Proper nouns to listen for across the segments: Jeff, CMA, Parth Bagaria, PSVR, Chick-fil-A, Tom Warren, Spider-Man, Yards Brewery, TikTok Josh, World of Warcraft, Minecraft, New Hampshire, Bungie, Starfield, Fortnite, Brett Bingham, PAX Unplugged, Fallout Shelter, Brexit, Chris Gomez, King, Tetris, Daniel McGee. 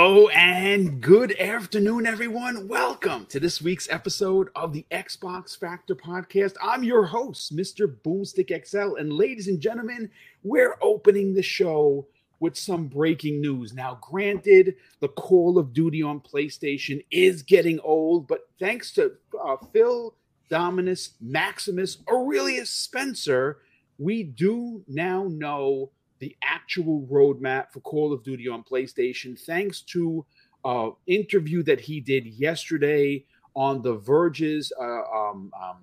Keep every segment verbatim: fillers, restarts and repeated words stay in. Hello and good afternoon, everyone. Welcome to this week's episode of the Xbox Factor Podcast. I'm your host, Mister Boomstick X L. And ladies and gentlemen, we're opening the show with some breaking news. Now, granted, the Call of Duty on PlayStation is getting old, but thanks to uh, Phil, Dominus, Maximus, Aurelius Spencer, we do now know the actual roadmap for Call of Duty on PlayStation, thanks to an uh, interview that he did yesterday on The Verge's uh, um, um,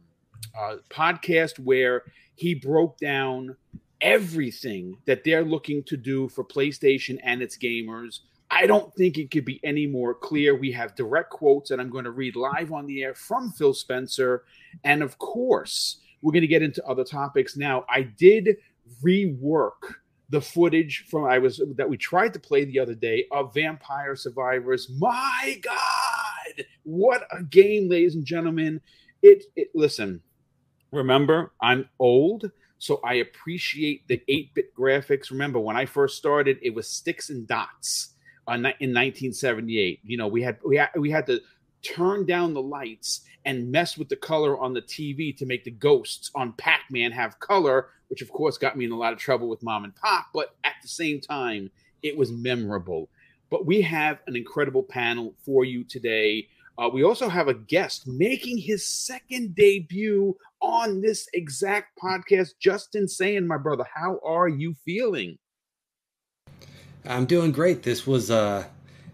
uh, podcast, where he broke down everything that they're looking to do for PlayStation and its gamers. I don't think it could be any more clear. We have direct quotes that I'm going to read live on the air from Phil Spencer. And of course, we're going to get into other topics. Now, I did rework the footage from I was that we tried to play the other day of Vampire Survivors. My God, what a game, ladies and gentlemen. It, it listen, remember, I'm old, so I appreciate the eight-bit graphics. Remember, when I first started, it was sticks and dots in nineteen seventy-eight. You know, we had we had, we had to turn down the lights and mess with the color on the T V to make the ghosts on Pac-Man have color, which of course got me in a lot of trouble with mom and pop, but at the same time, it was memorable. But we have an incredible panel for you today. Uh, we also have a guest making his second debut on this exact podcast, Justin Sayin, my brother. How are you feeling? I'm doing great. This was uh,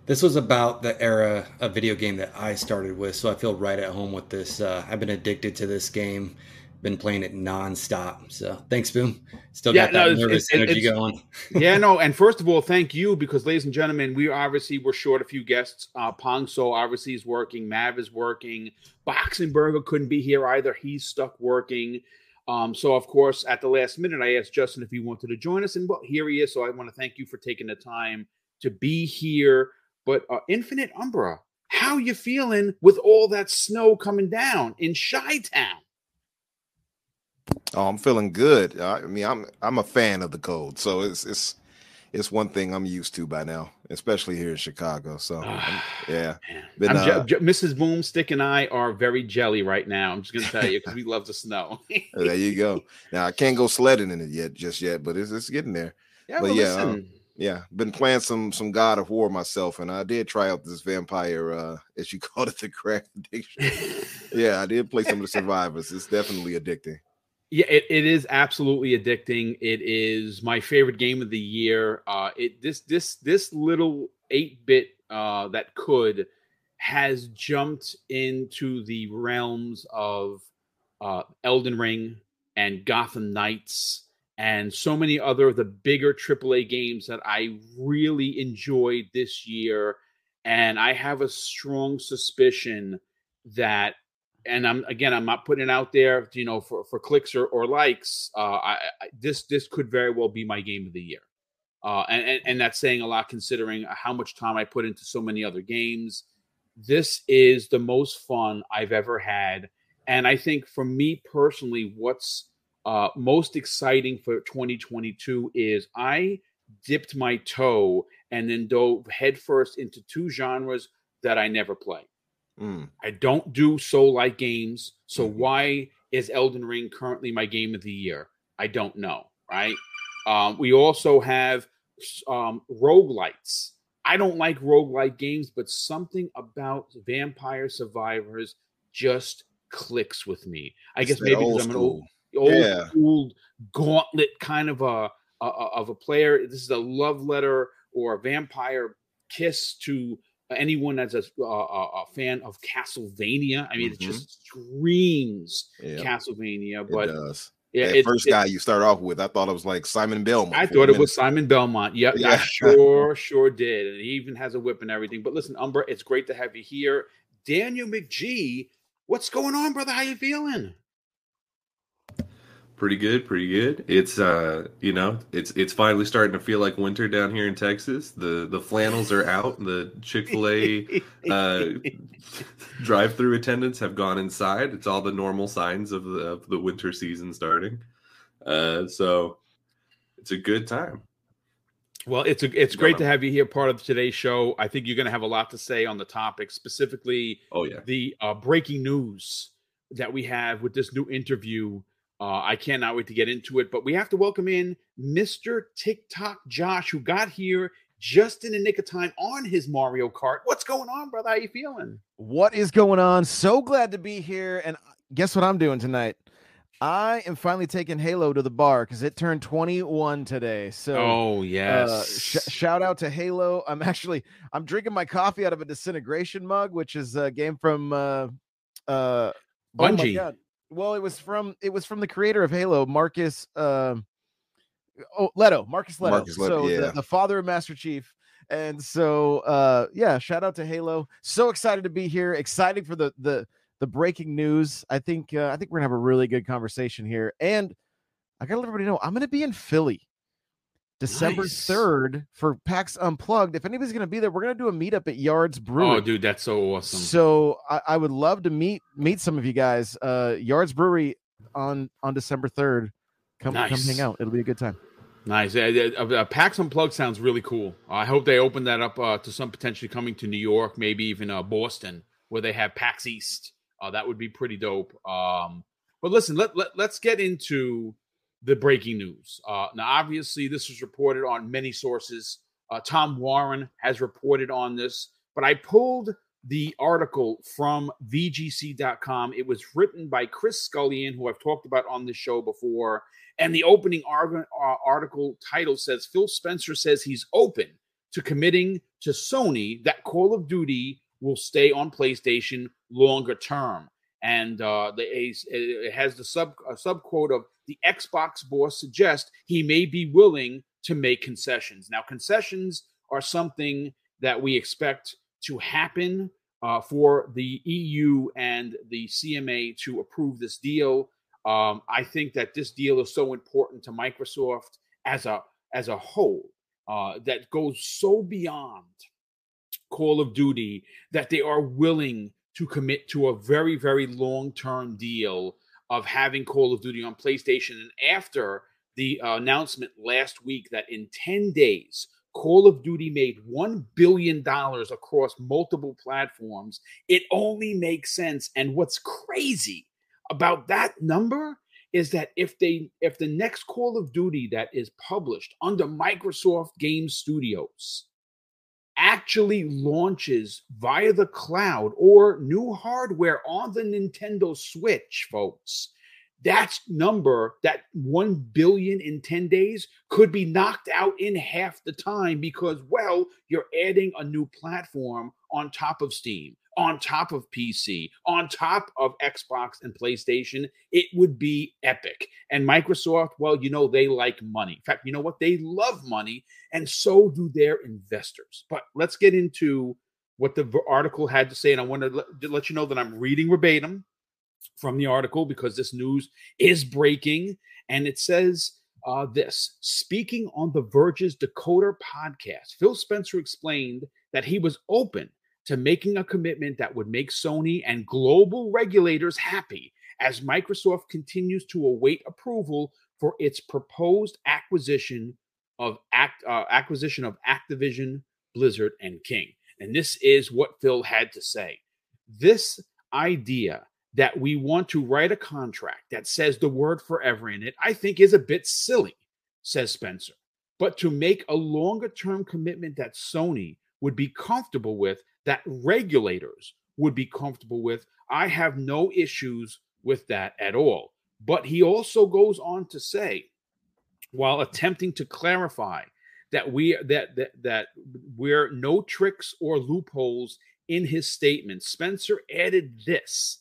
this was about the era of video game that I started with, so I feel right at home with this. Uh, I've been addicted to this game. Been playing it nonstop. So thanks, Boom. Still got yeah, that no, it's, nervous it's, energy it's, going. yeah, no. And first of all, thank you, because ladies and gentlemen, we obviously were short a few guests. Uh, Pong So obviously is working. Mav is working. Boxenberger couldn't be here either. He's stuck working. Um, so of course, at the last minute, I asked Justin if he wanted to join us, and well, here he is. So I want to thank you for taking the time to be here. But uh, Infinite Umbra, how you feeling with all that snow coming down in Chi-Town? Oh, I'm feeling good. I mean, I'm I'm a fan of the cold, so it's it's it's one thing I'm used to by now, especially here in Chicago. So I'm, yeah, been, uh, je- Missus Boomstick and I are very jelly right now. I'm just gonna tell you, because we love the snow. There you go. Now I can't go sledding in it yet, just yet, but it's it's getting there. Yeah, but well, yeah, um, yeah. Been playing some some God of War myself, and I did try out this vampire, uh, as you called it, the crack addiction. Yeah, I did play some of the survivors. It's definitely addicting. Yeah, it, it is absolutely addicting. It is my favorite game of the year. Uh, it this this this little eight-bit uh, that could has jumped into the realms of uh, Elden Ring and Gotham Knights and so many other of the bigger triple A games that I really enjoyed this year. And I have a strong suspicion that, and I'm again, I'm not putting it out there, you know, for, for clicks or, or likes. Uh, I, I, this this could very well be my game of the year, uh, and, and and that's saying a lot considering how much time I put into so many other games. This is the most fun I've ever had, and I think for me personally, what's uh, most exciting for twenty twenty-two is I dipped my toe and then dove headfirst into two genres that I never play. Mm. I don't do soul-like games, so mm-hmm. Why is Elden Ring currently my game of the year? I don't know, right? Um, we also have um, roguelites. I don't like roguelite games, but something about Vampire Survivors just clicks with me. I it's guess maybe because I'm an old, old yeah. school gauntlet kind of a, a, a of a player. This is a love letter or a vampire kiss to anyone that's a, uh, a fan of Castlevania. I mean, mm-hmm. It just screams yeah. Castlevania. But it does. Yeah, that it, first it, guy you start off with, I thought it was like Simon Belmont. I thought it was Simon Belmont. Yep, yeah. I sure, sure did. And he even has a whip and everything. But listen, Umbra, it's great to have you here. Daniel McGee, what's going on, brother? How you feeling? Pretty good, pretty good. It's uh, you know, it's it's finally starting to feel like winter down here in Texas. The the flannels are out. The Chick-fil-A uh, drive-through attendants have gone inside. It's all the normal signs of the of the winter season starting. Uh, so it's a good time. Well, it's a, it's great to have you here, part of today's show. I think you're going to have a lot to say on the topic, specifically oh, yeah. the uh, breaking news that we have with this new interview. Uh, I cannot wait to get into it, but we have to welcome in Mister TikTok Josh, who got here just in the nick of time on his Mario Kart. What's going on, brother? How you feeling? What is going on? So glad to be here, and guess what I'm doing tonight? I am finally taking Halo to the bar because it turned twenty-one today. So, oh yes, uh, sh- shout out to Halo. I'm actually I'm drinking my coffee out of a disintegration mug, which is a game from uh, uh, Bungie. Oh my God. Well, it was from it was from the creator of Halo, Marcus uh, oh, Leto, Marcus Leto. Marcus Leto so yeah. the, the father of Master Chief. And so, uh, yeah, shout out to Halo. So excited to be here. Excited for the the. The breaking news. I think uh, I think we're gonna have a really good conversation here, and I gotta let everybody know I'm gonna be in Philly, December nice. third for PAX Unplugged. If anybody's gonna be there, we're gonna do a meetup at Yards Brewery. Oh, dude, that's so awesome! So I, I would love to meet meet some of you guys. Uh, Yards Brewery on on December third. Come nice. come hang out. It'll be a good time. Nice. Uh, uh, uh, PAX Unplugged sounds really cool. I hope they open that up uh, to some potentially coming to New York, maybe even uh, Boston, where they have PAX East. Uh, that would be pretty dope. Um, but listen, let, let, let's get into the breaking news. Uh, now, obviously, this was reported on many sources. Uh, Tom Warren has reported on this. But I pulled the article from V G C dot com. It was written by Chris Scullion, who I've talked about on this show before. And the opening arg- uh, article title says, Phil Spencer says he's open to committing to Sony that Call of Duty will stay on PlayStation longer term. And uh, the, it has the sub a subquote of the Xbox boss suggests he may be willing to make concessions. Now, concessions are something that we expect to happen uh, for the E U and the C M A to approve this deal. Um, I think that this deal is so important to Microsoft as a, as a whole uh, that goes so beyond Call of Duty that they are willing to commit to a very, very long-term deal of having Call of Duty on PlayStation. And after the uh, announcement last week that in ten days, Call of Duty made one billion dollars across multiple platforms, it only makes sense. And what's crazy about that number is that if they, if the next Call of Duty that is published under Microsoft Game Studios actually launches via the cloud or new hardware on the Nintendo Switch, folks, that number, that one billion in ten days, could be knocked out in half the time because, well, you're adding a new platform on top of Steam, on top of P C, on top of Xbox and PlayStation. It would be epic. And Microsoft, well, you know, they like money. In fact, you know what? They love money, and so do their investors. But let's get into what the article had to say. And I want to let you know that I'm reading verbatim from the article because this news is breaking. And it says uh, this, speaking on The Verge's Decoder podcast, Phil Spencer explained that he was open to making a commitment that would make Sony and global regulators happy as Microsoft continues to await approval for its proposed acquisition of act, uh, acquisition of Activision, Blizzard, and King. And this is what Phil had to say. This idea that we want to write a contract that says the word forever in it, I think is a bit silly, says Spencer. But to make a longer-term commitment that Sony would be comfortable with, that regulators would be comfortable with, I have no issues with that at all. But he also goes on to say, while attempting to clarify that we that that, that we're no tricks or loopholes in his statement, Spencer added this: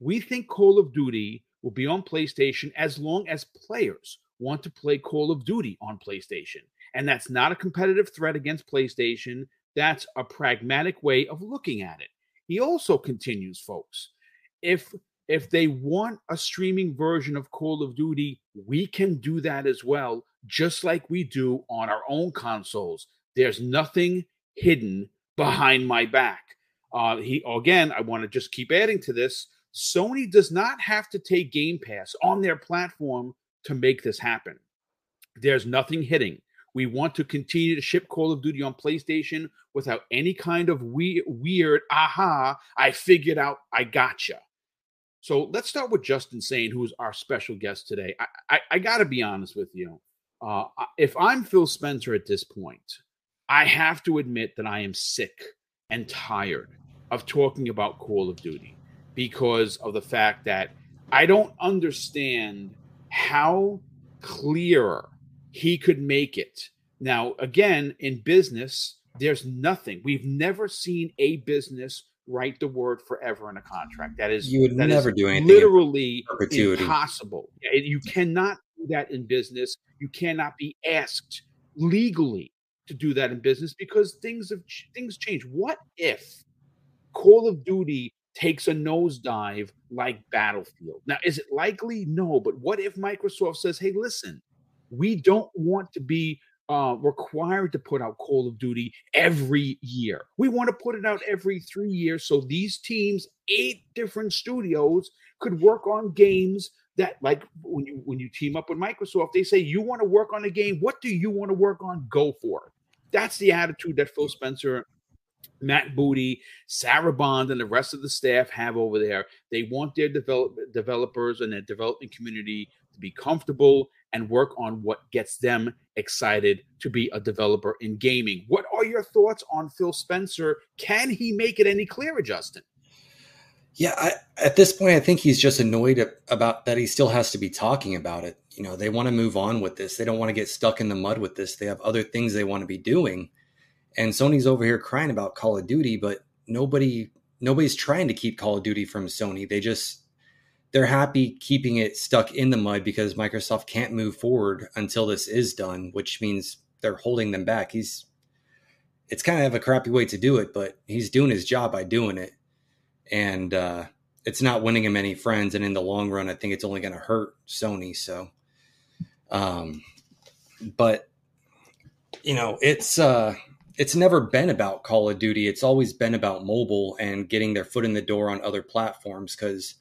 we think Call of Duty will be on PlayStation as long as players want to play Call of Duty on PlayStation. And that's not a competitive threat against PlayStation. That's a pragmatic way of looking at it. He also continues, folks, if if they want a streaming version of Call of Duty, we can do that as well, just like we do on our own consoles. There's nothing hidden behind my back. Uh, he again, I want to just keep adding to this. Sony does not have to take Game Pass on their platform to make this happen. There's nothing hidden. We want to continue to ship Call of Duty on PlayStation without any kind of we- weird, aha, I figured out, I gotcha. So let's start with Justin Sain, who's our special guest today. I, I, I got to be honest with you. Uh, if I'm Phil Spencer at this point, I have to admit that I am sick and tired of talking about Call of Duty because of the fact that I don't understand how clearer he could make it. Now, again, in business, there's nothing. We've never seen a business write the word forever in a contract. That is, you would that never is do anything literally impossible. You cannot do that in business. You cannot be asked legally to do that in business because things have things change. What if Call of Duty takes a nosedive like Battlefield? Now, is it likely? No. But what if Microsoft says, hey, listen, we don't want to be uh, required to put out Call of Duty every year. We want to put it out every three years so these teams, eight different studios, could work on games that, like, when you when you team up with Microsoft, they say, you want to work on a game? What do you want to work on? Go for it. That's the attitude that Phil Spencer, Matt Booty, Sarah Bond, and the rest of the staff have over there. They want their develop, developers and their development community to be comfortable and work on what gets them excited to be a developer in gaming. What are your thoughts on Phil Spencer? Can he make it any clearer, Justin? Yeah, I, at this point, I think he's just annoyed about that he still has to be talking about it. You know, they want to move on with this. They don't want to get stuck in the mud with this. They have other things they want to be doing. And Sony's over here crying about Call of Duty, but nobody, nobody's trying to keep Call of Duty from Sony. They just, they're happy keeping it stuck in the mud because Microsoft can't move forward until this is done, which means they're holding them back. He's, it's kind of a crappy way to do it, but he's doing his job by doing it. And uh, it's not winning him any friends. And in the long run, I think it's only going to hurt Sony. So, um, but you know, it's, uh, it's never been about Call of Duty. It's always been about mobile and getting their foot in the door on other platforms. Because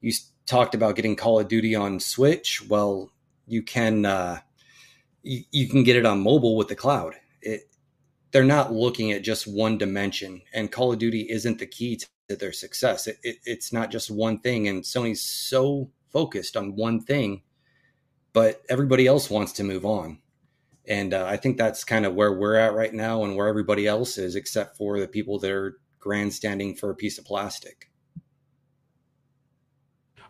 you talked about getting Call of Duty on Switch. Well, you can uh, you, you can get it on mobile with the cloud. It, they're not looking at just one dimension, and Call of Duty isn't the key to their success. It, it, it's not just one thing, and Sony's so focused on one thing, but everybody else wants to move on. And uh, I think that's kind of where we're at right now and where everybody else is, except for the people that are grandstanding for a piece of plastic.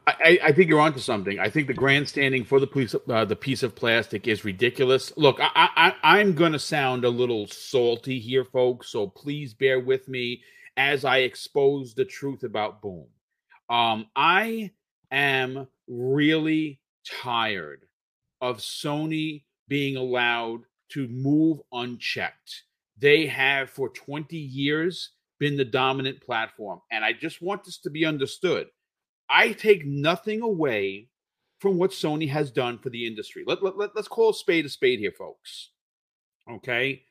I, I think you're onto something. I think the grandstanding for the piece, uh, the piece of plastic is ridiculous. Look, I, I, I'm going to sound a little salty here, folks, so please bear with me as I expose the truth about Boom. Um, I am really tired of Sony being allowed to move unchecked. They have for twenty years been the dominant platform. And I just want this to be understood. I take nothing away from what Sony has done for the industry. Let, let, let, let's call a spade a spade here, folks. Okay?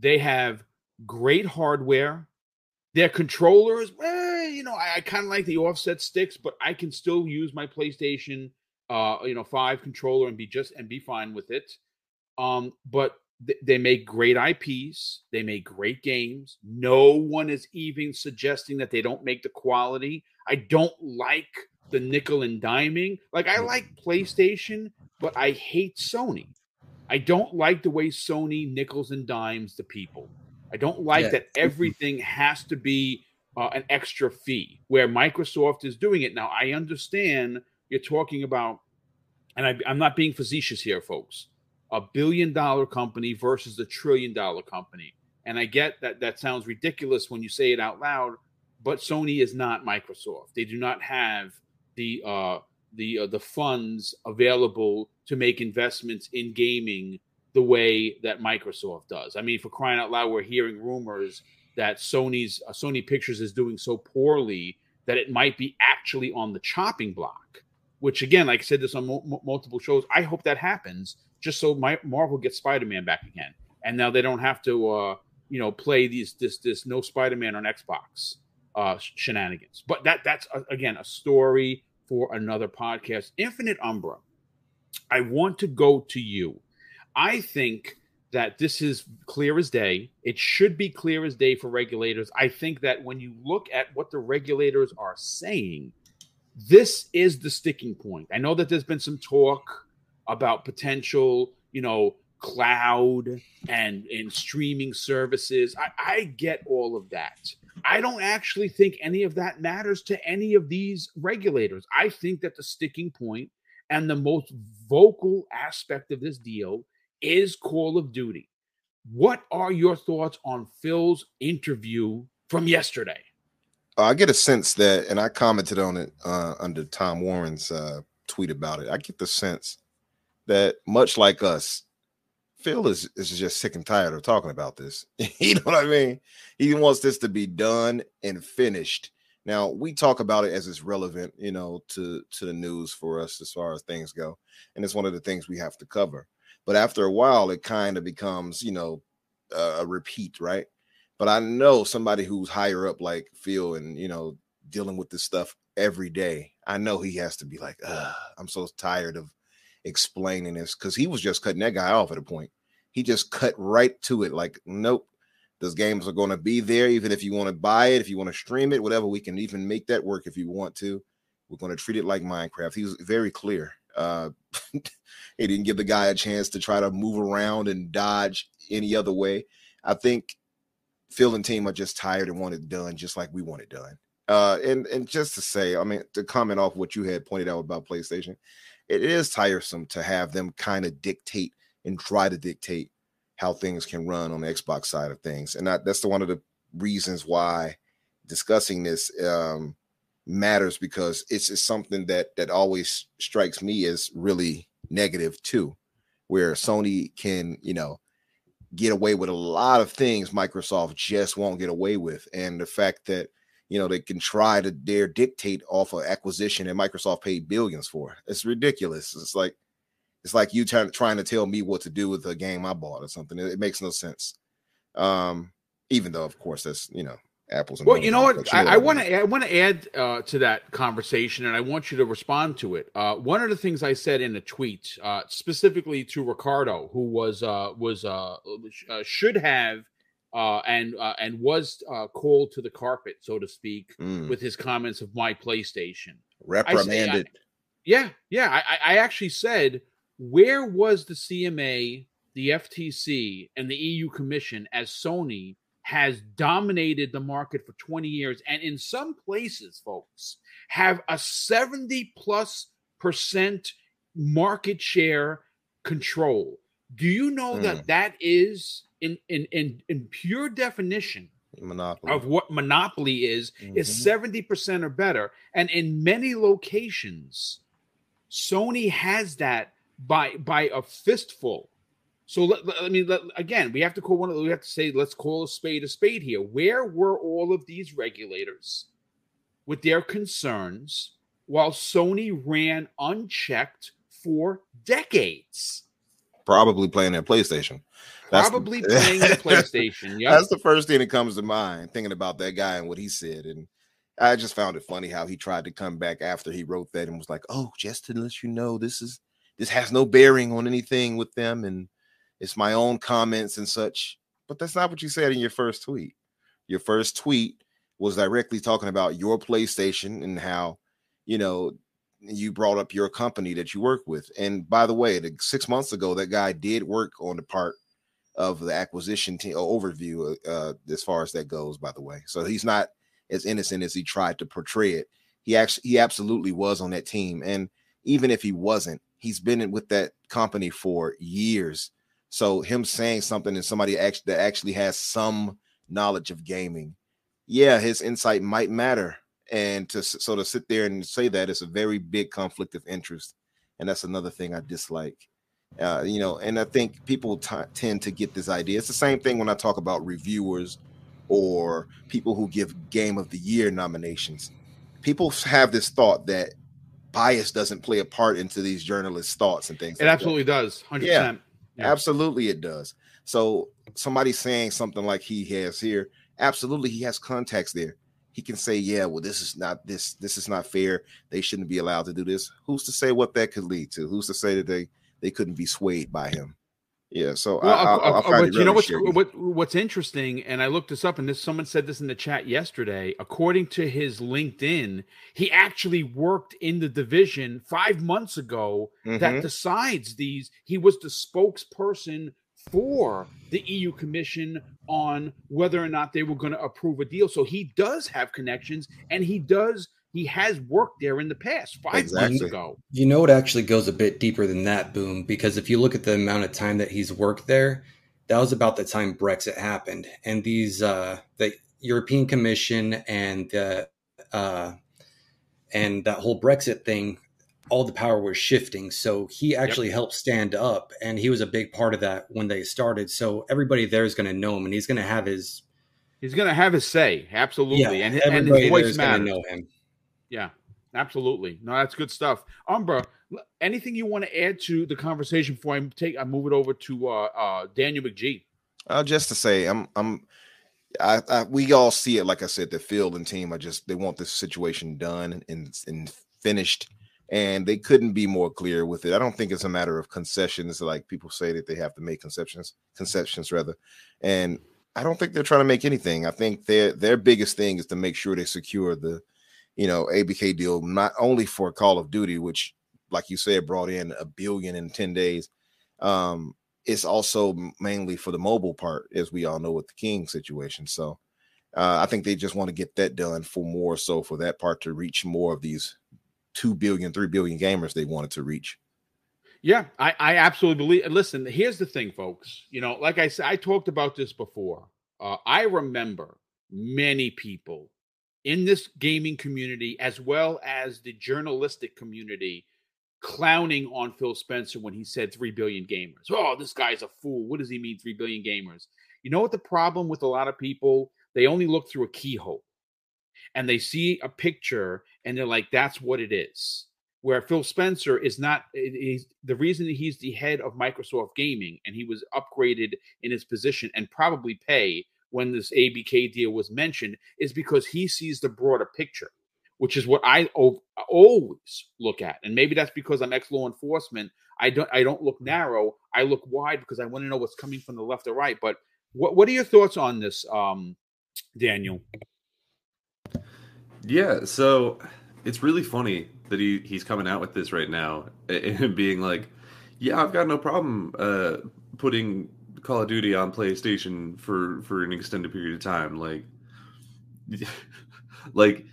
They have great hardware. Their controllers, well, you know, I, I kind of like the offset sticks, but I can still use my PlayStation uh, you know, five controller and be just and be fine with it. Um, but th- they make great I Ps. They make great games. No one is even suggesting that they don't make the quality. I don't like the nickel and diming. Like, I like PlayStation, but I hate Sony. I don't like the way Sony nickels and dimes the people. I don't like yeah. that everything has to be uh, an extra fee, where Microsoft is doing it. Now, I understand you're talking about, and I, I'm not being facetious here, folks, a billion dollar company versus a trillion dollar company. And I get that that sounds ridiculous when you say it out loud, but Sony is not Microsoft. They do not have the uh, the uh, the funds available to make investments in gaming the way that Microsoft does. I mean, for crying out loud, we're hearing rumors that Sony's uh, Sony Pictures is doing so poorly that it might be actually on the chopping block, which, again, like I said this on mo- multiple shows, I hope that happens, just so my Marvel gets Spider-Man back again, and now they don't have to, uh, you know, play these this this no Spider-Man on Xbox uh, shenanigans. But that that's uh, again a story for another podcast. Infinite Umbra, I want to go to you. I think that this is clear as day. It should be clear as day for regulators. I think that when you look at what the regulators are saying, this is the sticking point. I know that there's been some talk about potential, you know, cloud and, and streaming services. I, I get all of that. I don't actually think any of that matters to any of these regulators. I think that the sticking point and the most vocal aspect of this deal is Call of Duty. What are your thoughts on Phil's interview from yesterday? I get a sense that, and I commented on it uh, under Tom Warren's uh, tweet about it. I get the sense that much like us, Phil is, is just sick and tired of talking about this. You know what I mean? He wants this to be done and finished. Now, we talk about it as it's relevant, you know, to, to the news for us as far as things go. And it's one of the things we have to cover. But after a while, it kind of becomes, you know, uh, a repeat, right? But I know somebody who's higher up like Phil and, you know, dealing with this stuff every day. I know he has to be like, ugh, I'm so tired of explaining this, because he was just cutting that guy off at a point. He just cut right to it like, nope, those games are going to be there. Even if you want to buy it, if you want to stream it, whatever, we can even make that work if you want to. We're going to treat it like Minecraft. He was very clear. Uh, he didn't give the guy a chance to try to move around and dodge any other way. I think Phil and team are just tired and want it done just like we want it done. Uh, and, and just to say, I mean, to comment off what you had pointed out about PlayStation, it is tiresome to have them kind of dictate and try to dictate how things can run on the Xbox side of things. And I, that's the, one of the reasons why discussing this um, matters, because it's just something that, that always strikes me as really negative too, where Sony can, you know, get away with a lot of things Microsoft just won't get away with. And the fact that, you know, they can try to dare dictate off an acquisition that Microsoft paid billions for. It's ridiculous. It's like, it's like you trying trying to tell me what to do with a game I bought or something. It, it makes no sense. Um, even though, of course, that's, you know, apples and well, you know what? Like, I want to I want to add uh, to that conversation, and I want you to respond to it. Uh, one of the things I said in a tweet, uh, specifically to Ricardo, who was uh, was uh, uh, should have uh, and uh, and was uh, called to the carpet, so to speak, mm. with his comments of my PlayStation. Reprimanded. I say, I, yeah, yeah. I, I actually said, where was the C M A, the F T C, and the E U Commission as Sony has dominated the market for twenty years, and in some places, folks, have a seventy plus percent market share control? Do you know mm. that that is, in in in, in pure definition monopoly. Of what monopoly is, mm-hmm. is seventy percent or better. And in many locations, Sony has that by by a fistful. So let, let, I mean, let, again, we have to call one of we have to say let's call a spade a spade here. Where were all of these regulators with their concerns while Sony ran unchecked for decades? Probably playing their PlayStation. That's Probably the, playing their PlayStation. Yep. That's the first thing that comes to mind, thinking about that guy and what he said. And I just found it funny how he tried to come back after he wrote that and was like, "Oh, just to let you know, this is this has no bearing on anything with them, and it's my own comments and such." But that's not what you said in your first tweet. Your first tweet was directly talking about your PlayStation and how, you know, you brought up your company that you work with. And by the way, the, six months ago, that guy did work on the part of the acquisition team overview uh, as far as that goes, by the way. So he's not as innocent as he tried to portray it. He actually, he absolutely was on that team. And even if he wasn't, he's been with that company for years. So him saying something and somebody actually, that actually has some knowledge of gaming, yeah, his insight might matter. And to sort of sit there and say that, it's a very big conflict of interest. And that's another thing I dislike, uh, you know, and I think people t- tend to get this idea. It's the same thing when I talk about reviewers or people who give Game of the Year nominations. People have this thought that bias doesn't play a part into these journalists' thoughts and things. It like absolutely that. does. one hundred percent. Yeah. Absolutely, it does. So somebody saying something like he has here, absolutely, he has contacts there. He can say, yeah, well, this is not this. This is not fair. They shouldn't be allowed to do this. Who's to say what that could lead to? Who's to say that they, they couldn't be swayed by him? Yeah, so well, I, I, I'll find it really you know what's what, what's interesting, and I looked this up, and this someone said this in the chat yesterday. According to his LinkedIn, he actually worked in the division five months ago mm-hmm. that decides these. He was the spokesperson for the E U Commission on whether or not they were going to approve a deal. So he does have connections, and he does. He has worked there in the past, five exactly. months ago. You know, it actually goes a bit deeper than that, Boom, because if you look at the amount of time that he's worked there, that was about the time Brexit happened. And these, uh, the European Commission and the, uh, and that whole Brexit thing, all the power was shifting. So he actually yep. helped stand up, and he was a big part of that when they started. So everybody there is going to know him, and he's going to have his... He's going to have his say, absolutely. Yeah, and, his, and his voice matters. Know him. Yeah, absolutely. No, that's good stuff. Umbra, anything you want to add to the conversation before I take I move it over to uh, uh, Daniel McGee? Uh, just to say, I'm I'm I, I we all see it. Like I said, the Phil and team, I just they want this situation done and and finished, and they couldn't be more clear with it. I don't think it's a matter of concessions, like people say that they have to make concessions, concessions rather, and I don't think they're trying to make anything. I think their their biggest thing is to make sure they secure the. You know, A B K deal, not only for Call of Duty, which, like you said, brought in a billion in ten days. Um, it's also mainly for the mobile part, as we all know, with the King situation. So uh, I think they just want to get that done for more. So for that part to reach more of these two billion, three billion gamers they wanted to reach. Yeah, I, I absolutely believe. Listen, here's the thing, folks. You know, like I said, I talked about this before. Uh, I remember many people in this gaming community, as well as the journalistic community, clowning on Phil Spencer when he said three billion gamers. Oh, this guy's a fool. What does he mean, three billion gamers? You know what the problem with a lot of people? They only look through a keyhole. And they see a picture, and they're like, that's what it is. Where Phil Spencer is not, he's, the reason he's the head of Microsoft Gaming, and he was upgraded in his position and probably pay when this A B K deal was mentioned, is because he sees the broader picture, which is what I o- always look at. And maybe that's because I'm ex-law enforcement. I don't I don't look narrow. I look wide because I want to know what's coming from the left or right. But what, what are your thoughts on this, um, Daniel? Yeah, so it's really funny that he, he's coming out with this right now and being like, yeah, I've got no problem uh, putting Call of Duty on PlayStation for, for an extended period of time. Like, like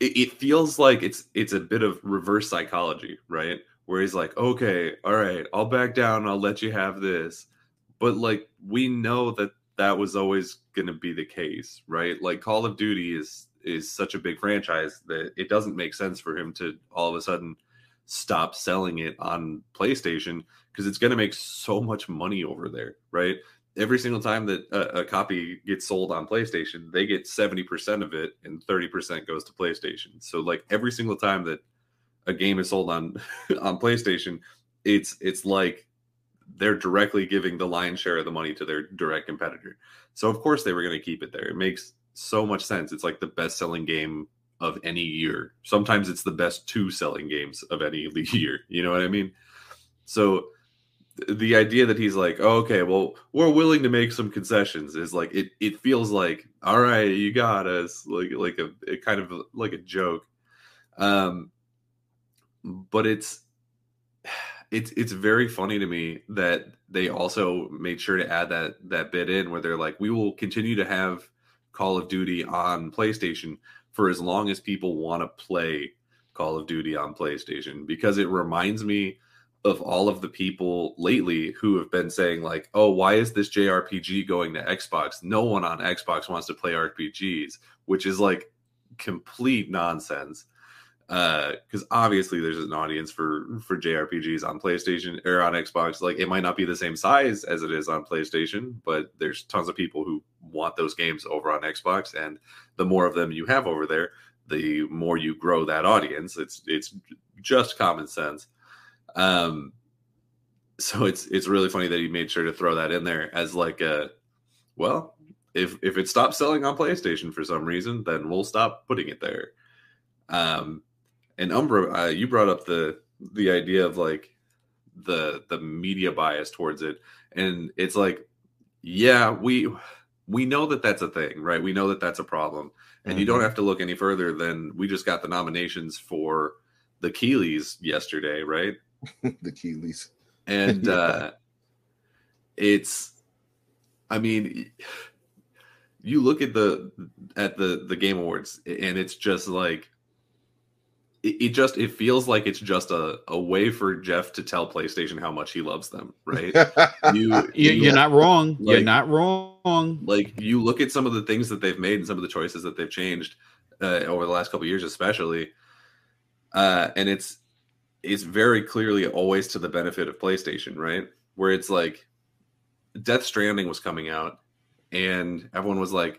it, it feels like it's it's a bit of reverse psychology, right? Where he's like, okay, all right, I'll back down, I'll let you have this. But, like, we know that that was always going to be the case, right? Like, Call of Duty is, is such a big franchise that it doesn't make sense for him to all of a sudden stop selling it on PlayStation, because it's going to make so much money over there, right? Every single time that a, a copy gets sold on PlayStation, they get seventy percent of it, and thirty percent goes to PlayStation. So, like, every single time that a game is sold on on PlayStation, it's it's like they're directly giving the lion's share of the money to their direct competitor. So, of course, they were going to keep it there. It makes so much sense. It's like the best-selling game of any year. Sometimes it's the best two selling games of any year. You know what I mean? So... the idea that he's like, oh, okay, well, we're willing to make some concessions is like, it it feels like, all right, you got us, like like a, a kind of a, like a joke. Um, but it's it's it's very funny to me that they also made sure to add that that bit in where they're like, we will continue to have Call of Duty on PlayStation for as long as people want to play Call of Duty on PlayStation, because it reminds me of all of the people lately who have been saying, like, oh, why is this J R P G going to Xbox? No one on Xbox wants to play R P Gs, which is, like, complete nonsense. Uh, because obviously there's an audience for, for J R P Gs on PlayStation or on Xbox. Like, it might not be the same size as it is on PlayStation, but there's tons of people who want those games over on Xbox. And the more of them you have over there, the more you grow that audience. It's, it's just common sense. Um, so it's it's really funny that he made sure to throw that in there as like a, well, if if it stops selling on PlayStation for some reason, then we'll stop putting it there. Um, and Umbra, uh, you brought up the the idea of like the the media bias towards it, And it's like, yeah, we we know that that's a thing, right? We know that that's a problem. And mm-hmm. you don't have to look any further than we just got the nominations for the Keelys yesterday, right? The Keelys. And yeah. uh, it's, I mean, you look at the at the, the Game Awards, and it's just like, it, it just it feels like it's just a, a way for Jeff to tell PlayStation how much he loves them, right? you, you you're not wrong. Like, you're not wrong. Like, you look at some of the things that they've made and some of the choices that they've changed uh, over the last couple of years, especially. Uh, and it's it's very clearly always to the benefit of PlayStation, right? Where it's like, Death Stranding was coming out, and everyone was like,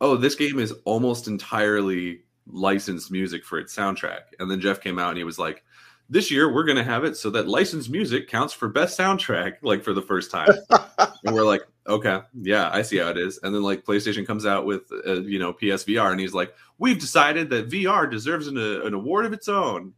"Oh, this game is almost entirely licensed music for its soundtrack." And then Jeff came out and he was like, "This year we're going to have it so that licensed music counts for best soundtrack, like for the first time." And we're like, "Okay, yeah, I see how it is." And then like PlayStation comes out with uh, you know P S V R, and he's like, "We've decided that V R deserves an, uh, an award of its own,"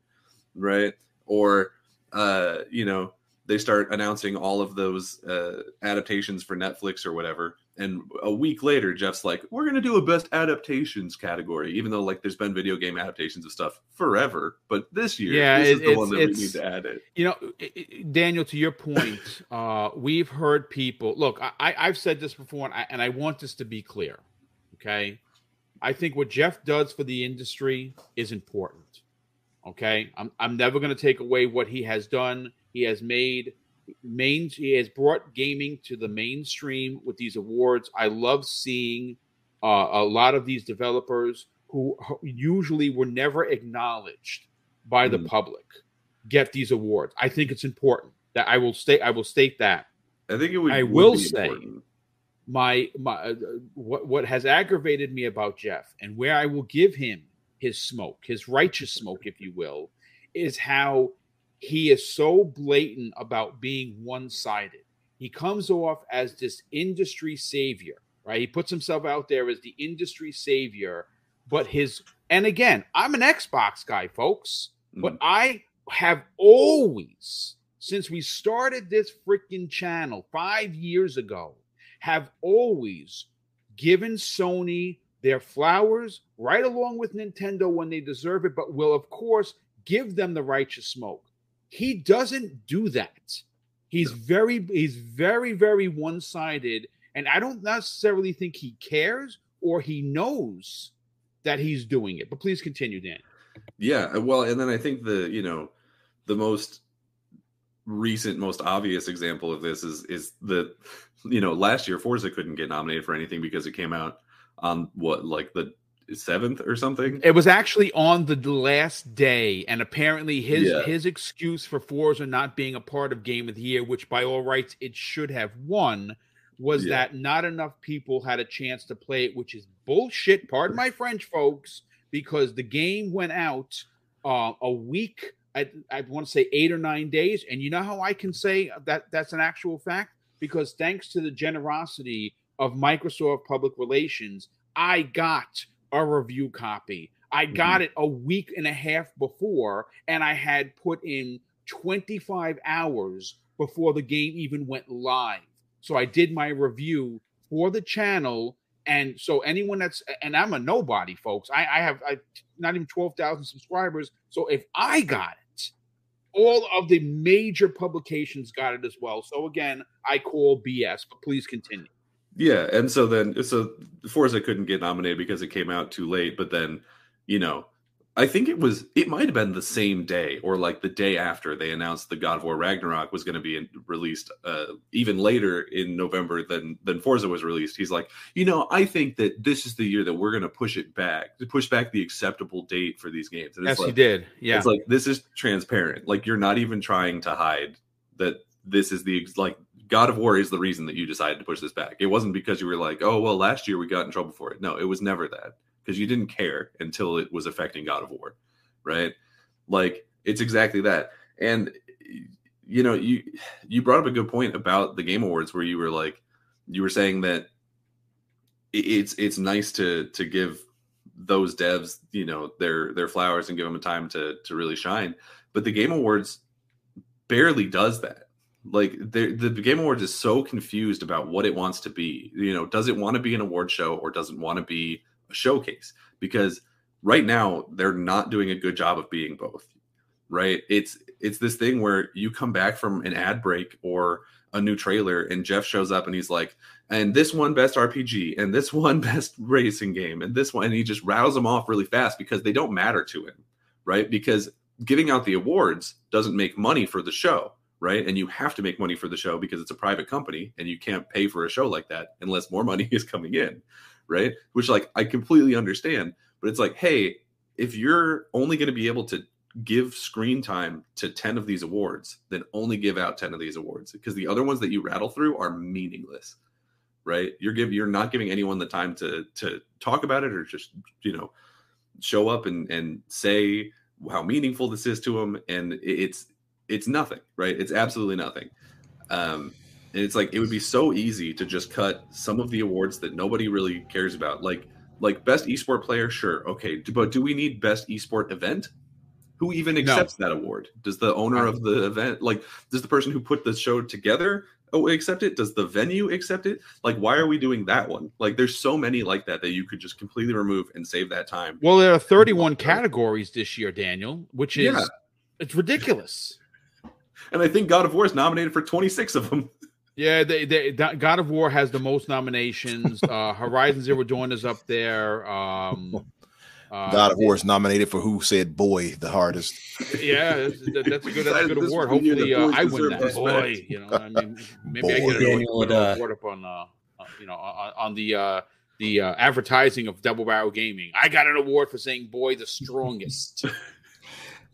right? Or uh, you know. They start announcing all of those uh, adaptations for Netflix or whatever. And a week later, Jeff's like, we're going to do a best adaptations category, even though like there's been video game adaptations of stuff forever. But this year, yeah, this it, is the one that we need to add it. You know, it, it, Daniel, to your point, uh, we've heard people, look, I, I, I've said this before, and I, and I want this to be clear. Okay. I think what Jeff does for the industry is important. Okay. I'm, I'm never going to take away what he has done. He has made main. He has brought gaming to the mainstream with these awards. I love seeing uh, a lot of these developers who usually were never acknowledged by the mm. public get these awards. I think it's important that I will state. I will state that. I think it would. I will would be say important. my my uh, what what has aggravated me about Jeff and where I will give him his smoke, his righteous smoke, if you will, is how. He is so blatant about being one-sided. He comes off as this industry savior, right? He puts himself out there as the industry savior, but his, and again, I'm an Xbox guy, folks, mm-hmm. but I have always, since we started this freaking channel five years ago, have always given Sony their flowers right along with Nintendo when they deserve it, but will, of course, give them the righteous smoke. He doesn't do that. He's very, he's very, very one-sided, and I don't necessarily think he cares or he knows that he's doing it. But please continue, Dan. Yeah, well, and then I think the you know the most recent, most obvious example of this is is the you know last year Forza couldn't get nominated for anything because it came out on what like the. seventh or something. It was actually on the last day, and apparently his yeah. his excuse for Forza not being a part of Game of the Year, which by all rights it should have won, was yeah. that not enough people had a chance to play it, which is bullshit. Pardon my French, folks, because the game went out uh, a week. I, I want to say eight or nine days, and you know how I can say that that's an actual fact? Because thanks to the generosity of Microsoft Public Relations, I got a review copy. I got it a week and a half before, and I had put in twenty-five hours before the game even went live. So I did my review for the channel, and so anyone that's, and I'm a nobody, folks. I, I have I, not even twelve thousand subscribers, so if I got it, all of the major publications got it as well. So again, I call B S, but please continue. Yeah, and so then, so Forza couldn't get nominated because it came out too late, but then, you know, I think it was, it might have been the same day, or like the day after they announced the God of War Ragnarok was going to be in, released uh, even later in November than, than Forza was released. He's like, you know, I think that this is the year that we're going to push it back, to push back the acceptable date for these games. And it's yes, like, he did, yeah. It's like, this is transparent. Like, you're not even trying to hide that this is the, like, God of War is the reason that you decided to push this back. It wasn't because you were like, oh, well, last year we got in trouble for it. No, it was never that, because you didn't care until it was affecting God of War, right? Like, it's exactly that. And, you know, you you brought up a good point about the Game Awards where you were like, you were saying that it's it's nice to to give those devs, you know, their their flowers and give them a time to to really shine. But the Game Awards barely does that. Like, the Game Awards is so confused about what it wants to be. You know, does it want to be an award show or does it want to be a showcase? Because right now, they're not doing a good job of being both, right? It's it's this thing where you come back from an ad break or a new trailer and Jeff shows up and he's like, and this one best R P G and this one best racing game and this one, and he just rattles them off really fast because they don't matter to him, right? Because giving out the awards doesn't make money for the show, right? And you have to make money for the show because it's a private company and you can't pay for a show like that unless more money is coming in, right? Which, like, I completely understand, but it's like, hey, if you're only going to be able to give screen time to ten of these awards, then only give out ten of these awards, because the other ones that you rattle through are meaningless, right? You're giving, you're not giving anyone the time to to talk about it or just, you know, show up and, and say how meaningful this is to them. And it's, it's nothing, right? It's absolutely nothing. Um, and it's like, it would be so easy to just cut some of the awards that nobody really cares about. Like, like best eSport player. Sure. Okay. But do we need best eSport event? Who even accepts no. that award? Does the owner of the event, like, does the person who put the show together oh, accept it? Does the venue accept it? Like, why are we doing that one? Like, there's so many like that that you could just completely remove and save that time. Well, there are thirty-one categories this year, Daniel, which is, yeah. it's ridiculous. And I think God of War is nominated for twenty-six of them. Yeah, they, they, God of War has the most nominations. uh, Horizon Zero Dawn is up there. Um, Uh, God of War is nominated for who said "boy" the hardest. Yeah, that's, that's a good, that's a good award. Hopefully, uh, I win that. Boy, you know, I mean, maybe boy, I get an award up on, uh, you know, on, on the uh, the uh, advertising of Double Barrel Gaming. I got an award for saying "boy" the strongest.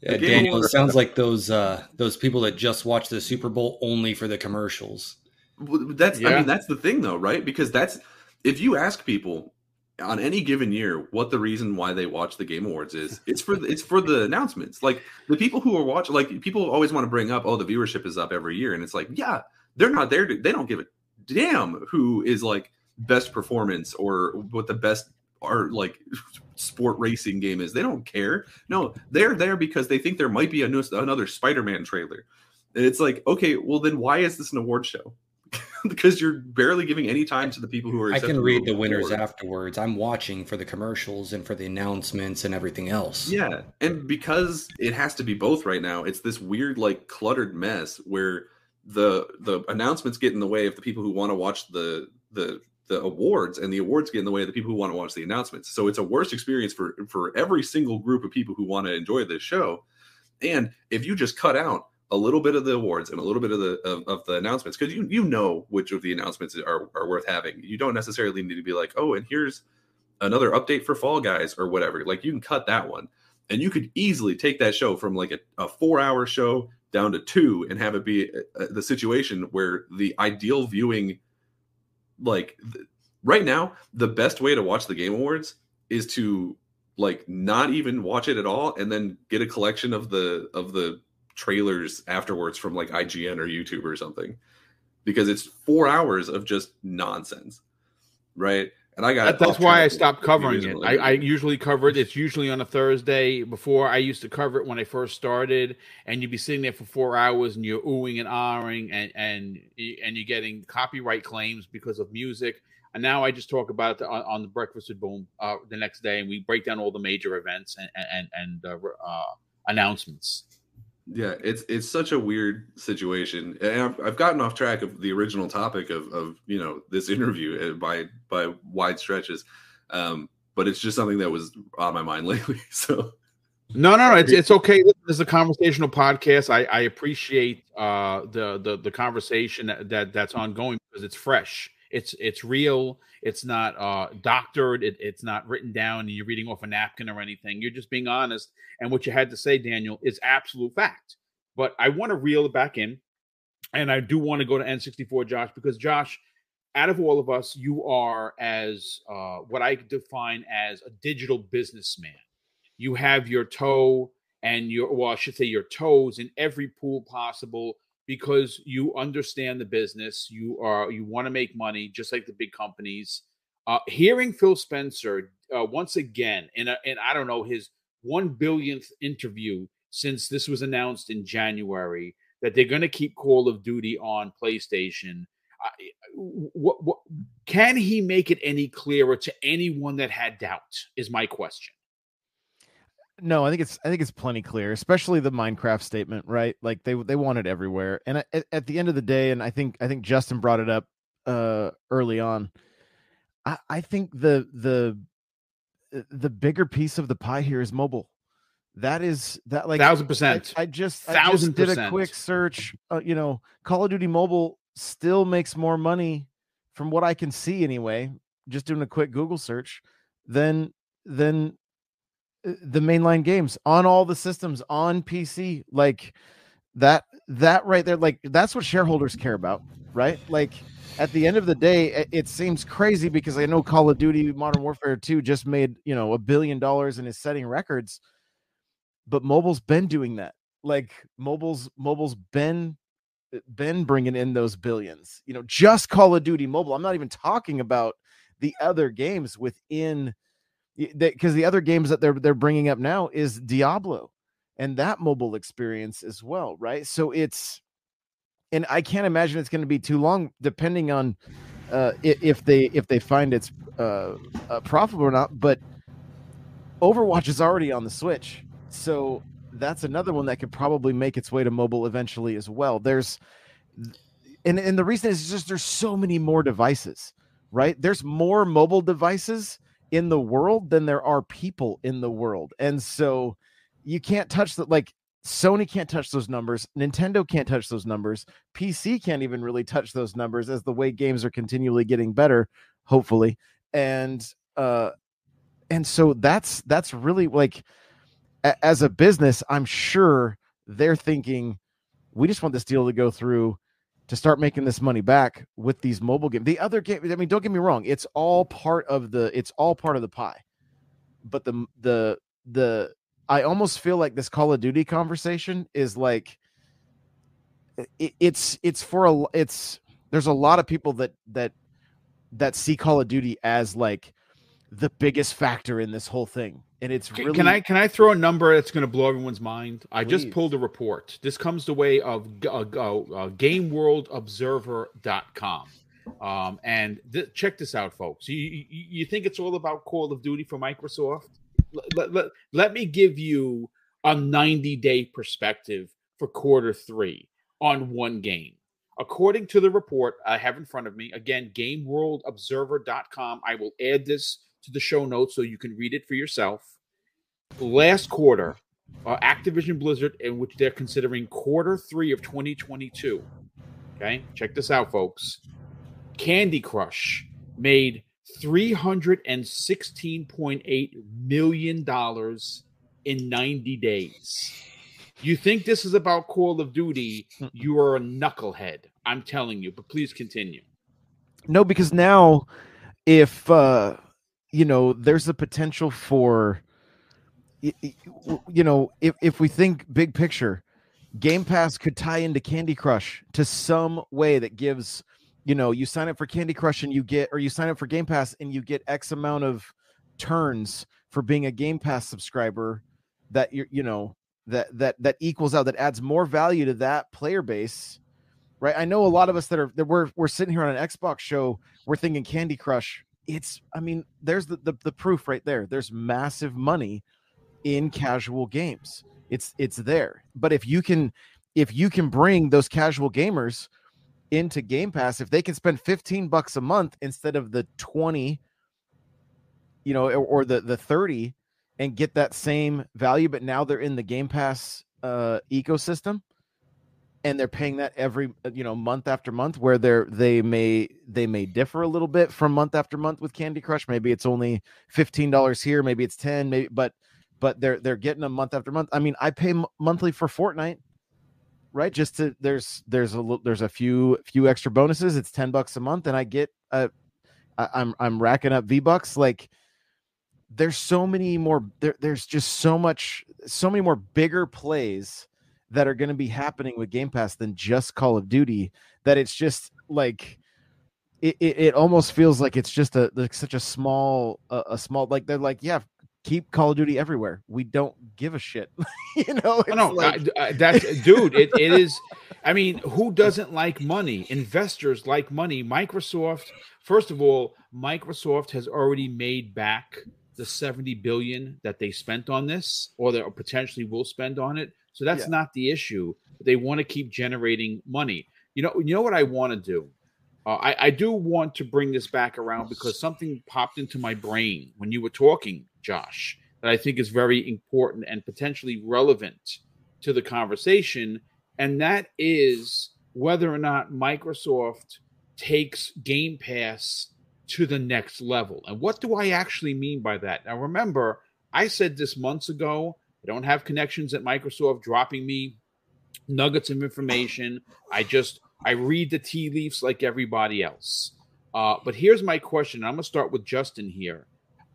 Yeah, Daniel, it sounds like those uh, those people that just watch the Super Bowl only for the commercials. Well, that's, yeah. I mean, that's the thing, though, right? Because that's, if you ask people on any given year what the reason why they watch the Game Awards is, it's for the, it's for the announcements. Like, the people who are watching, like, people always want to bring up, oh, the viewership is up every year, and it's like, yeah, they're not there to, they don't give a damn who is, like, best performance or what the best art, like, sport racing game is. They don't care. No, they're there because they think there might be a new, another Spider-Man trailer, and it's like, okay, well then why is this an award show? Because you're barely giving any time to the people who are. I can read the winners afterwards. I'm watching for the commercials and for the announcements and everything else. Yeah. And because it has to be both right now, it's this weird, like, cluttered mess where the the announcements get in the way of the people who want to watch the the the awards, and the awards get in the way of the people who want to watch the announcements. So it's a worse experience for for every single group of people who want to enjoy this show. And if you just cut out a little bit of the awards and a little bit of the of, of the announcements, because you you know which of the announcements are, are worth having. You don't necessarily need to be like, oh, and here's another update for Fall Guys or whatever. Like, you can cut that one, and you could easily take that show from, like, a, a four hour show down to two and have it be a, a, the situation where the ideal viewing, like, th- right now, the best way to watch the Game Awards is to, like, not even watch it at all and then get a collection of the of the trailers afterwards from, like, I G N or YouTube or something, because it's four hours of just nonsense, right? And I got that's why I stopped covering it. I, I usually cover it. It's usually on a Thursday. Before, I used to cover it when I first started, and you'd be sitting there for four hours and you're oohing and ahhing and and and you're getting copyright claims because of music. And now I just talk about it on, on the Breakfast with Boom uh, the next day, and we break down all the major events and and and uh, uh, announcements. Yeah, it's it's such a weird situation, and I've, I've gotten off track of the original topic of, of you know, this interview by by wide stretches, um, but it's just something that was on my mind lately. So, no, no, no, it's it's okay. This is a conversational podcast. I, I appreciate uh, the the the conversation that, that that's ongoing because it's fresh. It's it's real. It's not uh, doctored. It, it's not written down and you're reading off a napkin or anything. You're just being honest. And what you had to say, Daniel, is absolute fact. But I want to reel it back in. And I do want to go to N sixty-four, Josh, because, Josh, out of all of us, you are as uh, what I define as a digital businessman. You have your toe and your, well, I should say your toes in every pool possible, because you understand the business. You are you want to make money, just like the big companies. Uh, hearing Phil Spencer uh, once again, in, a, in, I don't know, his one billionth interview since this was announced in January, that they're going to keep Call of Duty on PlayStation. I, what, what, can he make it any clearer to anyone that had doubts is my question. No, I think it's I think it's plenty clear, especially the Minecraft statement, right? Like they they want it everywhere. And at, at the end of the day, and I think I think Justin brought it up uh, early on. I, I think the the the bigger piece of the pie here is mobile. That is that like thousand percent. I, I just I thousand just did percent. a quick search. Uh, you know, Call of Duty Mobile still makes more money, from what I can see anyway. Just doing a quick Google search, than than. the mainline games on all the systems on P C, like that, that right there, like that's what shareholders care about, right? Like at the end of the day, it seems crazy because I know Call of Duty Modern Warfare two just made, you know, a billion dollars and is setting records, but mobile's been doing that. Like mobile's mobile's been, been bringing in those billions, you know, just Call of Duty Mobile. I'm not even talking about the other games within, because the other games that they're they're bringing up now is Diablo and that mobile experience as well, right? So it's, and I can't imagine it's going to be too long, depending on uh, if they if they find it's uh, uh, profitable or not. But Overwatch is already on the Switch, so that's another one that could probably make its way to mobile eventually as well. There's, and and the reason is just there's so many more devices, right? There's more mobile devices in the world than there are people in the world, and so you can't touch that. Like Sony can't touch those numbers, Nintendo can't touch those numbers, P C can't even really touch those numbers as the way games are continually getting better, hopefully. And uh, and so that's that's really like a- as a business, I'm sure they're thinking we just want this deal to go through to start making this money back with these mobile games. The other game, I mean, don't get me wrong, it's all part of the, it's all part of the pie. But the, the, the, I almost feel like this Call of Duty conversation is like, it, it's, it's for a, it's, there's a lot of people that, that, that see Call of Duty as like the biggest factor in this whole thing. And it's really, can I, can I throw a number that's going to blow everyone's mind? I Please. just pulled a report. This comes the way of uh, uh, game world observer dot com. Um, and th- check this out, folks. You, you, you think it's all about Call of Duty for Microsoft? Let, let, let, let me give you a ninety day perspective for quarter three on one game. According to the report I have in front of me, again, game world observer dot com. I will add this to the show notes so you can read it for yourself. Last quarter, uh, Activision Blizzard, in which they're considering quarter three of twenty twenty-two. Okay, check this out, folks. Candy Crush made three hundred sixteen point eight million dollars in ninety days. You think this is about Call of Duty, you are a knucklehead. I'm telling you, but please continue. No, because now if uh, you know, there's the potential for, you know, if, if we think big picture, Game Pass could tie into Candy Crush to some way that gives, you know, you sign up for Candy Crush and you get, or you sign up for Game Pass and you get X amount of turns for being a Game Pass subscriber that you're, you know, that, that, that equals out, that adds more value to that player base, right? I know a lot of us that are, that we're, we're sitting here on an Xbox show, we're thinking Candy Crush. It's, I mean, there's the, the, the proof right there. There's massive money in casual games. It's it's there. But if you can if you can bring those casual gamers into Game Pass, if they can spend fifteen bucks a month instead of the twenty, you know, or, or the, the thirty and get that same value, but now they're in the Game Pass uh, ecosystem and they're paying that every, you know, month after month, where they're they may they may differ a little bit from month after month with Candy Crush. Maybe it's only fifteen dollars here, maybe it's ten, maybe but But they're they're getting them month after month. I mean, I pay m- monthly for Fortnite, right? Just to there's there's a there's a few few extra bonuses. It's ten bucks a month, and I get uh, I, I'm I'm racking up V bucks. Like, there's so many more. There, there's just so much, so many more bigger plays that are going to be happening with Game Pass than just Call of Duty. That it's just like. It, it, it almost feels like it's just a like such a small a, a small like they're like yeah. Keep Call of Duty everywhere. We don't give a shit. you know, it's no, no, like... I, I, that's dude. It, it is. I mean, who doesn't like money? Investors like money. Microsoft, first of all, Microsoft has already made back the seventy billion dollars that they spent on this, or that potentially will spend on it. So that's yeah. not the issue. They want to keep generating money. You know, you know what I want to do? Uh, I, I do want to bring this back around, because something popped into my brain when you were talking, Josh, that I think is very important and potentially relevant to the conversation. And that is whether or not Microsoft takes Game Pass to the next level. And what do I actually mean by that? Now, remember, I said this months ago. I don't have connections at Microsoft dropping me nuggets of information. I just, I read the tea leaves like everybody else. Uh, but here's my question. I'm going to start with Justin here.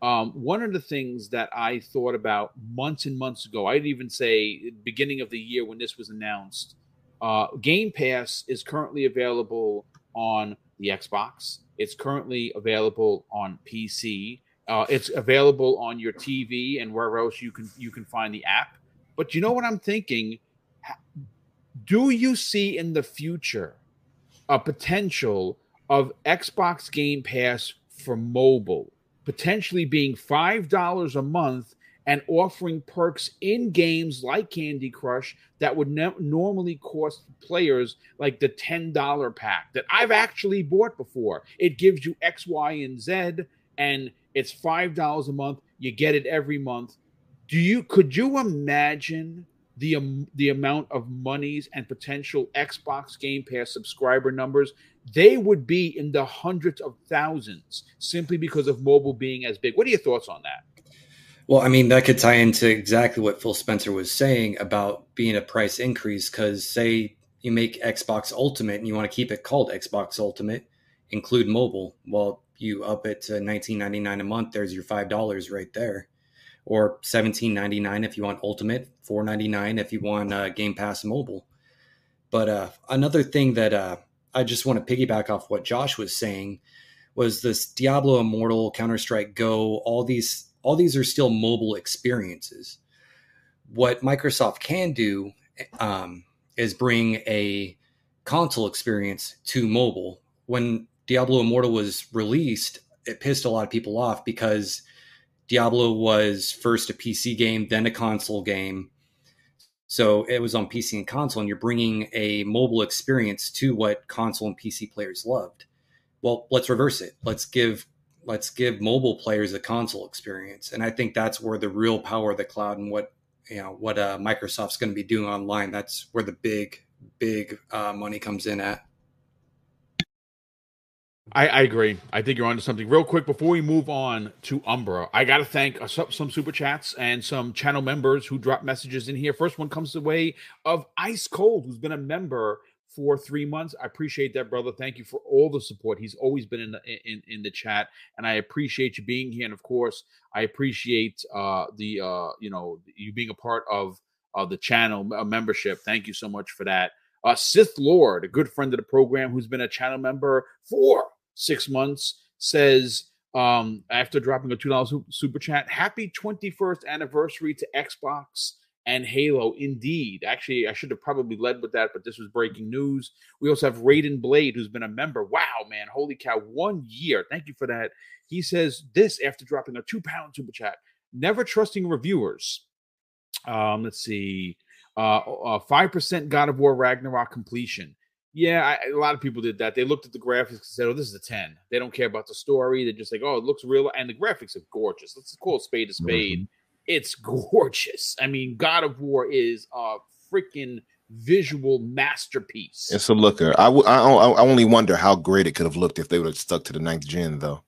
Um, one of the things that I thought about months and months ago, I'd even say beginning of the year when this was announced, uh, Game Pass is currently available on the Xbox. It's currently available on P C. Uh, it's available on your T V and wherever else you can you can find the app. But you know what I'm thinking? Do you see in the future a potential of Xbox Game Pass for mobile potentially being five dollars a month and offering perks in games like Candy Crush that would ne- normally cost players like the ten dollars pack that I've actually bought before? It gives you X, Y, and Z, and it's five dollars a month. You get it every month. Do you? Could you imagine the um, the amount of monies and potential Xbox Game Pass subscriber numbers? They would be in the hundreds of thousands simply because of mobile being as big. What are your thoughts on that? Well, I mean, that could tie into exactly what Phil Spencer was saying about being a price increase, because say you make Xbox Ultimate and you want to keep it called Xbox Ultimate, include mobile. Well, you up it to nineteen ninety-nine a month. There's your five dollars right there. Or seventeen ninety-nine if you want Ultimate, four ninety-nine if you want uh, Game Pass Mobile. But uh, another thing that uh, I just want to piggyback off what Josh was saying was this Diablo Immortal, Counter-Strike Go, all these all these are still mobile experiences. What Microsoft can do um, is bring a console experience to mobile. When Diablo Immortal was released, it pissed a lot of people off because Diablo was first a P C game, then a console game. So it was on P C and console, and you're bringing a mobile experience to what console and P C players loved. Well, let's reverse it. Let's give let's give mobile players a console experience. And I think that's where the real power of the cloud and what you know what uh, Microsoft's going to be doing online, that's where the big, big uh, money comes in at. I, I agree. I think you're onto something. Real quick, before we move on to Umbra, I got to thank some, some super chats and some channel members who dropped messages in here. First one comes the way of Ice Cold, who's been a member for three months. I appreciate that, brother. Thank you for all the support. He's always been in the, in, in the chat, and I appreciate you being here. And of course, I appreciate uh, the uh, you know you being a part of uh, the channel membership. Thank you so much for that. Uh, Sith Lord, a good friend of the program, who's been a channel member for six months, says, um, after dropping a two dollars super chat, happy twenty-first anniversary to Xbox and Halo. Indeed. Actually, I should have probably led with that, but this was breaking news. We also have Raiden Blade, who's been a member. Wow, man. Holy cow. One year. Thank you for that. He says this after dropping a two pound super chat. Never trusting reviewers. Um, let's see. Uh, uh, five percent God of War Ragnarok completion. Yeah, I, a lot of people did that. They looked at the graphics and said, oh, this is a ten. They don't care about the story. They're just like, oh, it looks real. And the graphics are gorgeous. Let's call a spade a spade. Mm-hmm. It's gorgeous. I mean, God of War is a freaking visual masterpiece. It's a looker. I, w- I, I only wonder how great it could have looked if they would have stuck to the ninth gen, though.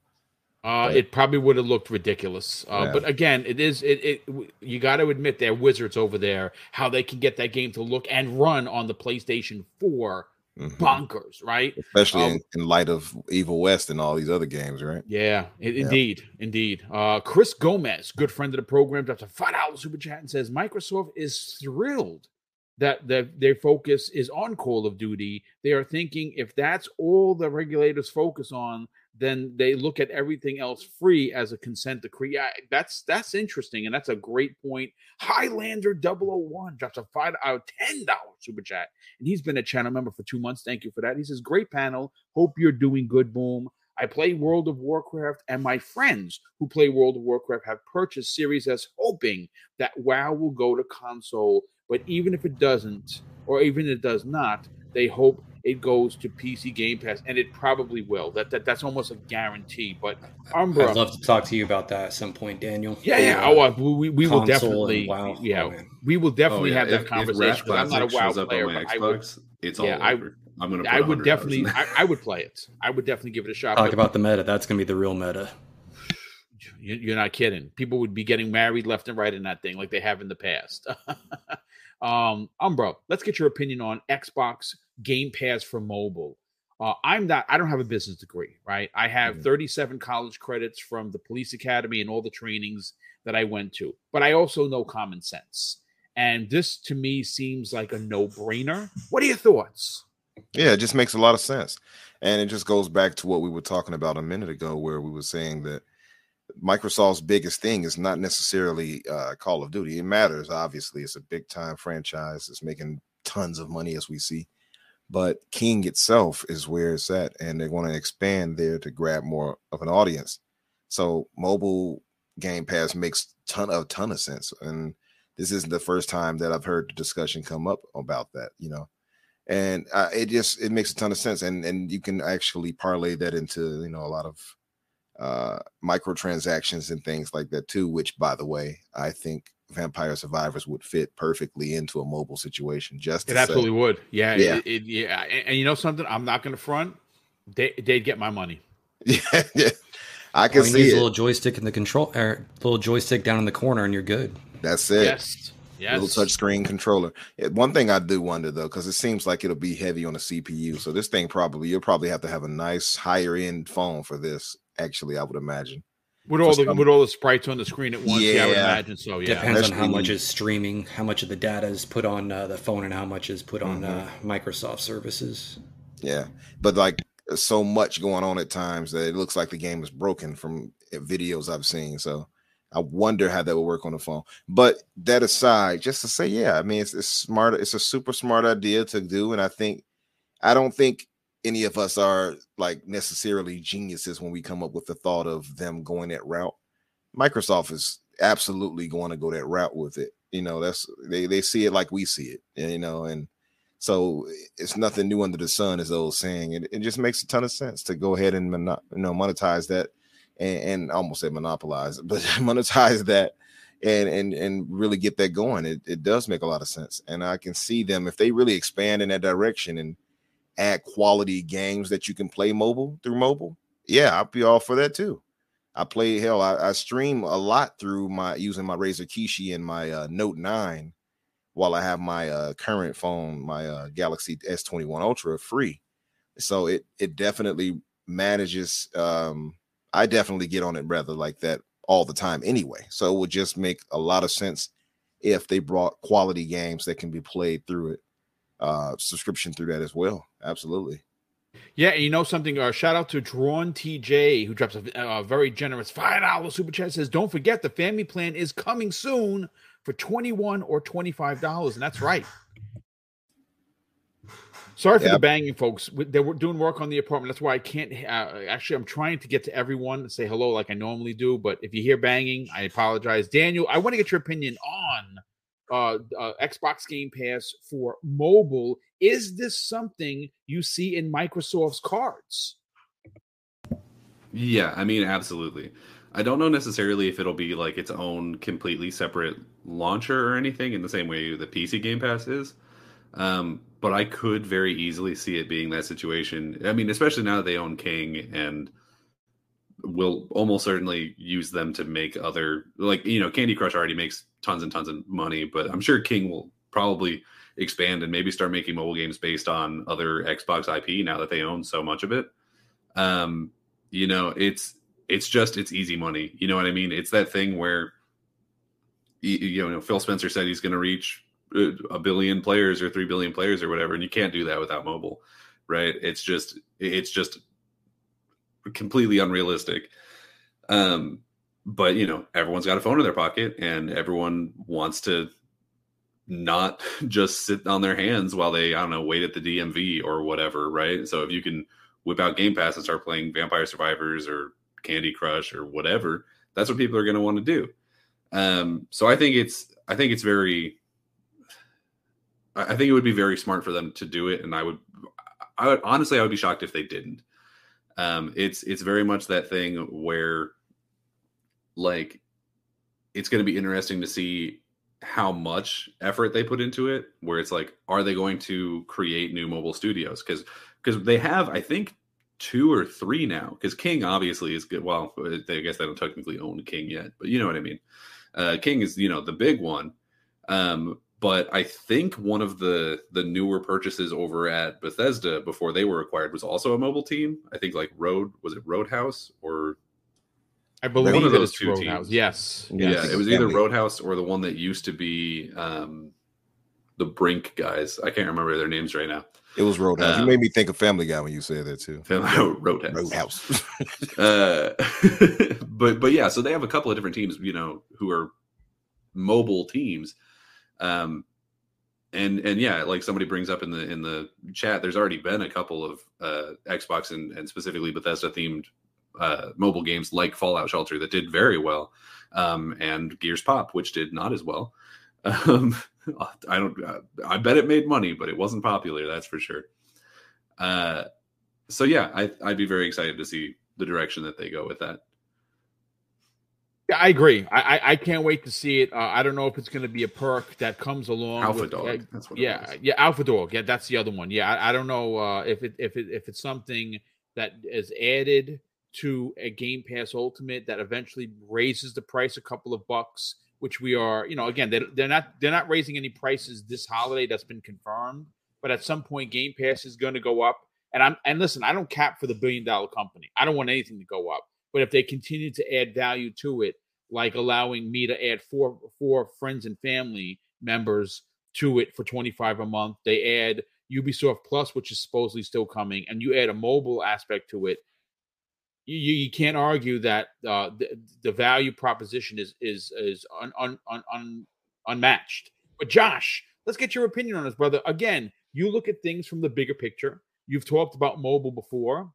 Uh, right. It probably would have looked ridiculous. Uh, yeah. But again, it is it, it you got to admit they're wizards over there, how they can get that game to look and run on the PlayStation four. Mm-hmm. Bonkers, right? Especially um, in, in light of Evil West and all these other games, right? Yeah, it, yeah. indeed, indeed. Uh, Chris Gomez, good friend of the program, dropped a five dollars super chat and says Microsoft is thrilled that the, their focus is on Call of Duty. They are thinking if that's all the regulators focus on, then they look at everything else free as a consent decree. I, that's that's interesting, and that's a great point. Highlander double oh one drops a five out ten dollar super chat, and he's been a channel member for two months. Thank you for that. He says, "Great panel. Hope you're doing good. Boom. I play World of Warcraft, and my friends who play World of Warcraft have purchased Series S, hoping that WoW will go to console. But even if it doesn't, or even if it does not, they hope it goes to P C Game Pass, and it probably will. That, that That's almost a guarantee. But Umbra, I'd love to talk to you about that at some point, Daniel. Yeah, yeah. Oh, uh, we, we will definitely. Wow. Yeah, oh, we will definitely oh, yeah. have that if, conversation. If I'm not a WoW player, but Xbox, I would. It's all yeah, over. I, I'm gonna. I would definitely. I, I would play it. I would definitely give it a shot. Talk but, about the meta. That's gonna be the real meta. You're not kidding. People would be getting married left and right in that thing, like they have in the past. Um, Umbro, let's get your opinion on Xbox Game Pass for mobile. Uh, I'm not, I don't have a business degree, right? I have mm-hmm. thirty-seven college credits from the police academy and all the trainings that I went to, but I also know common sense. And this to me seems like a no-brainer. What are your thoughts? Yeah, it just makes a lot of sense. And it just goes back to what we were talking about a minute ago, where we were saying that Microsoft's biggest thing is not necessarily uh, Call of Duty. It matters, obviously. It's a big-time franchise. It's making tons of money, as we see. But King itself is where it's at, and they want to expand there to grab more of an audience. So mobile Game Pass makes ton a ton of sense, and this isn't the first time that I've heard the discussion come up about that, you know. And uh, it just it makes a ton of sense, and and you can actually parlay that into, you know, a lot of uh microtransactions and things like that too, which, by the way, I think Vampire Survivors would fit perfectly into a mobile situation. Just it absolutely say. would. Yeah, yeah, it, it, yeah. And, and you know something, I'm not going to front. They they'd get my money. Yeah, yeah. I can well, see it. A little joystick in the control, or little joystick down in the corner, and you're good. That's it. Yes, yes. Little touchscreen controller. One thing I do wonder though, because it seems like it'll be heavy on the C P U. So this thing probably you'll probably have to have a nice higher end phone for this. Actually, I would imagine with all the with all the sprites on the screen at once. Yeah, yeah I would imagine so. Yeah, depends Especially on how much is streaming, how much of the data is put on uh, the phone, and how much is put on mm-hmm. uh, Microsoft services. Yeah, but like so much going on at times that it looks like the game is broken from videos I've seen. So I wonder how that will work on the phone. But that aside, just to say, yeah, I mean, it's, it's smart. It's a super smart idea to do, and I think I don't think. any of us are like necessarily geniuses when we come up with the thought of them going that route. Microsoft is absolutely going to go that route with it. You know, that's they, they see it like we see it, you know, and so it's nothing new under the sun, as the old saying. It, it just makes a ton of sense to go ahead and mono, you know, monetize that and, and almost say monopolize, but monetize that and and and really get that going. It, it does make a lot of sense. And I can see them if they really expand in that direction and add quality games that you can play mobile through mobile. Yeah, I'll be all for that too. I play hell. I, I stream a lot through my using my Razer Kishi and my uh, Note nine while I have my uh, current phone, my uh, Galaxy S twenty-one Ultra free. So it it definitely manages. Um, I definitely get on it rather like that all the time anyway. So it would just make a lot of sense if they brought quality games that can be played through it. Uh, subscription through that as well. Absolutely. Yeah, and you know something, uh, shout out to Drawn T J, who drops a, a very generous five dollars super chat. Says, don't forget the family plan is coming soon for twenty-one dollars or twenty-five dollars, and that's right. Sorry for yeah. the banging, folks. They were doing work on the apartment. That's why I can't uh, – actually, I'm trying to get to everyone and say hello like I normally do, but if you hear banging, I apologize. Daniel, I want to get your opinion on – Uh, uh, Xbox Game Pass for mobile. Is this something you see in Microsoft's cards? Yeah, I mean, absolutely. I don't know necessarily if it'll be like its own completely separate launcher or anything in the same way the P C Game Pass is. Um, but I could very easily see it being that situation. I mean, especially now that they own King and will almost certainly use them to make other, like, you know, Candy Crush already makes tons and tons of money, but I'm sure King will probably expand and maybe start making mobile games based on other Xbox I P now that they own so much of it. Um, you know, it's, it's just, it's easy money. You know what I mean? It's that thing where, you know, Phil Spencer said he's going to reach a billion players or three billion players or whatever. And you can't do that without mobile, right? It's just, it's just completely unrealistic. Um, but, you know, everyone's got a phone in their pocket and everyone wants to not just sit on their hands while they, I don't know, wait at the D M V or whatever, right? So if you can whip out Game Pass and start playing Vampire Survivors or Candy Crush or whatever, that's what people are going to want to do. Um, so I think it's, I think it's very, I think it would be very smart for them to do it. And I would, I would honestly, I would be shocked if they didn't. Um, it's, it's very much that thing where, like, it's going to be interesting to see how much effort they put into it, where it's like, are they going to create new mobile studios? Because, because they have, I think, two or three now, because King obviously is good. Well, I guess they don't technically own King yet, but you know what I mean? Uh, King is, you know, the big one. Um, But I think one of the the newer purchases over at Bethesda before they were acquired was also a mobile team. I think like Road, was it Roadhouse or I believe one of those two Roadhouse. Teams. Yes. yes. Yeah, exactly. It was either Roadhouse or the one that used to be um, the Brink guys. I can't remember their names right now. It was Roadhouse. Um, you made me think of Family Guy when you said that too. Family, Roadhouse. Roadhouse. uh, but but yeah, so they have a couple of different teams, you know, who are mobile teams. Um, and, and yeah, like somebody brings up in the, in the chat, there's already been a couple of, uh, Xbox and, and specifically Bethesda themed, uh, mobile games like Fallout Shelter that did very well. Um, and Gears Pop, which did not as well. Um, I don't, I bet it made money, but it wasn't popular. That's for sure. Uh, so yeah, I, I'd be very excited to see the direction that they go with that. I agree. I, I, I can't wait to see it. Uh, I don't know if it's going to be a perk that comes along. Alpha with, Dog. Uh, that's what yeah, it is. Yeah, Alpha Dog. Yeah, that's the other one. Yeah, I, I don't know uh, if it if it if it's something that is added to a Game Pass Ultimate that eventually raises the price a couple of bucks, which we are, you know, again, they they're not they're not raising any prices this holiday. That's been confirmed. But at some point, Game Pass is going to go up. And I'm and listen, I don't cap for the billion dollar company. I don't want anything to go up. But if they continue to add value to it, like allowing me to add four four friends and family members to it for twenty-five dollars a month, they add Ubisoft Plus, which is supposedly still coming, and you add a mobile aspect to it, you, you can't argue that uh, the, the value proposition is is is un, un, un, un, unmatched. But Josh, let's get your opinion on this, brother. Again, you look at things from the bigger picture. You've talked about mobile before.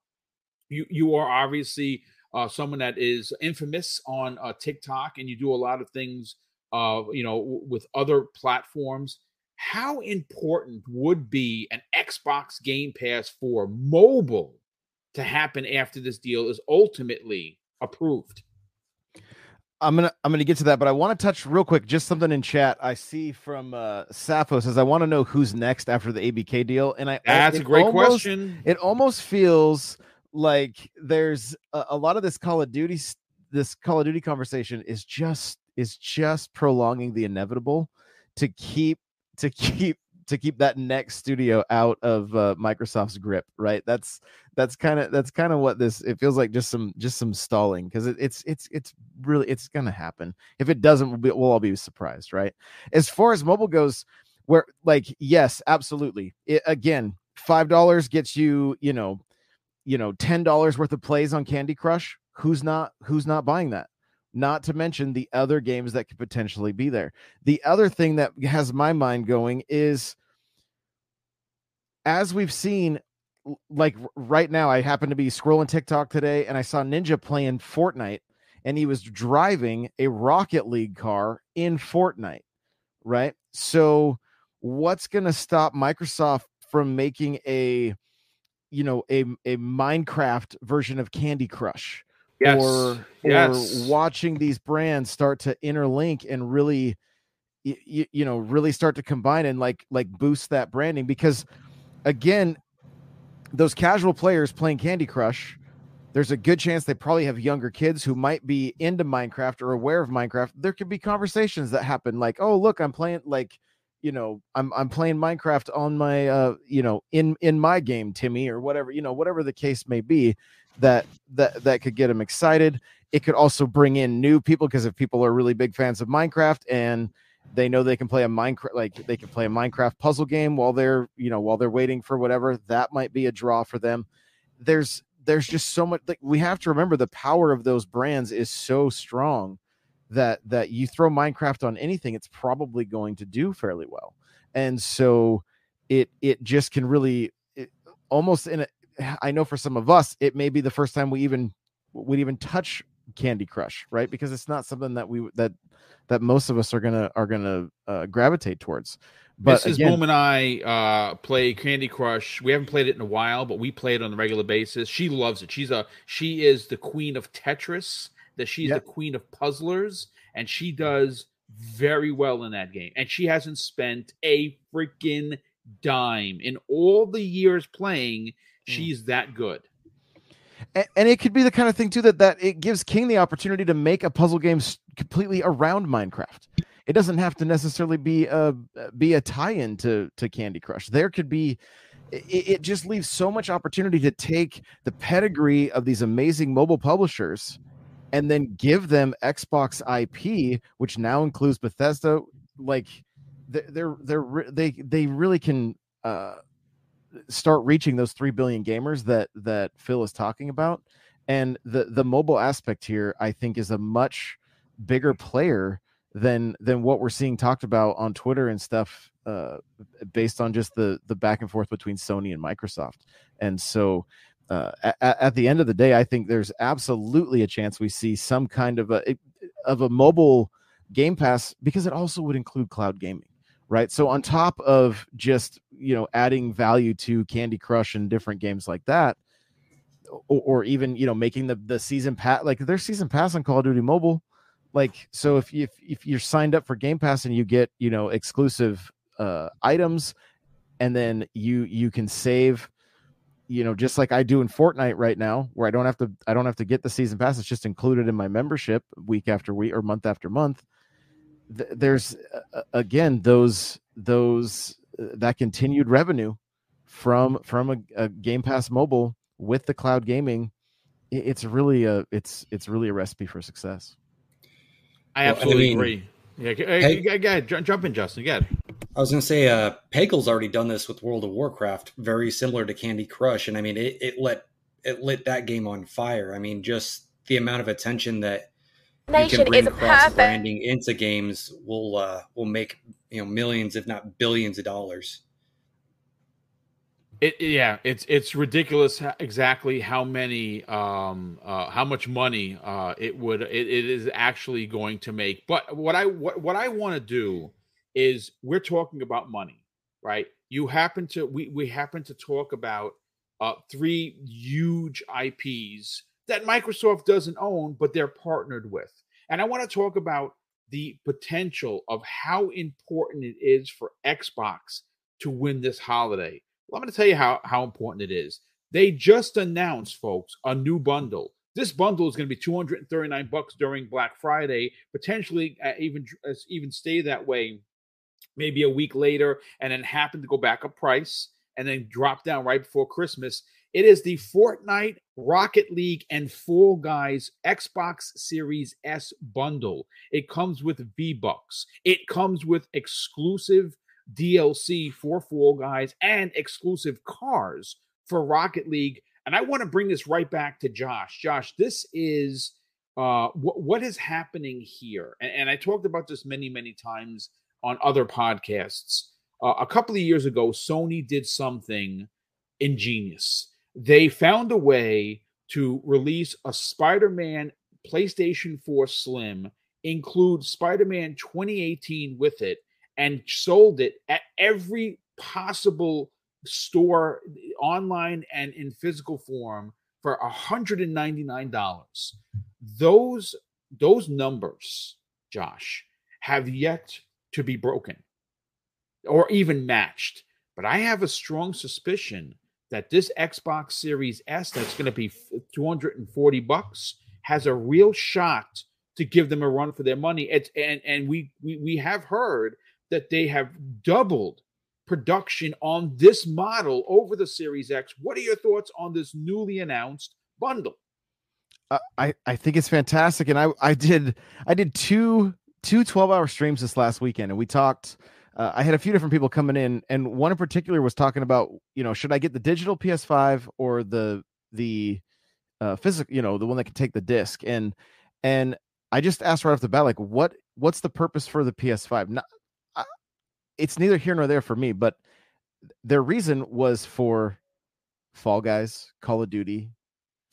You you are obviously... Uh, someone that is infamous on uh, TikTok, and you do a lot of things, uh, you know, w- with other platforms. How important would be an Xbox Game Pass for mobile to happen after this deal is ultimately approved? I'm gonna I'm gonna get to that, but I want to touch real quick just something in chat. I see from uh, Sappho says I want to know who's next after the A B K deal, and I that's I, a great almost, question. It almost feels. Like there's a, a lot of this Call of Duty, this Call of Duty conversation is just is just prolonging the inevitable to keep to keep to keep that next studio out of uh, Microsoft's grip, right? That's that's kind of that's kind of what this. It feels like just some just some stalling because it, it's it's it's really it's gonna happen. If it doesn't, we'll, be, we'll all be surprised, right? As far as mobile goes, where like yes, absolutely. It, again, five dollars gets you, you know. you know, ten dollars worth of plays on Candy Crush. Who's not, who's not buying that? Not to mention the other games that could potentially be there. The other thing that has my mind going is, as we've seen, like right now, I happen to be scrolling TikTok today and I saw Ninja playing Fortnite and he was driving a Rocket League car in Fortnite, right? So what's going to stop Microsoft from making a, you know, a, a Minecraft version of Candy Crush, yes. or, yes. or watching these brands start to interlink and really, you, you know, really start to combine and like, like boost that branding. Because again, those casual players playing Candy Crush, there's a good chance they probably have younger kids who might be into Minecraft or aware of Minecraft. There could be conversations that happen like, oh, look, I'm playing like, you know, I'm I'm playing Minecraft on my, uh, you know, in, in my game, Timmy, or whatever, you know, whatever the case may be, that that that could get them excited. It could also bring in new people because if people are really big fans of Minecraft and they know they can play a Minecraft, like they can play a Minecraft puzzle game while they're, you know, while they're waiting for whatever, that might be a draw for them. There's there's just so much, like, we have to remember the power of those brands is so strong that that you throw Minecraft on anything, it's probably going to do fairly well. And so it it just can really it, almost in a, I know for some of us, it may be the first time we even would even touch Candy Crush, right? Because it's not something that we that that most of us are gonna are gonna uh, gravitate towards. But Missus Bloom and I uh, play Candy Crush. We haven't played it in a while, but we play it on a regular basis. She loves it. She's a she is the queen of Tetris. That she's yep. the queen of puzzlers, and she does very well in that game. And she hasn't spent a freaking dime in all the years playing. She's that good. And, and it could be the kind of thing too that that it gives King the opportunity to make a puzzle game completely around Minecraft. It doesn't have to necessarily be a be a tie-in to to Candy Crush. There could be. It, it just leaves so much opportunity to take the pedigree of these amazing mobile publishers and then give them Xbox I P, which now includes Bethesda. Like they're they're they they really can uh, start reaching those three billion gamers that that Phil is talking about. And the the mobile aspect here, I think, is a much bigger player than than what we're seeing talked about on Twitter and stuff, uh, based on just the the back and forth between Sony and Microsoft. And so. Uh, at, at the end of the day, I think there's absolutely a chance we see some kind of a of a mobile Game Pass, because it also would include cloud gaming, right? So on top of just, you know, adding value to Candy Crush and different games like that, or, or even, you know, making the, the season pass, like their season pass on Call of Duty Mobile. Like, so if, if, if you're signed up for Game Pass and you get, you know, exclusive uh, items, and then you you can save, you know, just like I do in Fortnite right now, where I don't have to, I don't have to get the season pass. It's just included in my membership week after week or month after month. Th- there's uh, again, those, those, uh, that continued revenue from, from a, a Game Pass mobile with the cloud gaming. It, it's really a, it's, it's really a recipe for success. I absolutely well, I mean, agree. Yeah. Hey, hey, hey, hey, jump in, Justin. Get it. I was going to say, uh, Pagel's already done this with World of Warcraft, very similar to Candy Crush. And I mean, it, it lit it lit that game on fire. I mean, just the amount of attention that Nation you can bring across branding into games will uh, will make, you know, millions, if not billions of dollars. It yeah, it's it's ridiculous how, exactly how many um, uh, how much money uh, it would it, it is actually going to make. But what I what, what I want to do. Is we're talking about money, right? You happen to we we happen to talk about uh, three huge I Ps that Microsoft doesn't own, but they're partnered with. And I want to talk about the potential of how important it is for Xbox to win this holiday. Well, I'm going to tell you how how important it is. They just announced, folks, a new bundle. This bundle is going to be two hundred thirty-nine bucks during Black Friday. Potentially, uh, even uh, even stay that way. Maybe a week later, and then happen to go back up price and then drop down right before Christmas. It is the Fortnite, Rocket League, and Fall Guys Xbox Series S bundle. It comes with V-Bucks. It comes with exclusive D L C for Fall Guys and exclusive cars for Rocket League. And I want to bring this right back to Josh. Josh, this is uh, wh- what is happening here. And, and I talked about this many, many times on other podcasts. Uh, a couple of years ago, Sony did something ingenious. They found a way to release a Spider-Man PlayStation four Slim, include Spider-Man twenty eighteen with it, and sold it at every possible store, online and in physical form, for one hundred ninety-nine dollars. Those, those numbers, Josh, have yet to be broken or even matched. But I have a strong suspicion that this Xbox Series S that's going to be two hundred forty bucks has a real shot to give them a run for their money. It's, and and we, we, we have heard that they have doubled production on this model over the Series X. What are your thoughts on this newly announced bundle? Uh, I, I think it's fantastic. And I, I did, I did two Two twelve-hour streams this last weekend, and we talked. Uh, I had a few different people coming in, and one in particular was talking about, you know, should I get the digital P S five or the the uh, physical, you know, the one that can take the disc. And and I just asked right off the bat, like, what what's the purpose for the P S five? Not, I, it's neither here nor there for me, but their reason was for Fall Guys, Call of Duty,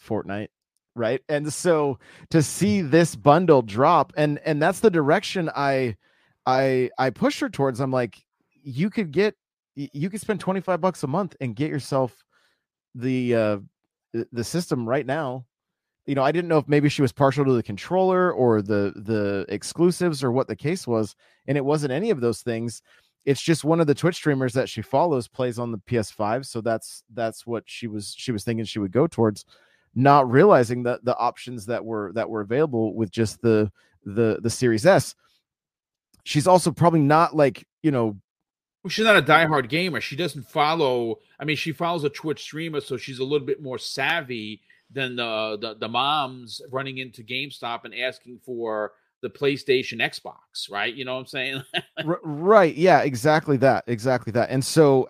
Fortnite, right? And so to see this bundle drop, and and that's the direction I I I pushed her towards. I'm like, you could get, you could spend twenty-five bucks a month and get yourself the uh, the system right now. You know, I didn't know if maybe she was partial to the controller or the the exclusives or what the case was, and it wasn't any of those things. It's just one of the Twitch streamers that she follows plays on the P S five, so that's that's what she was she was thinking she would go towards, not realizing that the options that were that were available with just the the the Series S. She's also probably not like, you know, well, she's not a diehard gamer. She doesn't follow. I mean, she follows a Twitch streamer, so she's a little bit more savvy than the the, the moms running into GameStop and asking for the PlayStation, Xbox, right? You know what I'm saying? Right. Yeah, exactly that. Exactly that. And so,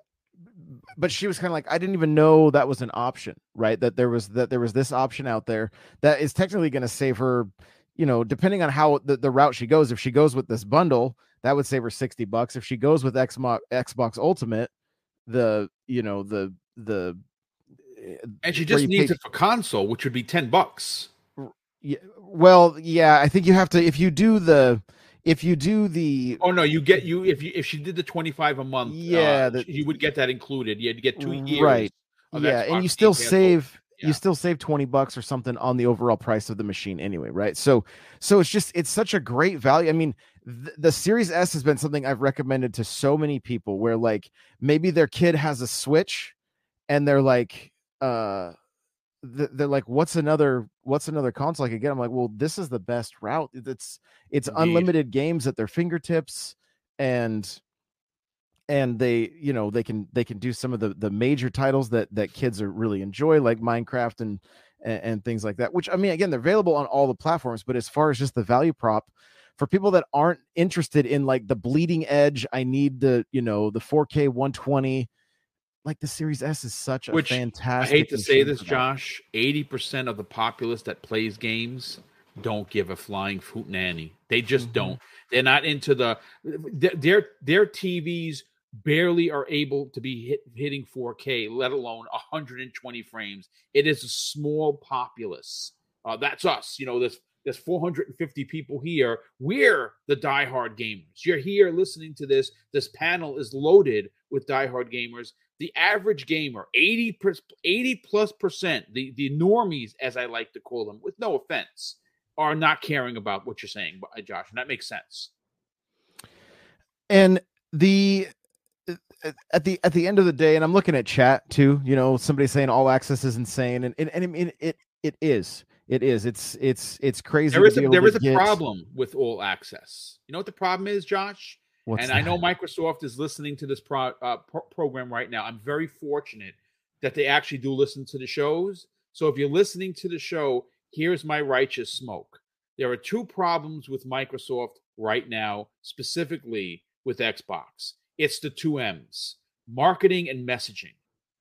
but she was kind of like, I didn't even know that was an option, right? That there was, that there was this option out there that is technically going to save her, you know, depending on how the, the route she goes. If she goes with this bundle, that would save her sixty bucks. If she goes with Xbox, Xbox Ultimate, the, you know, the, the, and she just needs pay- it for console, which would be ten bucks. Yeah, well, yeah, I think you have to, if you do the, if you do the, oh no, you get you if you if she did the twenty-five a month, yeah, uh, the, you would get that included. You'd get two years, right? Yeah, Xbox, and you still save, yeah. you still save twenty bucks or something on the overall price of the machine anyway, right? So, so it's just it's such a great value. I mean, th- the Series S has been something I've recommended to so many people, where like maybe their kid has a Switch, and they're like, uh. they're like, what's another what's another console I could get? I'm like, well, this is the best route. It's it's Indeed. Unlimited games at their fingertips, and and they, you know, they can they can do some of the, the major titles that, that kids are really enjoy, like Minecraft and, and and things like that. Which, I mean, again, they're available on all the platforms, but as far as just the value prop for people that aren't interested in like the bleeding edge, I need the, you know, the four K one twenty. Like the Series S is such a Which, fantastic. I hate to say this, Josh. eighty percent of the populace that plays games don't give a flying hootenanny. They just mm-hmm. don't. They're not into the. Their their T Vs barely are able to be hit, hitting four K, let alone one hundred twenty frames. It is a small populace. Uh, that's us. You know, there's there's four hundred fifty people here. We're the diehard gamers. You're here listening to this. This panel is loaded with diehard gamers. The average gamer, eighty plus percent, the, the normies, as I like to call them, with no offense, are not caring about what you're saying, Josh. And that makes sense. And the at the at the end of the day, and I'm looking at chat too, you know, somebody saying all access is insane, and and, and I mean it it is. It is. It's it's it's crazy. There is a, there is a get... problem with all access. You know what the problem is, Josh? What's and that? I know Microsoft is listening to this pro, uh, pro- program right now. I'm very fortunate that they actually do listen to the shows. So if you're listening to the show, here's my righteous smoke. There are two problems with Microsoft right now, specifically with Xbox. It's the two M's, marketing and messaging,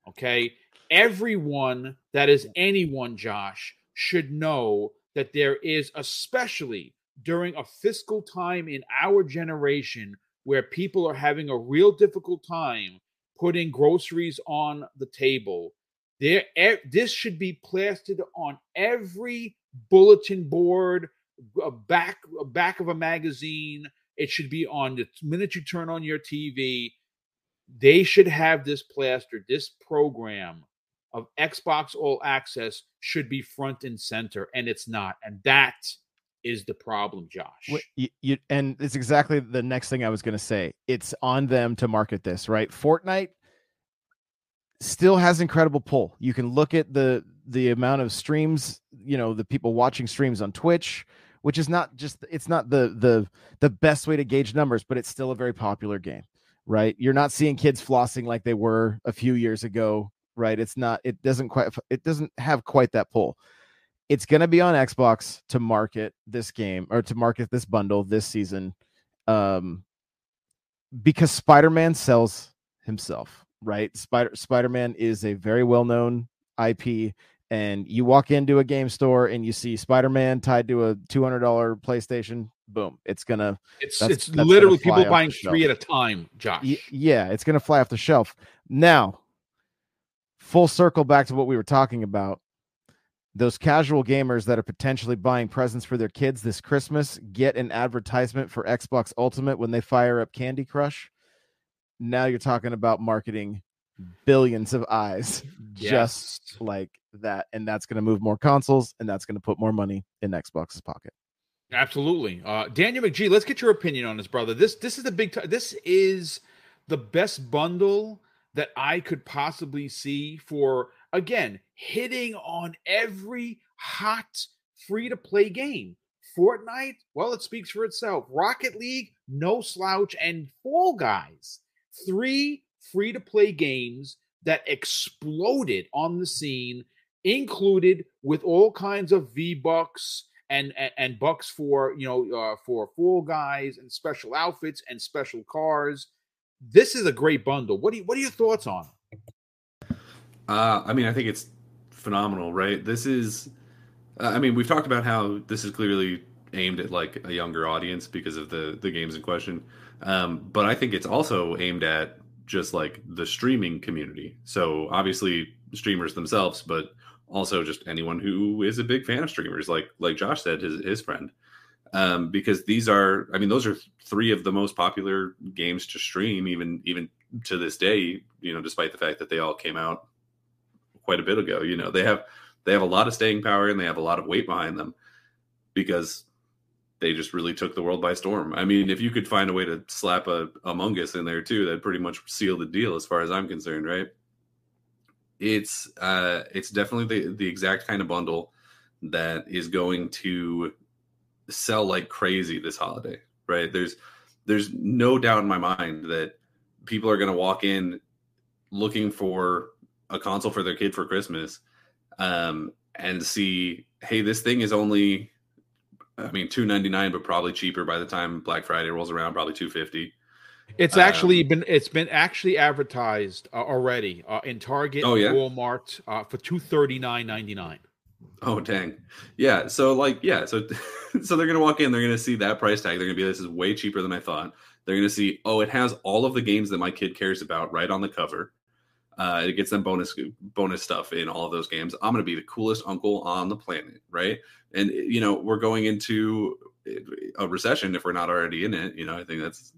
okay? Everyone that is anyone, Josh, should know that there is, especially during a fiscal time in our generation, where people are having a real difficult time putting groceries on the table. There, e- this should be plastered on every bulletin board, a back, a back of a magazine. It should be on the minute you turn on your T V. They should have this plastered. This program of Xbox All Access should be front and center, and it's not. And that is the problem, Josh. You, you, and it's exactly the next thing I was going to say. It's on them to market this, right? Fortnite still has incredible pull. You can look at the the amount of streams, you know, the people watching streams on Twitch, which is not just, it's not the the the best way to gauge numbers, but it's still a very popular game, right? You're not seeing kids flossing like they were a few years ago, right? It's not, it doesn't quite, it doesn't have quite that pull. It's going to be on Xbox to market this game, or to market this bundle this season, um, because Spider-Man sells himself, right? Spider Spider-Man is a very well-known I P, and you walk into a game store and you see Spider-Man tied to a two hundred dollars PlayStation, boom, it's going to... It's that's, it's that's literally people buying three at a time, Josh. Y- yeah, it's going to fly off the shelf. Now, full circle back to what we were talking about. Those casual gamers that are potentially buying presents for their kids this Christmas get an advertisement for Xbox Ultimate when they fire up Candy Crush. Now you're talking about marketing billions of eyes yes. just like that. And that's going to move more consoles, and that's going to put more money in Xbox's pocket. Absolutely. Uh, Daniel McGee, let's get your opinion on this, brother. This this is the big t- this is the best bundle that I could possibly see for, again, hitting on every hot free-to-play game. Fortnite, well, it speaks for itself. Rocket League, no slouch, and Fall Guys. Three free-to-play games that exploded on the scene, included with all kinds of V-Bucks and, and, and bucks for, you know, uh, for Fall Guys and special outfits and special cars. This is a great bundle. What do you, what are your thoughts on it? Uh, I mean, I think it's phenomenal, right? This is, uh, I mean, we've talked about how this is clearly aimed at like a younger audience because of the, the games in question. Um, but I think it's also aimed at just like the streaming community. So obviously streamers themselves, but also just anyone who is a big fan of streamers, like, like Josh said, his, his friend. Um, because these are, I mean, those are three of the most popular games to stream, even, even to this day, you know, despite the fact that they all came out quite a bit ago. You know, they have they have a lot of staying power, and they have a lot of weight behind them because they just really took the world by storm. I mean, if you could find a way to slap a Among Us in there too, that'd pretty much seal the deal as far as I'm concerned, right? It's uh, it's definitely the, the exact kind of bundle that is going to sell like crazy this holiday, right? There's there's no doubt in my mind that people are going to walk in looking for a console for their kid for Christmas, um, and see, hey, this thing is only, I mean, two ninety-nine, but probably cheaper by the time Black Friday rolls around, probably two fifty. It's actually um, been it's been actually advertised uh, already uh, in Target, oh, yeah? Walmart uh, for two thirty-nine ninety-nine. Oh dang, yeah. So like, yeah. So so they're gonna walk in, they're gonna see that price tag, they're gonna be, this is way cheaper than I thought. They're gonna see, oh, it has all of the games that my kid cares about right on the cover. Uh, it gets them bonus bonus stuff in all of those games. I'm going to be the coolest uncle on the planet, right? And, you know, we're going into a recession if we're not already in it. You know, I think that's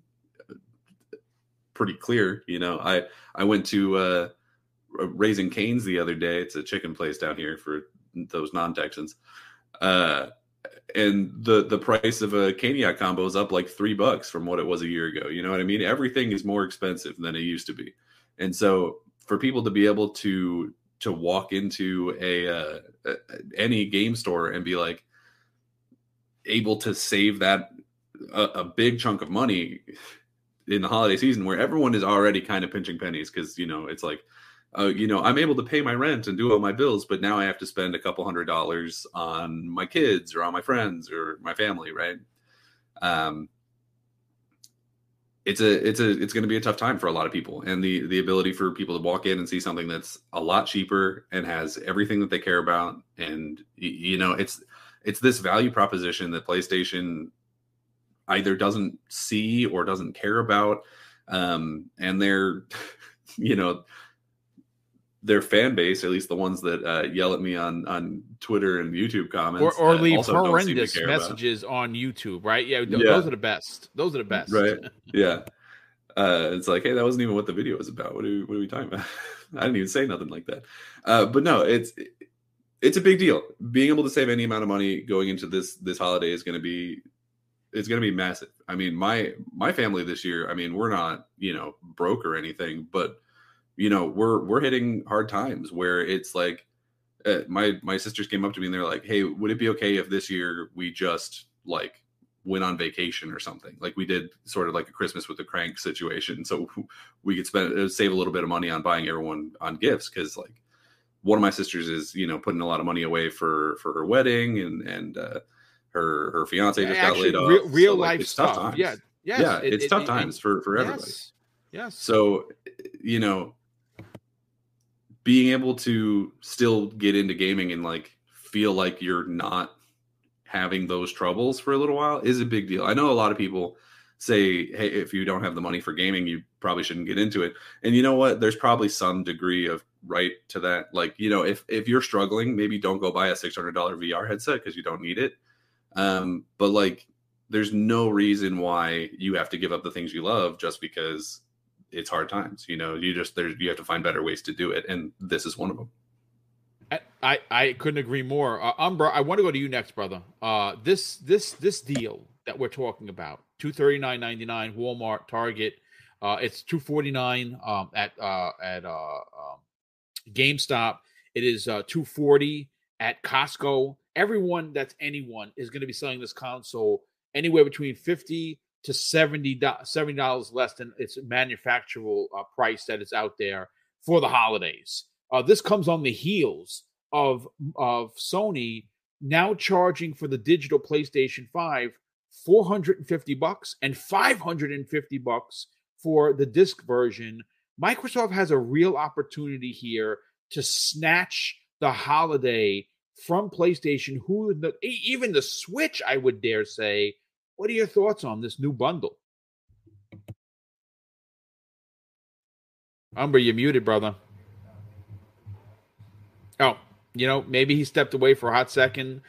pretty clear. You know, I, I went to uh, Raising Cane's the other day. It's a chicken place down here for those non-Texans. Uh, and the, the price of a Caniac combo is up like three bucks from what it was a year ago. You know what I mean? Everything is more expensive than it used to be. And so... for people to be able to to walk into a uh, any game store and be like able to save that a, a big chunk of money in the holiday season where everyone is already kind of pinching pennies because, you know, it's like, uh, you know, I'm able to pay my rent and do all my bills, but now I have to spend a couple hundred dollars on my kids or on my friends or my family, right? Um It's a, it's a, it's going to be a tough time for a lot of people, and the the ability for people to walk in and see something that's a lot cheaper and has everything that they care about, and you know, it's it's this value proposition that PlayStation either doesn't see or doesn't care about, um, and their, you know, their fan base, at least the ones that uh, yell at me on on Twitter and YouTube comments, or, or leave horrendous messages about. On YouTube, right? Yeah, th- yeah, those are the best. Those are the best, right? Yeah, uh, it's like, hey, that wasn't even what the video was about. What are we, what are we talking about? I didn't even say nothing like that. Uh, but no, it's it's a big deal. Being able to save any amount of money going into this this holiday is going to be it's going to be massive. I mean, my my family this year. I mean, we're not, you know, broke or anything, but you know, we're we're hitting hard times where it's like. Uh, my my sisters came up to me and they're like, "Hey, would it be okay if this year we just like went on vacation or something? Like we did sort of like a Christmas with the Crank situation, so we could spend save a little bit of money on buying everyone on gifts." Because like one of my sisters is, you know, putting a lot of money away for for her wedding, and and uh, her her fiance just Actually, got laid real, off. Real so, like, life it's stuff. Tough times. Yeah, yes, yeah, it, it's it, tough it, times it, for for everybody. Yes, yes. So you know. being able to still get into gaming and like feel like you're not having those troubles for a little while is a big deal. I know a lot of people say, hey, if you don't have the money for gaming, you probably shouldn't get into it. And you know what? There's probably some degree of right to that. Like, you know, if, if you're struggling, maybe don't go buy a six hundred dollars V R headset because you don't need it. Um, but like, there's no reason why you have to give up the things you love just because it's hard times. You know, you just, there, you have to find better ways to do it. And this is one of them. I, I couldn't agree more. Uh, Umbra, I want to go to you next, brother. Uh, this this this deal that we're talking about, two hundred thirty-nine ninety-nine, Walmart, Target. Uh, it's two hundred forty-nine dollars um, at uh, at uh, um, GameStop. It is uh, two hundred forty dollars at Costco. Everyone that's anyone is going to be selling this console anywhere between fifty dollars to seventy dollars, seventy dollars less than its manufacturer uh, price that is out there for the holidays. Uh, this comes on the heels of of Sony now charging for the digital PlayStation five four hundred fifty bucks and five hundred fifty bucks for the disc version. Microsoft has a real opportunity here to snatch the holiday from PlayStation, who the, even the Switch, I would dare say. What are your thoughts on this new bundle? Umber, you're muted, brother. Oh, you know, maybe he stepped away for a hot second.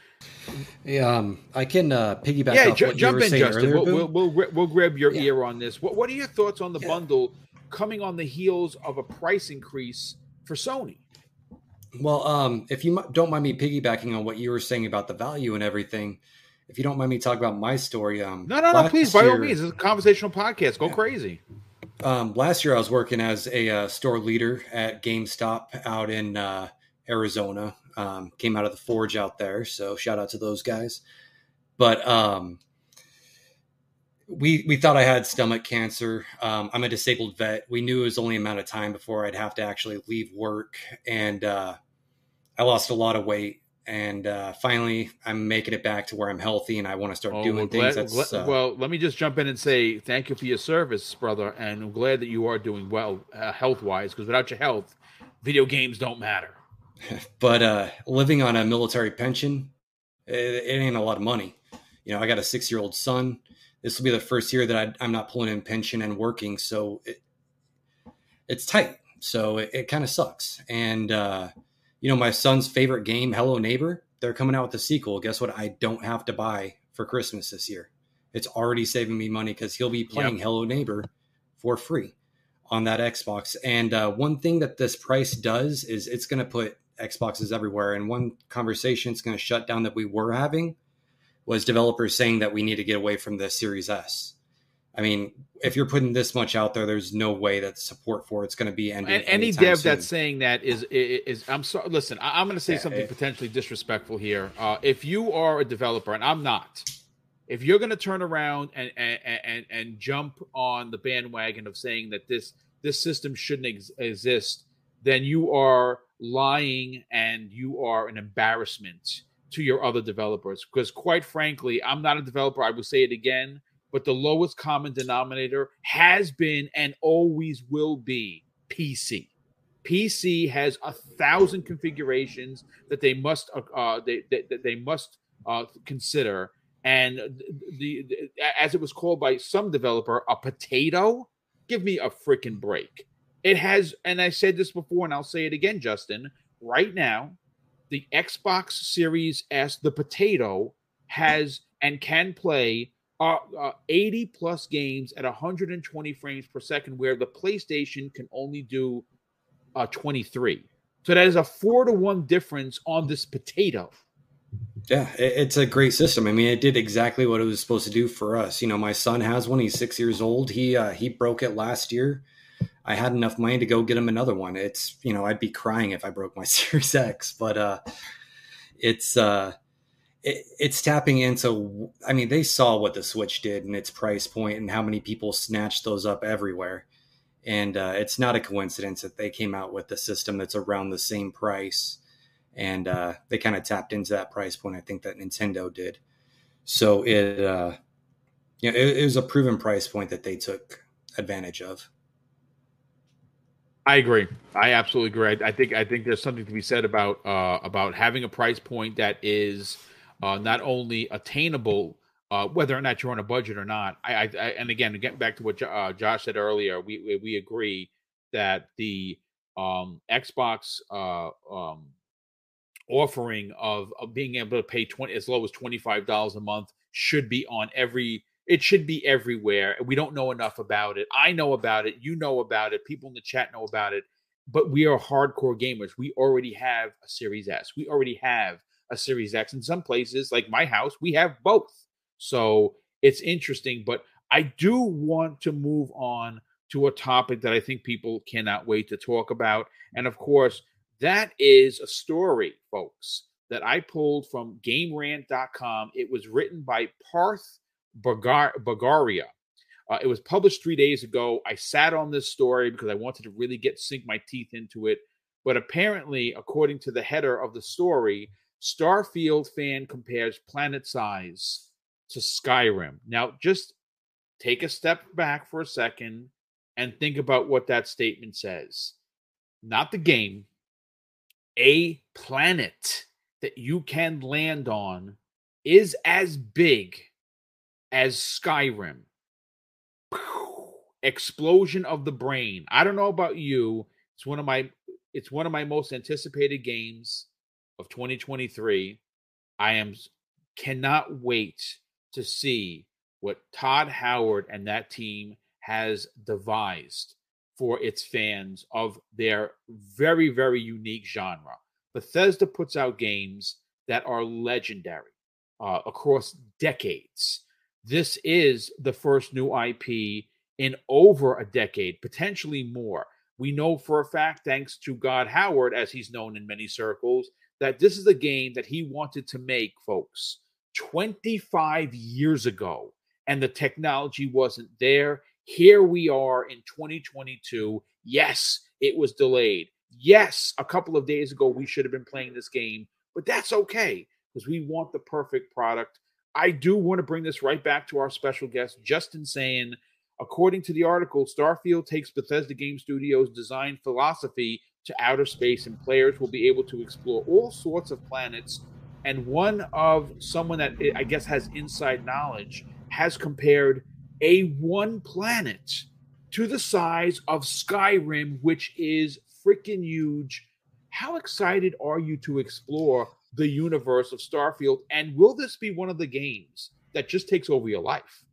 Yeah, um, I can uh, piggyback yeah, off ju- what you were in, saying Justin. earlier. We'll, we'll, we'll, we'll grab your yeah. ear on this. What, what are your thoughts on the yeah. bundle coming on the heels of a price increase for Sony? Well, um, if you don't mind me piggybacking on what you were saying about the value and everything, if you don't mind me talking about my story. Um, no, no, no, please, year, by all means. It's a conversational podcast. Go yeah. crazy. Um, last year, I was working as a uh, store leader at GameStop out in uh, Arizona. Um, came out of the Forge out there, so shout out to those guys. But um, we we thought I had stomach cancer. Um, I'm a disabled vet. We knew it was only a matter of time before I'd have to actually leave work, and uh, I lost a lot of weight. And uh, finally, I'm making it back to where I'm healthy, and I want to start oh, doing well, things. Glad, that's, uh, well, let me just jump in and say thank you for your service, brother, and I'm glad that you are doing well uh, health-wise, because without your health, video games don't matter. But uh, living on a military pension, it, it ain't a lot of money. You know, I got a six-year-old son. This will be the first year that I, I'm not pulling in pension and working, so it, it's tight. So it, it kind of sucks. And, uh, you know, my son's favorite game, Hello Neighbor, they're coming out with a sequel. Guess what? I don't have to buy for Christmas this year. It's already saving me money because he'll be playing yep. Hello Neighbor for free on that Xbox. And uh, one thing that this price does is it's going to put Xboxes everywhere. And one conversation it's going to shut down that we were having was developers saying that we need to get away from the Series S. I mean, if you're putting this much out there, there's no way that support for it's going to be ending. And any dev soon. That's saying that is, is, is I'm sorry. Listen, I, I'm going to say yeah, something it, potentially disrespectful here. Uh, if you are a developer, and I'm not, if you're going to turn around and, and, and, and jump on the bandwagon of saying that this, this system shouldn't ex- exist, then you are lying and you are an embarrassment to your other developers. Because quite frankly, I'm not a developer. I will say it again. But the lowest common denominator has been and always will be P C. P C has a thousand configurations that they must uh, they, they they must uh, consider, and the, the as it was called by some developer, a potato. Give me a freaking break! It has, and I said this before, and I'll say it again, Justin. Right now, the Xbox Series S, the potato, has and can play. Uh, uh, eighty plus games at one hundred twenty frames per second, where the PlayStation can only do uh, twenty-three. So that is a four to one difference on this potato. Yeah, it's a great system. I mean, it did exactly what it was supposed to do for us. You know, my son has one. He's six years old. He uh, he broke it last year. I had enough money to go get him another one. It's, you know, I'd be crying if I broke my Series X, but uh, it's. Uh, It, it's tapping into, I mean, they saw what the Switch did and its price point and how many people snatched those up everywhere. And uh, it's not a coincidence that they came out with a system that's around the same price. And uh, they kind of tapped into that price point, I think, that Nintendo did. So it, uh, you know, it, it was a proven price point that they took advantage of. I agree. I absolutely agree. I, I think I think there's something to be said about uh, about having a price point that is uh, not only attainable, uh, whether or not you're on a budget or not. I, I, I and again, getting back to what uh, Josh said earlier, we we, we agree that the um, Xbox uh, um, offering of, of being able to pay twenty as low as twenty-five dollars a month should be on every. It should be everywhere. We don't know enough about it. I know about it. You know about it. People in the chat know about it. But we are hardcore gamers. We already have a Series S. We already have a Series X. In some places, like my house, we have both. So it's interesting. But I do want to move on to a topic that I think people cannot wait to talk about. And, of course, that is a story, folks, that I pulled from Game Rant dot com. It was written by Parth Bagaria. Uh, it was published three days ago. I sat on this story because I wanted to really get sink my teeth into it. But apparently, according to the header of the story, Starfield fan compares Planet Size to Skyrim. Now, just take a step back for a second and think about what that statement says. Not the game, a planet that you can land on is as big as Skyrim. Explosion of the brain. I don't know about you. It's one of my it's one of my most anticipated games of twenty twenty-three. I am cannot wait to see what Todd Howard and that team has devised for its fans of their very, very unique genre. Bethesda puts out games that are legendary uh, across decades. This is the first new I P in over a decade, potentially more. We know for a fact, thanks to God Howard, as he's known in many circles, that this is a game that he wanted to make, folks, twenty-five years ago, and the technology wasn't there. Here we are in twenty twenty-two. Yes, it was delayed. Yes, a couple of days ago, we should have been playing this game, but that's okay because we want the perfect product. I do want to bring this right back to our special guest, Justin Sayin. According to the article, Starfield takes Bethesda Game Studios' design philosophy to outer space, and players will be able to explore all sorts of planets. And one of someone that I guess has inside knowledge has compared a one planet to the size of Skyrim, which is freaking huge. How excited are you to explore the universe of Starfield, and will this be one of the games that just takes over your life?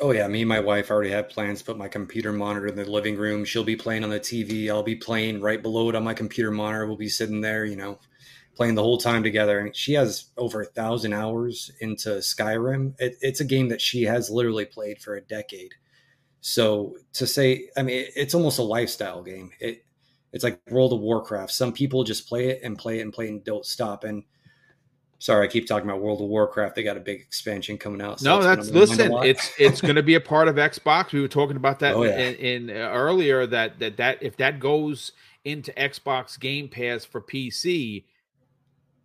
Oh yeah, me and my wife already have plans. Put my computer monitor in the living room. She'll be playing on the T V. I'll be playing right below it on my computer monitor. We'll be sitting there, you know, playing the whole time together. And she has over a thousand hours into Skyrim. It, it's a game that she has literally played for a decade. So to say, I mean, it's almost a lifestyle game. It, It's like World of Warcraft. Some people just play it and play it and play it and don't stop. And sorry, I keep talking about World of Warcraft. They got a big expansion coming out. So no, that's listen. It's it's going to be a part of Xbox. We were talking about that oh, yeah. in, in uh, earlier. That that that if that goes into Xbox Game Pass for P C,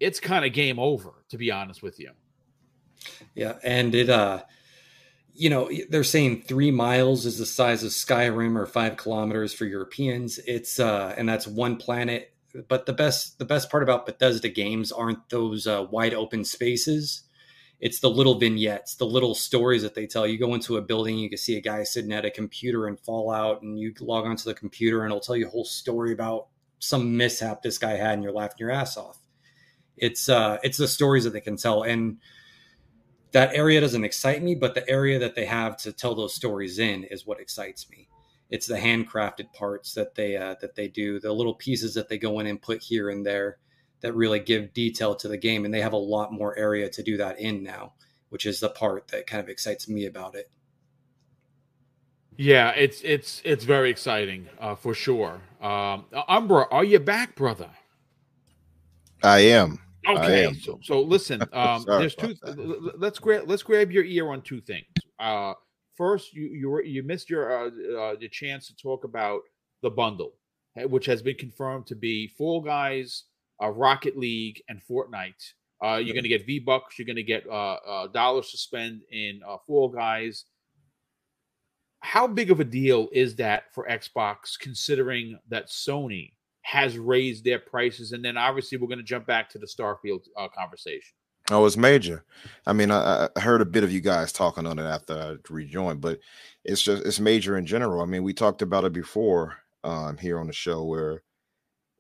it's kind of game over. To be honest with you. Yeah, and it. Uh, You know, they're saying three miles is the size of Skyrim, or five kilometers for Europeans. It's uh, and that's one planet. But the best the best part about Bethesda games aren't those uh, wide open spaces. It's the little vignettes, the little stories that they tell. You go into a building, you can see a guy sitting at a computer in Fallout, and you log onto the computer, and it'll tell you a whole story about some mishap this guy had, and you're laughing your ass off. It's uh, it's the stories that they can tell, and that area doesn't excite me, but the area that they have to tell those stories in is what excites me. It's the handcrafted parts that they uh, that they do, the little pieces that they go in and put here and there that really give detail to the game. And they have a lot more area to do that in now, which is the part that kind of excites me about it. Yeah, it's it's it's very exciting uh, for sure. Um, Umbra, are you back, brother? I am. Okay, so, so listen. Um, there's two. Th- let's grab. Let's grab your ear on two things. Uh, first, you you, were, you missed your uh, uh, the chance to talk about the bundle, which has been confirmed to be Fall Guys, uh, Rocket League, and Fortnite. Uh, you're going to get V Bucks. You're going to get uh, uh, dollars to spend in uh, Fall Guys. how big of a deal is that for Xbox, considering that Sony has raised their prices? And then obviously we're going to jump back to the Starfield uh, conversation. Oh, it's major. I mean, I, I heard a bit of you guys talking on it after I rejoined, but it's just, it's major in general. I mean, we talked about it before um, here on the show where,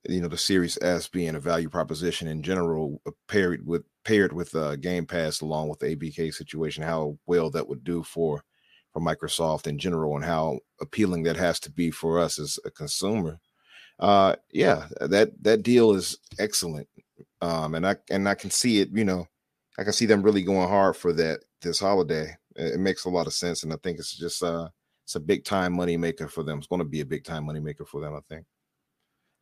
you know, the Series S being a value proposition in general, paired with paired with uh, Game Pass along with the A B K situation, how well that would do for for Microsoft in general and how appealing that has to be for us as a consumer. Uh, yeah, that that deal is excellent. Um, and I and I can see it, you know, I can see them really going hard for that this holiday. It, it makes a lot of sense. And I think it's just uh, it's a big time money maker for them. It's going to be a big time money maker for them, I think.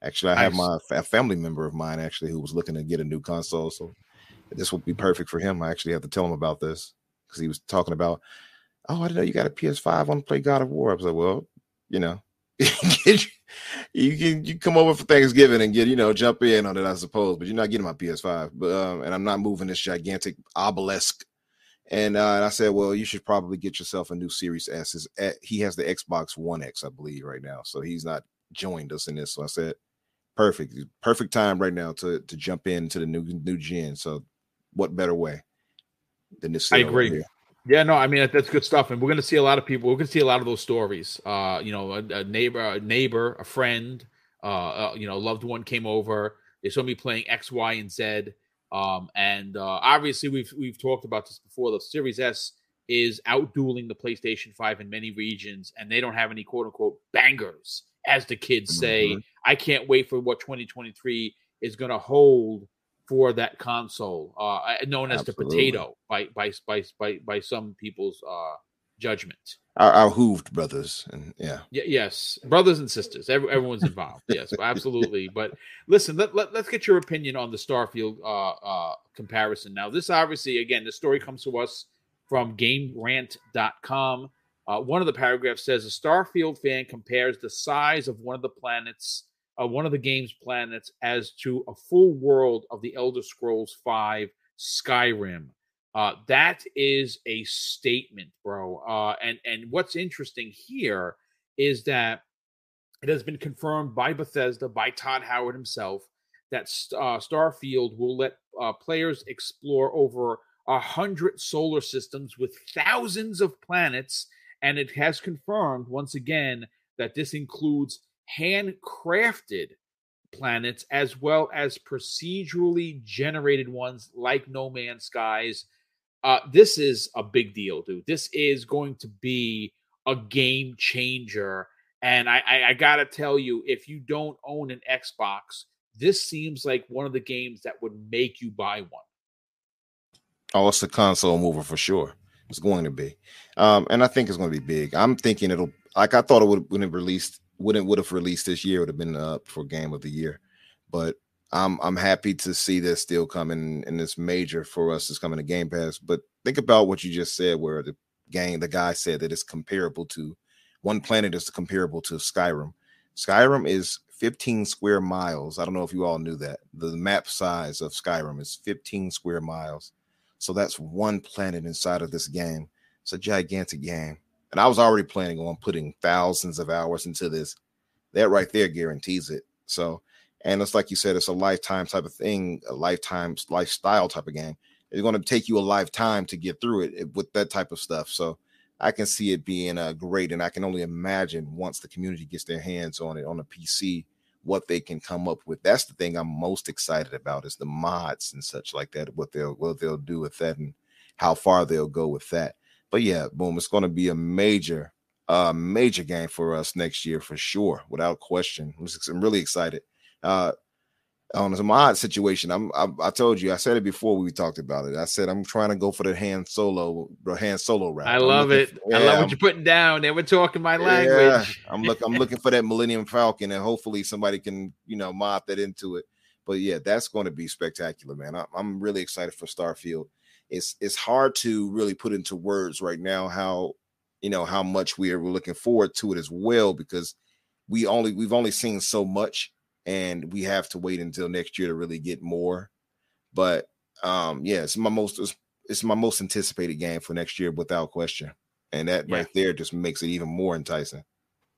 Actually, I have my a family member of mine actually who was looking to get a new console, so this would be perfect for him. I actually have to tell him about this because he was talking about, oh, I didn't know you got a P S five. I want to play God of War. I was like, well, you know, you can you come over for Thanksgiving and get, you know, jump in on it, I suppose. But you're not getting my P S five, but um, and I'm not moving this gigantic obelisk. And, uh, and I said, well, you should probably get yourself a new Series S. His, he has the Xbox One X, I believe, right now, so he's not joined us in this. So I said, perfect perfect time right now to to jump into the new new gen, so what better way than this? I agree. Yeah, no, I mean, that's good stuff, and we're going to see a lot of people, we're going to see a lot of those stories. Uh you know, a, a neighbor a neighbor a friend, uh, uh you know, loved one came over, they saw me playing X, Y, and Z, um and uh obviously we've we've talked about this before. The Series S is outdueling the PlayStation five in many regions, and they don't have any quote-unquote bangers, as the kids say. Mm-hmm. I can't wait for what twenty twenty-three is going to hold for that console, uh, known as Absolutely. the potato by by by by, by some people's uh, judgment. Our, our hooved brothers, and yeah, yeah, yes, brothers and sisters. Every, everyone's involved. Yes, absolutely. But listen, let, let let's get your opinion on the Starfield uh, uh, comparison. Now, this obviously, again, the story comes to us from Game Rant dot com. Uh, one of the paragraphs says, a Starfield fan compares the size of one of the planets, uh, one of the game's planets, as to a full world of the Elder Scrolls V: Skyrim. Uh, that is a statement, bro. Uh, and, and what's interesting here is that it has been confirmed by Bethesda, by Todd Howard himself, that uh, Starfield will let uh, players explore over one hundred solar systems with thousands of planets. And it has confirmed, once again, that this includes handcrafted planets as well as procedurally generated ones like No Man's Skies. Uh, this is a big deal, dude. This is going to be a game changer. And I, I, I got to tell you, if you don't own an Xbox, this seems like one of the games that would make you buy one. Oh, it's a console mover for sure. It's going to be, um, and I think it's going to be big. I'm thinking it'll, like I thought it would when it released, wouldn't would have released this year, it would have been up for Game of the Year. But I'm I'm happy to see this still coming, and this major for us is coming to Game Pass. But think about what you just said, where the game, the guy said that it's comparable to one planet is comparable to Skyrim. Skyrim is fifteen square miles. I don't know if you all knew that. The map size of Skyrim is fifteen square miles. So that's one planet inside of this game. It's a gigantic game. And I was already planning on putting thousands of hours into this. That right there guarantees it. So, and it's like you said, it's a lifetime type of thing, a lifetime lifestyle type of game. It's going to take you a lifetime to get through it with that type of stuff. So I can see it being uh, great. And I can only imagine once the community gets their hands on it on a P C, what they can come up with. That's the thing I'm most excited about, is the mods and such like that, what they'll what they'll do with that and how far they'll go with that. But yeah, boom, it's going to be a major uh major game for us next year for sure, without question. I'm really excited. Uh on this mod situation, I'm I, I told you, I said it before we talked about it. I said I'm trying to go for the Han Solo, the Han Solo route. I love it. For, yeah, I love what I'm, you're putting down. They were talking my language. Yeah, I'm look, I'm looking for that Millennium Falcon, and hopefully somebody can, you know, mod that into it. But yeah, that's going to be spectacular, man. I, I'm really excited for Starfield. It's it's hard to really put into words right now how, you know, how much we are we're looking forward to it as well, because we only we've only seen so much. And we have to wait until next year to really get more. But um, yeah, it's my most it's my most anticipated game for next year, without question. And that yeah. right there just makes it even more enticing.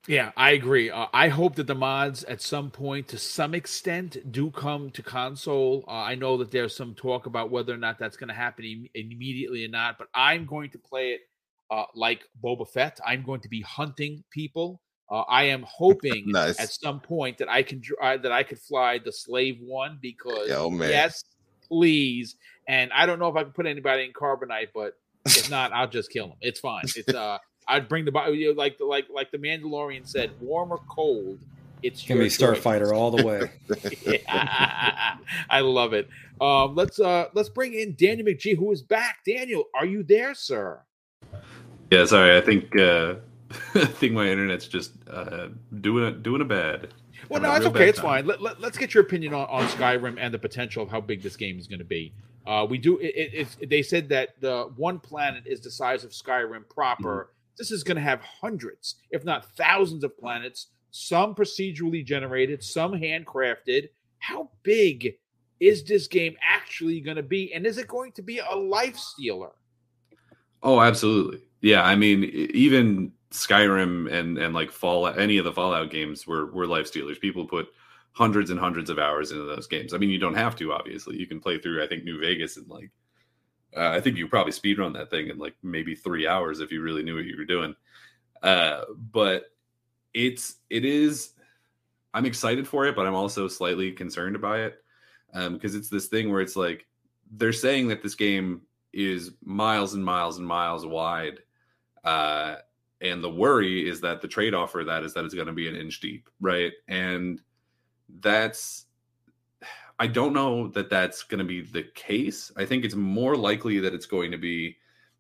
Yeah, I agree. Uh, I hope that the mods at some point, to some extent, do come to console. Uh, I know that there's some talk about whether or not that's going to happen im- immediately or not, but I'm going to play it uh, like Boba Fett. I'm going to be hunting people. Uh, I am hoping nice. at some point that I can uh, that I could fly the Slave One because, Yo, yes, please. And I don't know if I can put anybody in carbonite, but if not, I'll just kill them. It's fine. It's uh. I'd bring the you know, like like like the Mandalorian said, warm or cold, it's your choice. Can be Starfighter all the way. yeah, I love it. Um, let's uh, let's bring in Daniel McGee, who is back. Daniel, are you there, sir? Yeah, sorry. I think uh, I think my internet's just uh, doing a, doing a bad. Well, no, it's okay. It's fine. Let, let, let's get your opinion on, on Skyrim and the potential of how big this game is going to be. Uh, we do. It, it, it, they said that the one planet is the size of Skyrim proper. Mm-hmm. This is going to have hundreds, if not thousands of planets, some procedurally generated, some handcrafted. How big is this game actually going to be? And is it going to be a life stealer? Oh, absolutely. Yeah, I mean, even Skyrim and, and like Fallout, any of the Fallout games were, were life stealers. People put hundreds and hundreds of hours into those games. I mean, you don't have to, obviously. You can play through, I think, New Vegas in like Uh, I think you probably speedrun that thing in like maybe three hours if you really knew what you were doing. Uh, but it's it is. I'm excited for it, but I'm also slightly concerned by it because um, it's this thing where it's like they're saying that this game is miles and miles and miles wide, uh, and the worry is that the trade-off for that is that it's going to be an inch deep, right? And that's. I don't know that that's going to be the case. I think it's more likely that it's going to be,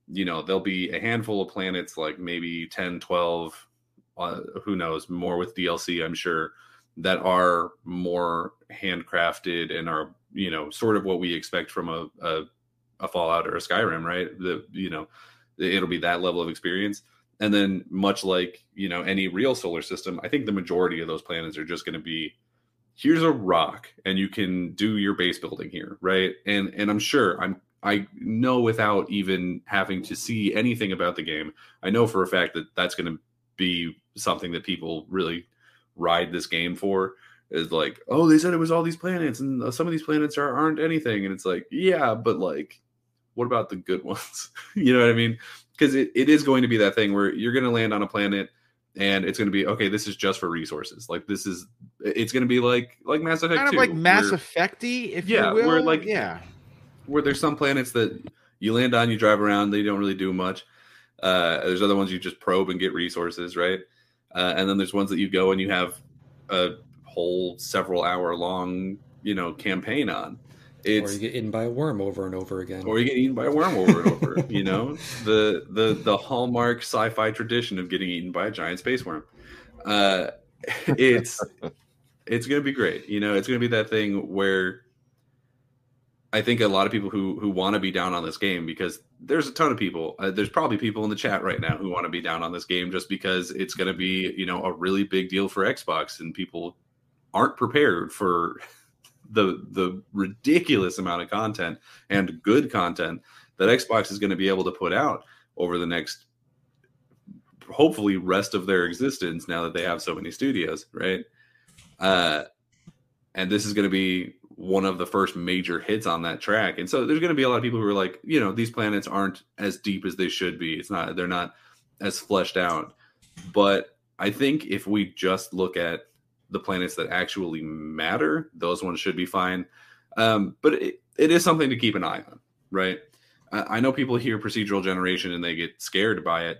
you know, there'll be a handful of planets, like maybe ten, twelve, uh, who knows, more with D L C, I'm sure, that are more handcrafted and are, you know, sort of what we expect from a, a, a Fallout or a Skyrim, right? The, you know, it'll be that level of experience. And then much like, you know, any real solar system, I think the majority of those planets are just going to be, here's a rock and you can do your base building here. Right. And, and I'm sure I'm, I know without even having to see anything about the game, I know for a fact that that's going to be something that people really ride this game for is like, oh, they said it was all these planets and some of these planets are, aren't anything. And it's like, yeah, but like, what about the good ones? You know what I mean? Cause it, it is going to be that thing where you're going to land on a planet and it's going to be, okay, this is just for resources. Like, this is, it's going to be like like Mass Effect two. Kind of like Mass Effect-y, if yeah, you will. Where like, yeah, where there's some planets that you land on, you drive around, they don't really do much. Uh, there's other ones you just probe and get resources, right? Uh, and then there's ones that you go and you have a whole several hour long, you know, campaign on. It's, or you get eaten by a worm over and over again. Or you get eaten by a worm over and over. You know, the the the hallmark sci-fi tradition of getting eaten by a giant space worm. Uh, it's it's going to be great. You know, it's going to be that thing where I think a lot of people who who want to be down on this game because there's a ton of people. Uh, there's probably people in the chat right now who want to be down on this game just because it's going to be, you know, a really big deal for Xbox and people aren't prepared for the the ridiculous amount of content and good content that Xbox is going to be able to put out over the next, hopefully, rest of their existence now that they have so many studios, right? Uh, and this is going to be one of the first major hits on that track. And so there's going to be a lot of people who are like, you know, these planets aren't as deep as they should be. It's not, they're not as fleshed out. But I think if we just look at the planets that actually matter, those ones should be fine. Um, but it, it is something to keep an eye on, right? I, I know people hear procedural generation and they get scared by it,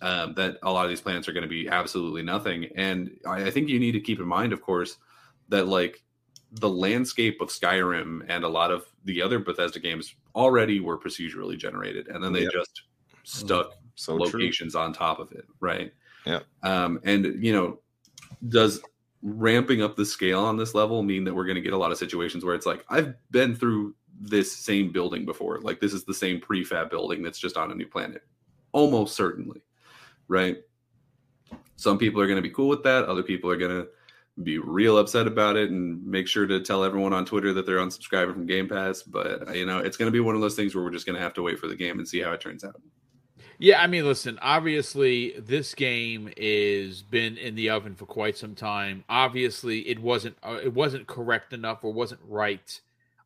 um, that a lot of these planets are going to be absolutely nothing. And I, I think you need to keep in mind, of course, that like the landscape of Skyrim and a lot of the other Bethesda games already were procedurally generated. And then they yep. just stuck so locations true. on top of it, right? Yeah. Um, and, you know, does... ramping up the scale on this level mean that we're going to get a lot of situations where it's like, I've been through this same building before. Like this is the same prefab building that's just on a new planet. Almost certainly. Right. Some people are going to be cool with that. Other people are going to be real upset about it and make sure to tell everyone on Twitter that they're unsubscribing from Game Pass. But you know, it's going to be one of those things where we're just going to have to wait for the game and see how it turns out. Yeah, I mean, listen, obviously this game is been in the oven for quite some time. Obviously it wasn't uh, it wasn't correct enough or wasn't right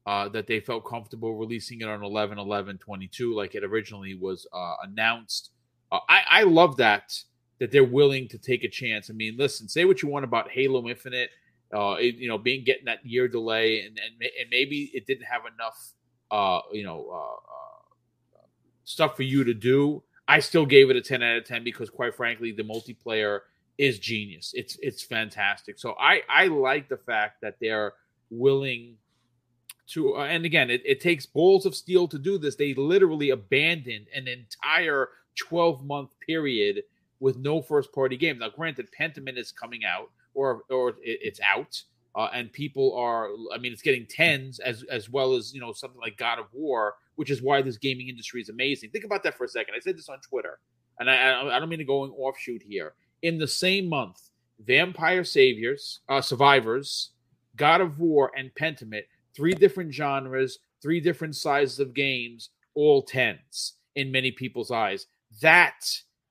uh, that they felt comfortable releasing it on eleven eleven twenty-two like it originally was uh, announced. Uh, I, I love that, that they're willing to take a chance. I mean, listen, say what you want about Halo Infinite, uh, it, you know, being getting that year delay and, and, and maybe it didn't have enough, uh, you know, uh, uh, stuff for you to do. I still gave it a ten out of ten because, quite frankly, the multiplayer is genius. It's it's fantastic. So I, I like the fact that they're willing to uh, – and, again, it, it takes balls of steel to do this. They literally abandoned an entire twelve-month period with no first-party game. Now, granted, Pentiment is coming out or or it, it's out, uh, and people are – I mean, it's getting tens as as well as, you know, something like God of War, which is why this gaming industry is amazing. Think about that for a second. I said this on Twitter, and I, I don't mean to go offshoot here. In the same month, Vampire Saviors, uh, Survivors, God of War, and Pentiment, three different genres, three different sizes of games, all tens in many people's eyes. That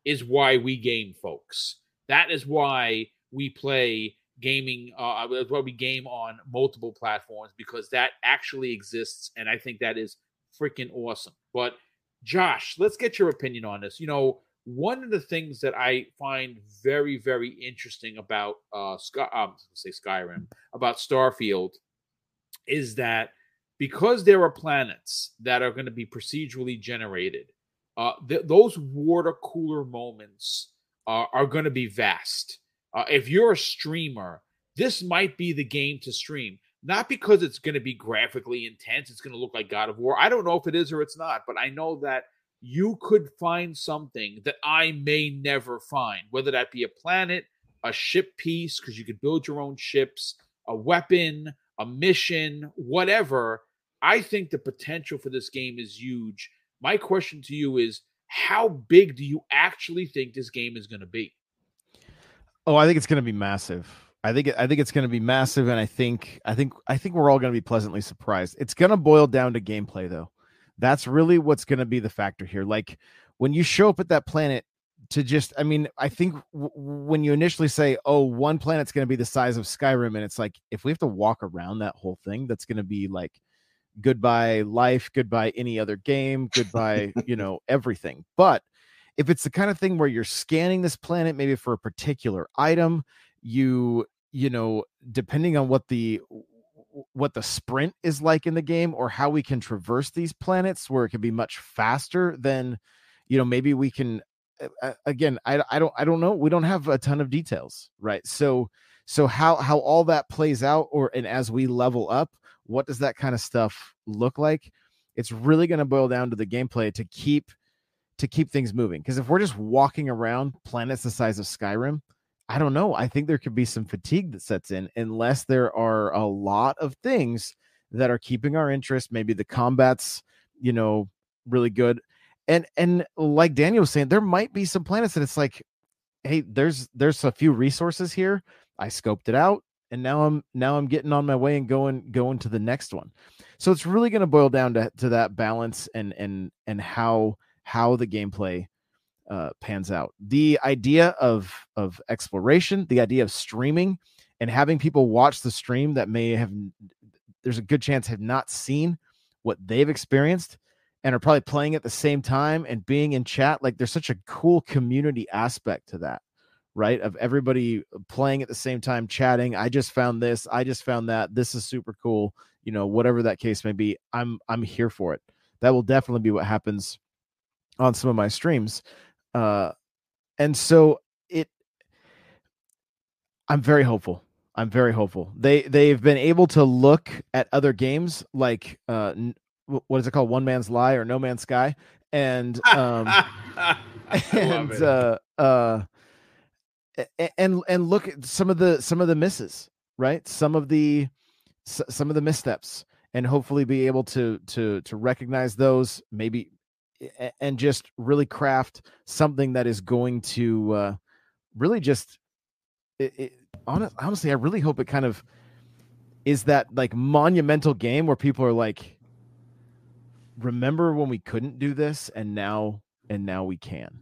is why we game, folks. That is why we play gaming, uh, that's why we game on multiple platforms, because that actually exists, and I think that is freaking awesome. But Josh, let's get your opinion on this. You know, one of the things that I find very, very interesting about uh, Sky, um, say Skyrim, about Starfield, is that because there are planets that are going to be procedurally generated, uh, th- those water cooler moments uh, are going to be vast. Uh, if you're a streamer, this might be the game to stream. Not because it's going to be graphically intense, it's going to look like God of War. I don't know if it is or it's not, but I know that you could find something that I may never find, whether that be a planet, a ship piece, because you could build your own ships, a weapon, a mission, whatever. I think the potential for this game is huge. My question to you is, how big do you actually think this game is going to be? Oh, I think it's going to be massive. I think I think it's going to be massive, and I think I think I think we're all going to be pleasantly surprised. It's going to boil down to gameplay, though. That's really what's going to be the factor here. Like when you show up at that planet, to just I mean, I think w- when you initially say, "Oh, one planet's going to be the size of Skyrim," and it's like, if we have to walk around that whole thing, that's going to be like goodbye life, goodbye any other game, goodbye you know everything. But if it's the kind of thing where you're scanning this planet maybe for a particular item. You, you know, depending on what the what the sprint is like in the game, or how we can traverse these planets, where it can be much faster than, you know, maybe we can. Uh, again, I I don't I don't know. We don't have a ton of details, right? So so how how all that plays out, or and as we level up, what does that kind of stuff look like? It's really going to boil down to the gameplay to keep to keep things moving. Because if we're just walking around planets the size of Skyrim, I don't know. I think there could be some fatigue that sets in unless there are a lot of things that are keeping our interest. Maybe the combat's, you know, really good. And and like Daniel was saying, there might be some planets that it's like, hey, there's there's a few resources here. I scoped it out, and now I'm now I'm getting on my way and going going to the next one. So it's really going to boil down to, to that balance and and and how how the gameplay Uh, pans out. The idea of of exploration, the idea of streaming, and having people watch the stream that may have there's a good chance have not seen what they've experienced and are probably playing at the same time and being in chat. Like there's such a cool community aspect to that, right? Of everybody playing at the same time, chatting. I just found this. I just found that. This is super cool. You know, whatever that case may be, I'm I'm here for it. That will definitely be what happens on some of my streams. Uh, and so it, I'm very hopeful. I'm very hopeful. They, they've been able to look at other games like, uh, n- what is it called? One Man's Lie or No Man's Sky. And, um, and, uh, uh, and, and look at some of the, some of the misses, right? Some of the, s- some of the missteps, and hopefully be able to, to, to recognize those, maybe, and just really craft something that is going to uh, really just it, it, honest, honestly, I really hope it kind of is that like monumental game where people are like, remember when we couldn't do this and now and now we can.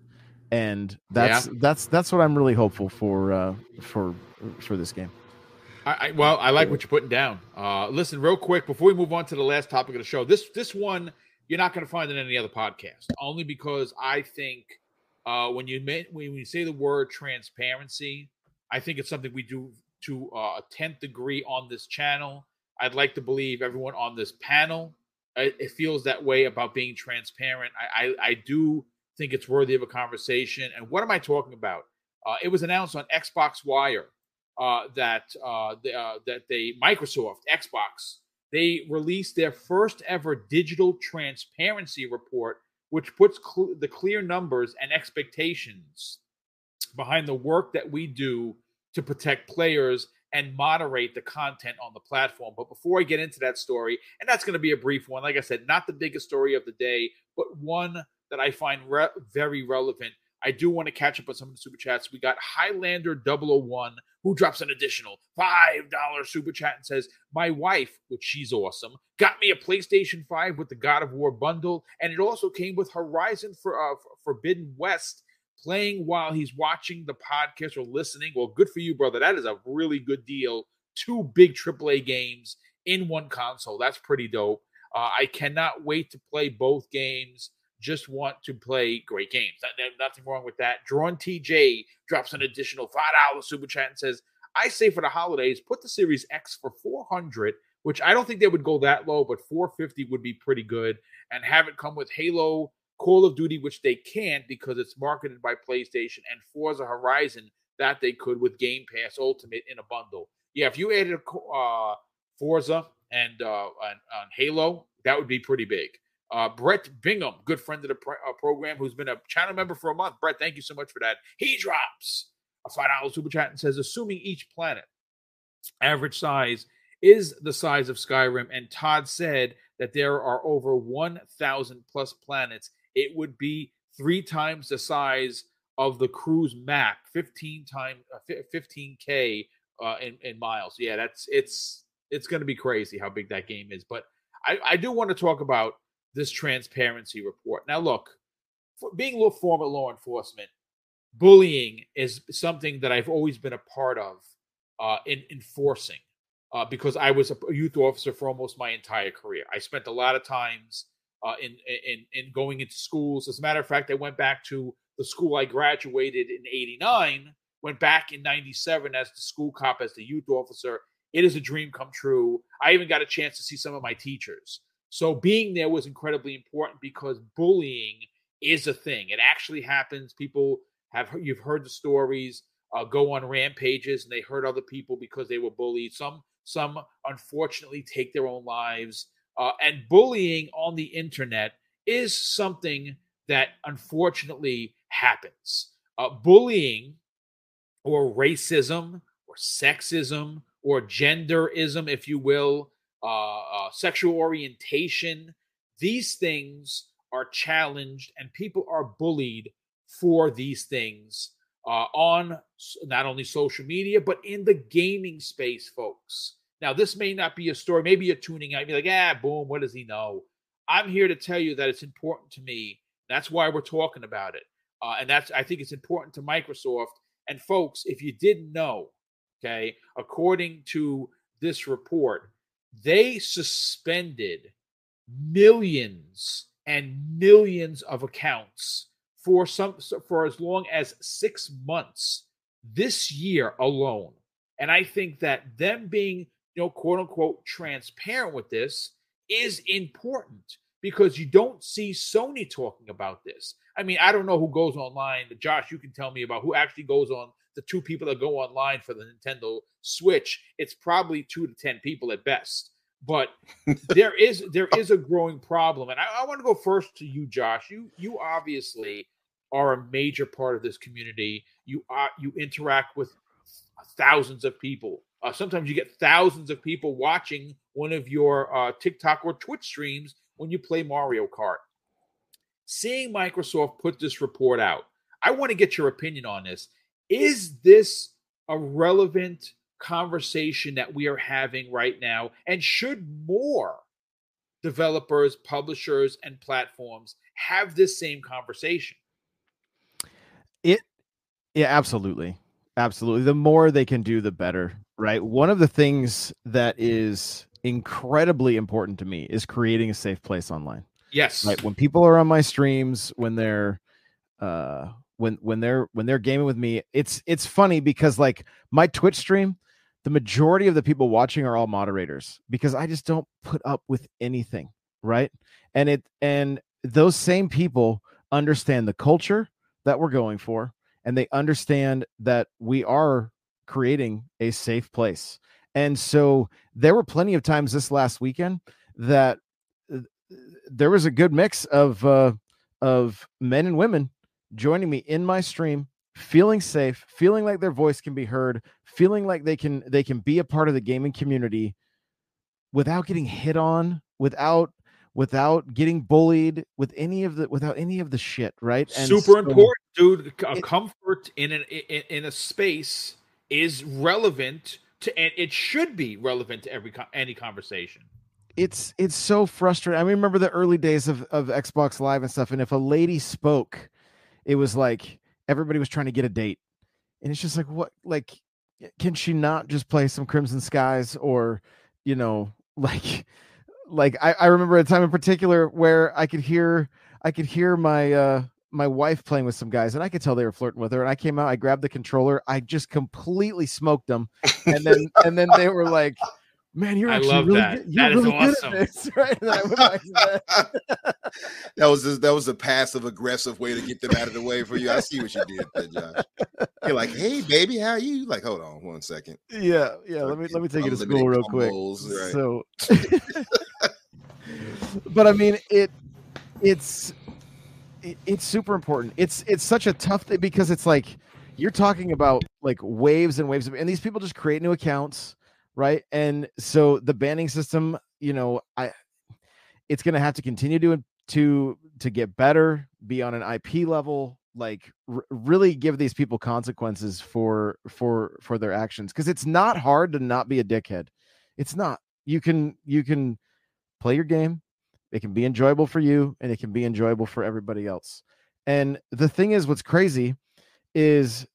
And that's yeah. that's that's what I'm really hopeful for uh, for for this game. I, I, well, I like what you're putting down. Uh, listen, real quick, before we move on to the last topic of the show, this this one you're not going to find in any other podcast, only because I think uh, when you mean, when you say the word transparency, I think it's something we do to uh, a tenth degree on this channel. I'd like to believe everyone on this panel it, it feels that way about being transparent. I, I, I do think it's worthy of a conversation. And what am I talking about? Uh, it was announced on Xbox Wire uh, that uh, the, uh, that they Microsoft Xbox they released their first ever digital transparency report, which puts cl- the clear numbers and expectations behind the work that we do to protect players and moderate the content on the platform. But before I get into that story, and that's going to be a brief one, like I said, not the biggest story of the day, but one that I find re- very relevant. I do want to catch up on some of the Super Chats. We got Highlander double oh one, who drops an additional five dollars Super Chat and says, my wife, which she's awesome, got me a PlayStation five with the God of War bundle, and it also came with Horizon for, uh, Forbidden West, playing while he's watching the podcast or listening. Well, good for you, brother. That is a really good deal. Two big triple A games in one console. That's pretty dope. Uh, I cannot wait to play both games. Just want to play great games. Nothing wrong with that. Drawn T J drops an additional five dollars Super Chat and says, I say for the holidays, put the Series X for four hundred dollars, which I don't think they would go that low, but four hundred fifty dollars would be pretty good, and have it come with Halo, Call of Duty, which they can't because it's marketed by PlayStation, and Forza Horizon that they could with Game Pass Ultimate in a bundle. Yeah, if you added uh, Forza and uh, on, on Halo, that would be pretty big. Uh, Brett Bingham, good friend of the pr- uh, program, who's been a channel member for a month. Brett, thank you so much for that. He drops a five dollars Super Chat and says, assuming each planet average size is the size of Skyrim, and Todd said that there are over one thousand plus planets, it would be three times the size of the cruise map, fifteen times, fifteen K uh, in, in miles. Yeah, that's it's it's going to be crazy how big that game is. But I, I do want to talk about this transparency report. Now, look, for being a former law enforcement, bullying is something that I've always been a part of uh, in enforcing uh, because I was a youth officer for almost my entire career. I spent a lot of times Uh, in, in in going into schools. As a matter of fact, I went back to the school I graduated in eighty-nine, went back in ninety-seven as the school cop, as the youth officer. It is a dream come true. I even got a chance to see some of my teachers. So being there was incredibly important because bullying is a thing. It actually happens. People have, you've heard the stories, uh, go on rampages and they hurt other people because they were bullied. Some, some unfortunately take their own lives. Uh, and bullying on the internet is something that unfortunately happens. Uh, bullying or racism or sexism or genderism, if you will, uh, uh, sexual orientation, these things are challenged and people are bullied for these things uh, on not only social media, but in the gaming space, folks. Now, this may not be a story. Maybe you're tuning out. You're like, ah, boom, what does he know? I'm here to tell you that it's important to me. That's why we're talking about it. Uh, and that's I think it's important to Microsoft. And folks, if you didn't know, okay, according to this report, they suspended millions and millions of accounts for some for as long as six months this year alone. And I think that them being you know, quote unquote, transparent with this is important because you don't see Sony talking about this. I mean, I don't know who goes online, but Josh, you can tell me about who actually goes on, the two people that go online for the Nintendo Switch. It's probably two to ten people at best, but there is there is a growing problem. And I, I want to go first to you, Josh. You you obviously are a major part of this community. You are you interact with thousands of people. Uh, sometimes you get thousands of people watching one of your uh, TikTok or Twitch streams when you play Mario Kart. Seeing Microsoft put this report out, I want to get your opinion on this. Is this a relevant conversation that we are having right now? And should more developers, publishers, and platforms have this same conversation. It, yeah, absolutely. Absolutely. The more they can do, the better, right? One of the things that is incredibly important to me is creating a safe place online. Yes. Right. When people are on my streams, when they're, uh, when, when they're, when they're gaming with me, it's, it's funny because like my Twitch stream, the majority of the people watching are all moderators because I just don't put up with anything. Right. And it, and those same people understand the culture that we're going for. And they understand that we are creating a safe place. And so there were plenty of times this last weekend that there was a good mix of, uh, of men and women joining me in my stream, feeling safe, feeling like their voice can be heard, feeling like they can, they can be a part of the gaming community without getting hit on, without, without getting bullied, with any of the, without any of the shit. Right. And super so, important, dude. A it, comfort in an, in, in a space is relevant to, and it should be relevant to every, any conversation. It's, it's so frustrating. I remember the early days of, of Xbox Live and stuff. And if a lady spoke, it was like everybody was trying to get a date. And it's just like, what, like, can she not just play some Crimson Skies? Or, you know, like, like I, I remember a time in particular where I could hear, I could hear my, uh, my wife playing with some guys and I could tell they were flirting with her. And I came out, I grabbed the controller. I just completely smoked them. And then, and then they were like, man, you're actually I love really that. Good. That is really awesome. This, right? That was just, that was a passive aggressive way to get them out of the way for you. I see what you did there, Josh. You're like, "Hey, baby, how are you?" You're like, hold on, one second. Yeah, yeah. Let me let me take you to school real combos, quick. Right. So, but I mean, it it's it, it's super important. It's it's such a tough thing because it's like you're talking about like waves and waves of, and these people just create new accounts. Right. And so the banning system, you know, I it's going to have to continue to to to get better, be on an I P level, like r- really give these people consequences for for for their actions, because it's not hard to not be a dickhead. It's not. You can you can play your game. It can be enjoyable for you and it can be enjoyable for everybody else. And the thing is, what's crazy is,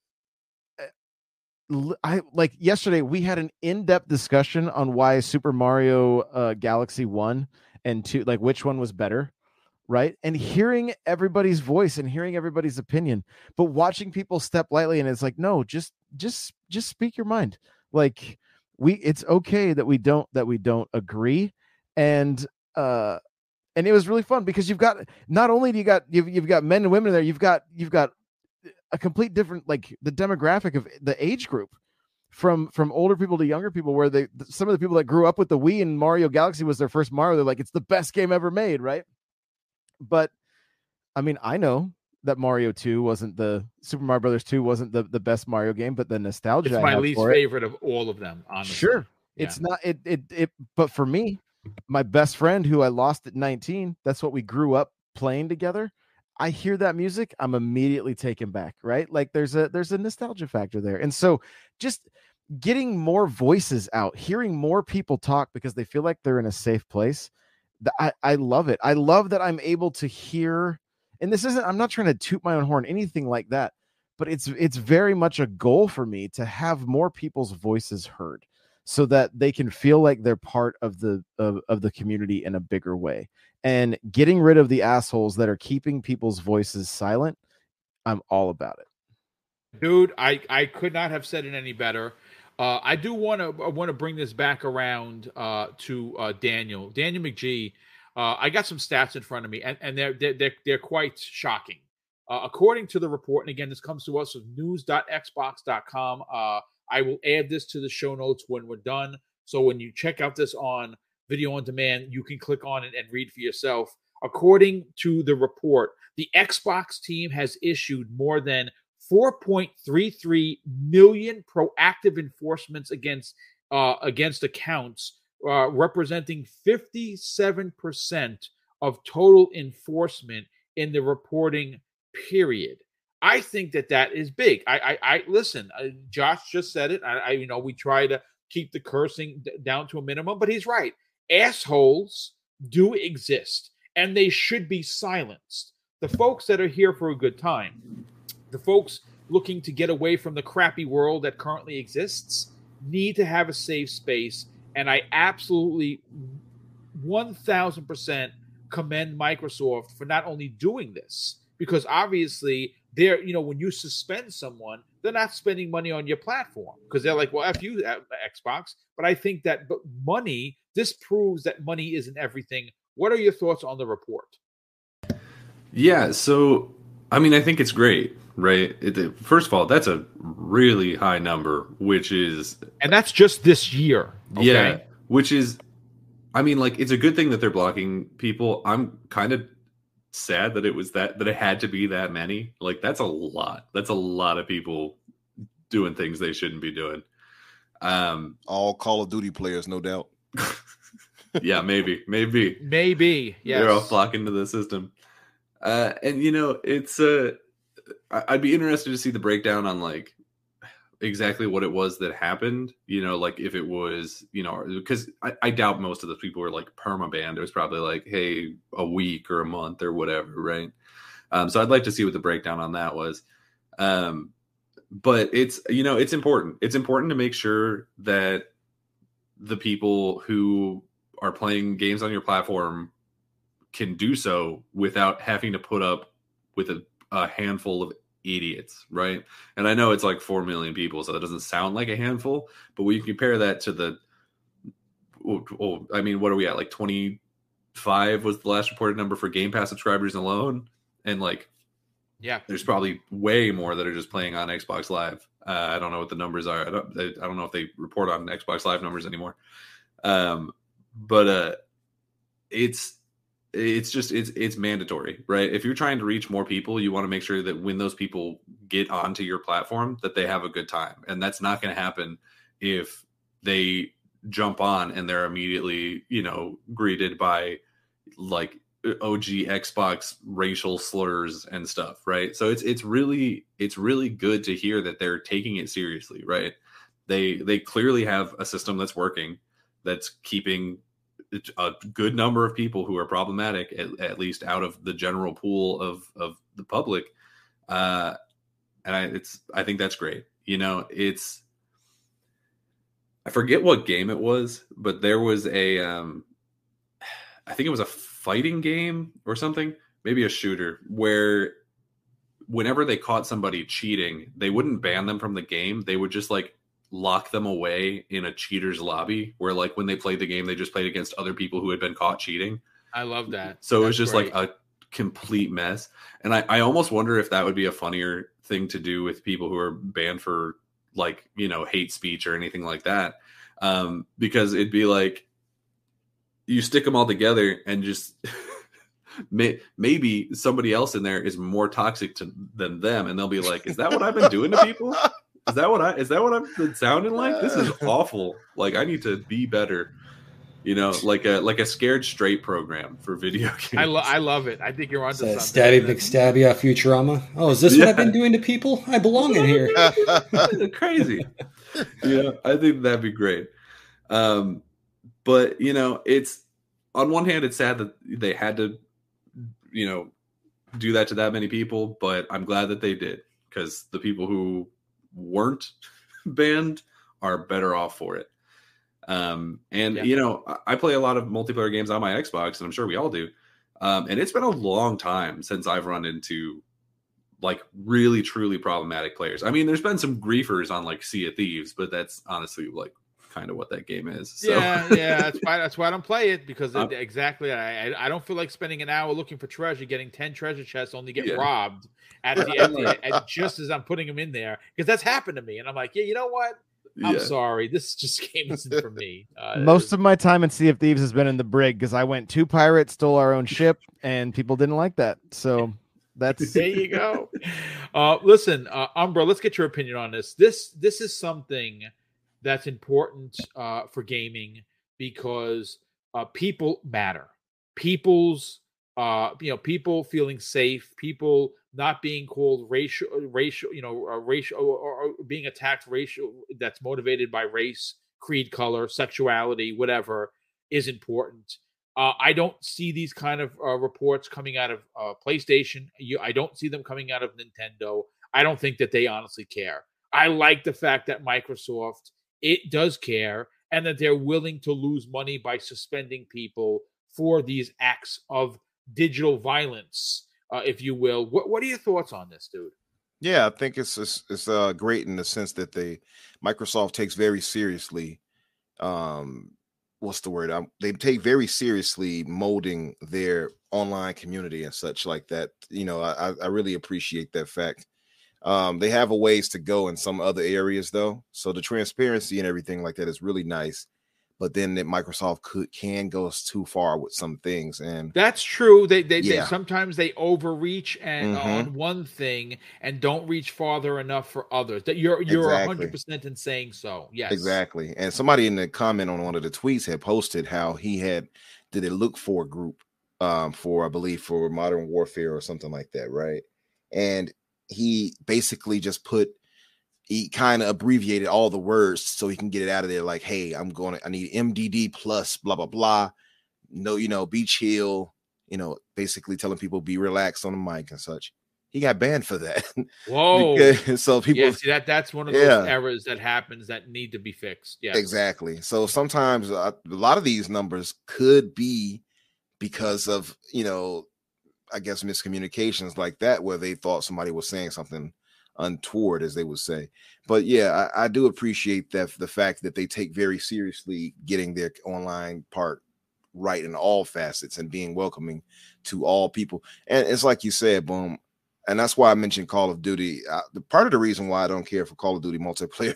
I like yesterday we had an in-depth discussion on why Super Mario uh, Galaxy one and two, like which one was better, right? And hearing everybody's voice and hearing everybody's opinion, but watching people step lightly and it's like, no, just just just speak your mind. Like we, it's okay that we don't that we don't agree, and uh, and it was really fun because you've got not only do you got you've you've got men and women there, you've got you've got. a complete different, like the demographic of the age group from, from older people to younger people, where they, some of the people that grew up with the Wii and Mario Galaxy was their first Mario. They're like, it's the best game ever made. Right. But I mean, I know that Mario two wasn't the Super Mario Brothers two wasn't the, the best Mario game, but the nostalgia, it's my least favorite of all of them. Honestly. Sure. Yeah. It's not, it, it, it, but for me, my best friend who I lost at nineteen, that's what we grew up playing together. I hear that music, I'm immediately taken back, right? Like there's a there's a nostalgia factor there. And so just getting more voices out, hearing more people talk because they feel like they're in a safe place. I, I love it. I love that I'm able to hear, and this isn't, I'm not trying to toot my own horn, anything like that, but it's it's very much a goal for me to have more people's voices heard so that they can feel like they're part of the of, of the community in a bigger way. And getting rid of the assholes that are keeping people's voices silent, I'm all about it. Dude, I, I could not have said it any better. Uh, I do want to want to bring this back around uh, to uh, Daniel. Daniel McGee, uh, I got some stats in front of me, and, and they're, they're, they're, they're quite shocking. Uh, according to the report, and again, this comes to us with news dot xbox dot com. Uh, I will add this to the show notes when we're done. So when you check out this on Video on Demand, you can click on it and read for yourself. According to the report, the Xbox team has issued more than four point three three million proactive enforcements against uh, against accounts, uh, representing fifty-seven percent of total enforcement in the reporting period. I think that that is big. I, I, I listen. Uh, Josh just said it. I, I, you know, we try to keep the cursing d- down to a minimum, but he's right. Assholes do exist, and they should be silenced. the folks that are here for a good time, the folks looking to get away from the crappy world that currently exists, need to have a safe space. And I absolutely one thousand percent commend Microsoft for not only doing this, because obviously they're, you know, when you suspend someone, they're not spending money on your platform because they're like, well, F you, Xbox. But I think that but money, this proves that money isn't everything. What are your thoughts on the report? Yeah, so, I mean, I think it's great, right? It, it, first of all, that's a really high number, which is... And that's just this year. Okay? Yeah, which is... I mean, like, it's a good thing that they're blocking people. I'm kind of sad that it was that, that it had to be that many. Like, that's a lot. That's a lot of people doing things they shouldn't be doing. Um, All Call of Duty players, no doubt. yeah, maybe, maybe. Maybe, yes. They're all flocking to the system. Uh, and, you know, it's, uh, I'd be interested to see the breakdown on, like, exactly what it was that happened, you know, like if it was, you know, because I, I doubt most of the people were like permabanned. It was probably like, hey, a week or a month or whatever, right? Um, so I'd like to see what the breakdown on that was. Um, but it's, you know, it's important. It's important to make sure that the people who are playing games on your platform can do so without having to put up with a, a handful of idiots, right? And I know it's like four million people, so that doesn't sound like a handful, but when you compare that to the oh, I mean, what are we at? Like twenty-five was the last reported number for Game Pass subscribers alone, and like, yeah, there's probably way more that are just playing on Xbox Live. Uh, I don't know what the numbers are. I don't, I don't know if they report on Xbox Live numbers anymore. Um, but uh, it's It's just it's it's mandatory, right? If you're trying to reach more people, you want to make sure that when those people get onto your platform, that they have a good time, and that's not going to happen if they jump on and they're immediately, you know, greeted by like O G Xbox racial slurs and stuff, right? So it's it's really it's really good to hear that they're taking it seriously, right? They they clearly have a system that's working, that's keeping a good number of people who are problematic, at, at least out of the general pool of, of the public. Uh, and I, it's, I think that's great. You know, it's, I forget what game it was, but there was a, um, I think it was a fighting game or something, maybe a shooter, where whenever they caught somebody cheating, they wouldn't ban them from the game. They would just like lock them away in a cheater's lobby where like when they played the game, they just played against other people who had been caught cheating. I love that. So That's it was just great. Like a complete mess. And I, I almost wonder if that would be a funnier thing to do with people who are banned for like, you know, hate speech or anything like that. Um, because it'd be like, you stick them all together and just may, maybe somebody else in there is more toxic to, than them. And they'll be like, is that what I've been doing to people? Is that what I is that what I've been sounding like? This is awful. Like I need to be better. You know, like a like a scared straight program for video games. I, lo- I love it. I think you're onto it's something. Stabby McStabby off Futurama. Oh, is this yeah. what I've been doing to people? I belong in here. Crazy. You know, I think that'd be great. Um, but you know, it's on one hand, it's sad that they had to, you know, do that to that many people. But I'm glad that they did because the people who weren't banned are better off for it. Um, and yeah. you know, I play a lot of multiplayer games on my Xbox, and I'm sure we all do. Um, and it's been a long time since I've run into like really truly problematic players. I mean, there's been some griefers on like Sea of Thieves, but that's honestly like kind of what that game is. So. Yeah, yeah, that's why that's why I don't play it because um, it, exactly, I I don't feel like spending an hour looking for treasure, getting ten treasure chests, only get yeah. robbed. At the end, and just as I'm putting them in there, because that's happened to me, and I'm like, yeah, you know what? I'm yeah. sorry, this just came isn't for me. Uh, Most was... of my time in Sea of Thieves has been in the brig because I went two pirates, stole our own ship, and people didn't like that. So that's there you go. Uh, listen, uh, Umbra, let's get your opinion on this. This this is something that's important uh, for gaming because uh, people matter. People's uh, you know, people feeling safe, people. Not being called racial, racial, you know, uh, racial, or, or being attacked racial, that's motivated by race, creed, color, sexuality, whatever, is important. Uh, I don't see these kind of uh, reports coming out of uh, PlayStation. You, I don't see them coming out of Nintendo. I don't think that they honestly care. I like the fact that Microsoft, it does care, and that they're willing to lose money by suspending people for these acts of digital violence, uh, if you will. What, what are your thoughts on this, dude? Yeah, I think it's it's, it's uh, great in the sense that they Microsoft takes very seriously. Um, what's the word? I, they take very seriously molding their online community and such like that. You know, I, I really appreciate that fact. Um, they have a ways to go in some other areas, though. So the transparency and everything like that is really nice. But then that Microsoft could can goes too far with some things, and that's true. They they, yeah. they sometimes they overreach and mm-hmm. on one thing and don't reach farther enough for others. That you're you're one hundred exactly. percent in saying so. Yes, exactly. And somebody in the comment on one of the tweets had posted how he had did a look for group um, for I believe for Modern Warfare or something like that, right? And he basically just put. He kind of abbreviated all the words so he can get it out of there. Like, hey, I'm going to, I need M D D plus blah, blah, blah. No, you know, be chill, you know, basically telling people be relaxed on the mic and such. He got banned for that. Whoa. Because, so people, yeah, see that that's one of those yeah. errors that happens that need to be fixed. Yeah, exactly. So sometimes uh, a lot of these numbers could be because of, you know, I guess miscommunications like that, where they thought somebody was saying something untoward, as they would say. But yeah, I, I do appreciate that the fact that they take very seriously getting their online part right in all facets and being welcoming to all people. And it's like you said, boom, and that's why I mentioned Call of Duty. I, the part of the reason why I don't care for Call of Duty multiplayer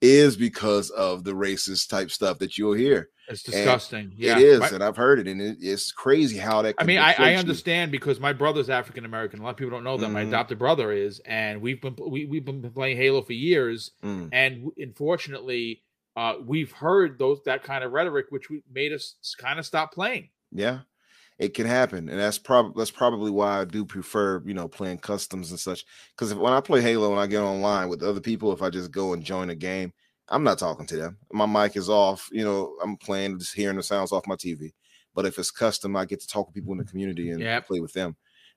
is because of the racist type stuff that you'll hear. It's disgusting. And yeah, it is, my, and I've heard it, and it, it's crazy how that. I mean, I, I understand you. Because my brother's African American. A lot of people don't know that mm-hmm. my adopted brother is, and we've been we, we've been playing Halo for years, mm. and unfortunately, uh, we've heard those that kind of rhetoric, which we, made us kind of stop playing. Yeah. It can happen, and that's probably that's probably why I do prefer, you know, playing customs and such. Because when I play Halo and I get online with other people, if I just go and join a game, I'm not talking to them. My mic is off, you know. I'm playing, just hearing the sounds off my T V. But if it's custom, I get to talk to people in the community and yep. play with them.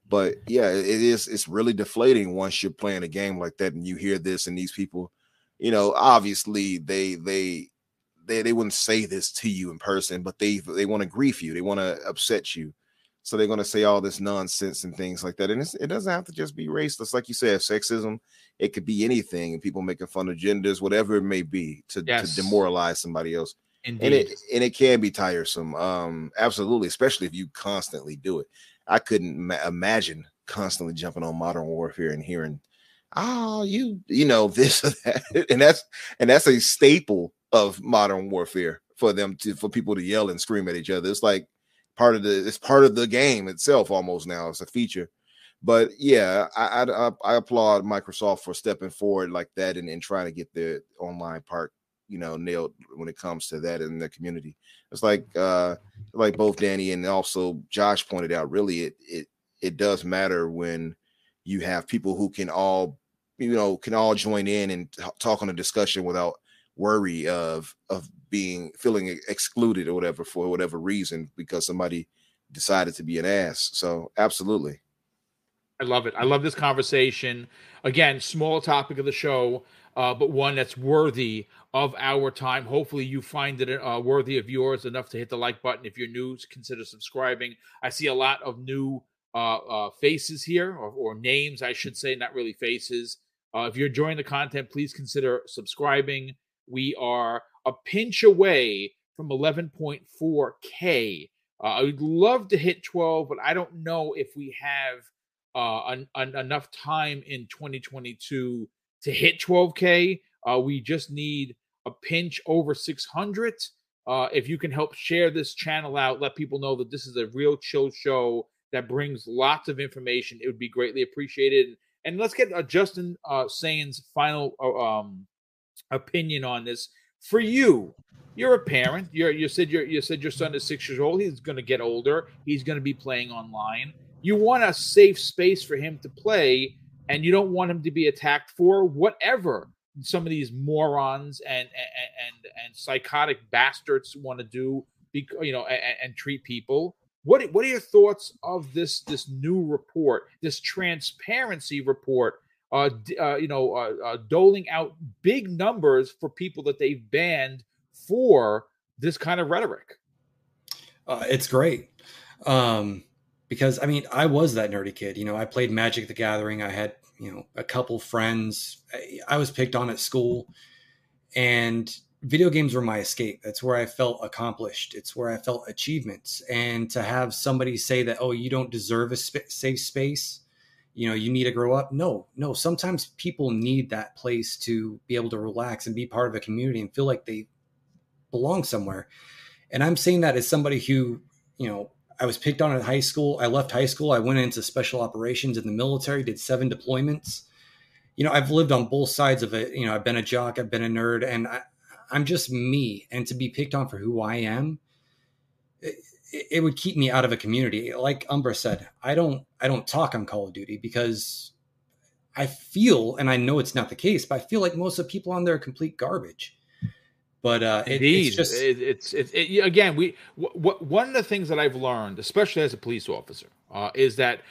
But yeah, it is. It's really deflating once you're playing a game like that and you hear this and these people, you know, obviously they they. They, they wouldn't say this to you in person, but they they want to grief you. They want to upset you. So they're going to say all this nonsense and things like that. And it's, it doesn't have to just be racist. Like you said, sexism, it could be anything. And people making fun of genders, whatever it may be, to, yes. to demoralize somebody else. Indeed. And it and it can be tiresome. Um, absolutely, especially if you constantly do it. I couldn't ma- imagine constantly jumping on Modern Warfare and hearing, oh, you, you know, this or that. and that's And that's a staple of Modern Warfare for them to for people to yell and scream at each other. It's like part of the it's part of the game itself almost now. It's a feature. But yeah, I I, I applaud Microsoft for stepping forward like that and, and trying to get their online part, you know, nailed when it comes to that in the community. It's like uh like both Danny and also Josh pointed out, really it it it does matter when you have people who can all you know can all join in and talk on a discussion without worry of of being feeling excluded or whatever for whatever reason because somebody decided to be an ass. So absolutely, I love it. I love this conversation. Again, small topic of the show, uh, but one that's worthy of our time. Hopefully you find it uh, worthy of yours enough to hit the like button. If you're new, consider subscribing. I see a lot of new uh, uh, faces here, or, or names I should say, not really faces. Uh, if you're enjoying the content, please consider subscribing. We are a pinch away from eleven point four K. Uh, I would love to hit twelve, but I don't know if we have uh, an, an, enough time in twenty twenty-two to hit twelve K. Uh, we just need a pinch over six hundred. Uh, if you can help share this channel out, let people know that this is a real chill show that brings lots of information, it would be greatly appreciated. And let's get uh, Justin uh, Sain's final... Uh, um, opinion on this for you. You're a parent. You're you said your you said your son is six years old. He's going to get older. He's going to be playing online. You want a safe space for him to play, and you don't want him to be attacked for whatever some of these morons and and and, and psychotic bastards want to do. be, you know, and, and treat people. What what are your thoughts of this this new report, this transparency report? Uh, uh, you know, uh, uh, doling out big numbers for people that they've banned for this kind of rhetoric. Uh, it's great. Um, because, I mean, I was that nerdy kid. You know, I played Magic the Gathering. I had, you know, a couple friends. I, I was picked on at school. And video games were my escape. That's where I felt accomplished. It's where I felt achievements. And to have somebody say that, oh, you don't deserve a sp- safe space, you know, you need to grow up. No, no. Sometimes people need that place to be able to relax and be part of a community and feel like they belong somewhere. And I'm saying that as somebody who, you know, I was picked on at high school. I left high school. I went into special operations in the military, did seven deployments. You know, I've lived on both sides of it. You know, I've been a jock, I've been a nerd, and I, I'm just me. And to be picked on for who I am, it, it would keep me out of a community. Like Umbra said, I don't, I don't talk on Call of Duty because I feel, and I know it's not the case, but I feel like most of the people on there are complete garbage. But uh, it, Indeed. it's just, it, it's, it, it, again, we, w- w- one of the things that I've learned, especially as a police officer, uh, is that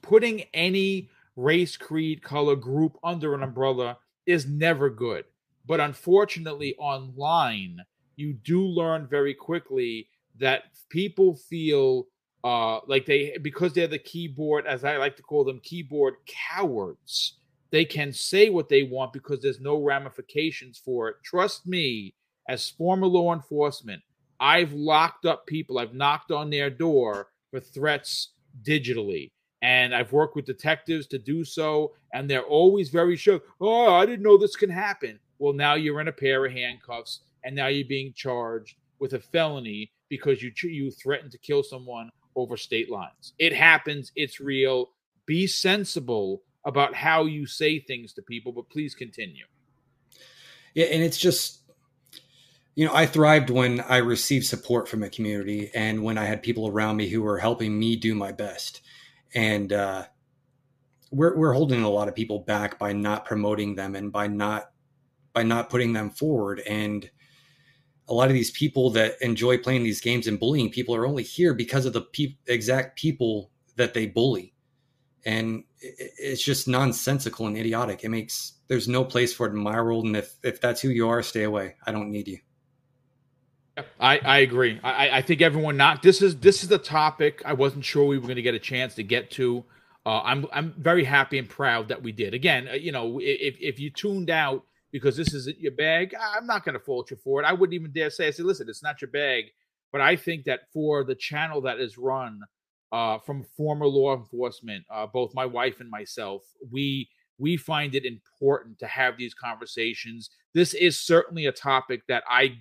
putting any race, creed, color, group under an umbrella is never good. But unfortunately online, you do learn very quickly that people feel uh, like they, because they're the keyboard, as I like to call them, keyboard cowards, they can say what they want because there's no ramifications for it. Trust me, as former law enforcement, I've locked up people. I've knocked on their door for threats digitally. And I've worked with detectives to do so. And they're always very shocked. Oh, I didn't know this can happen. Well, now you're in a pair of handcuffs and now you're being charged with a felony because you you threatened to kill someone over state lines. It happens. It's real. Be sensible about how you say things to people, but please continue. Yeah, and it's just, you know, I thrived when I received support from a community and when I had people around me who were helping me do my best. And uh, we're we're holding a lot of people back by not promoting them and by not by not putting them forward. And a lot of these people that enjoy playing these games and bullying people are only here because of the pe- exact people that they bully. And it's just nonsensical and idiotic. It makes, there's no place for it in my world. And if, if that's who you are, stay away. I don't need you. I, I agree. I, I think everyone not, this is, this is the topic I wasn't sure we were going to get a chance to get to. Uh, I'm, I'm very happy and proud that we did. Again, you know, if, if you tuned out, because this isn't your bag, I'm not going to fault you for it. I wouldn't even dare say, I said, listen, it's not your bag. But I think that for the channel that is run uh, from former law enforcement, uh, both my wife and myself, we we find it important to have these conversations. This is certainly a topic that I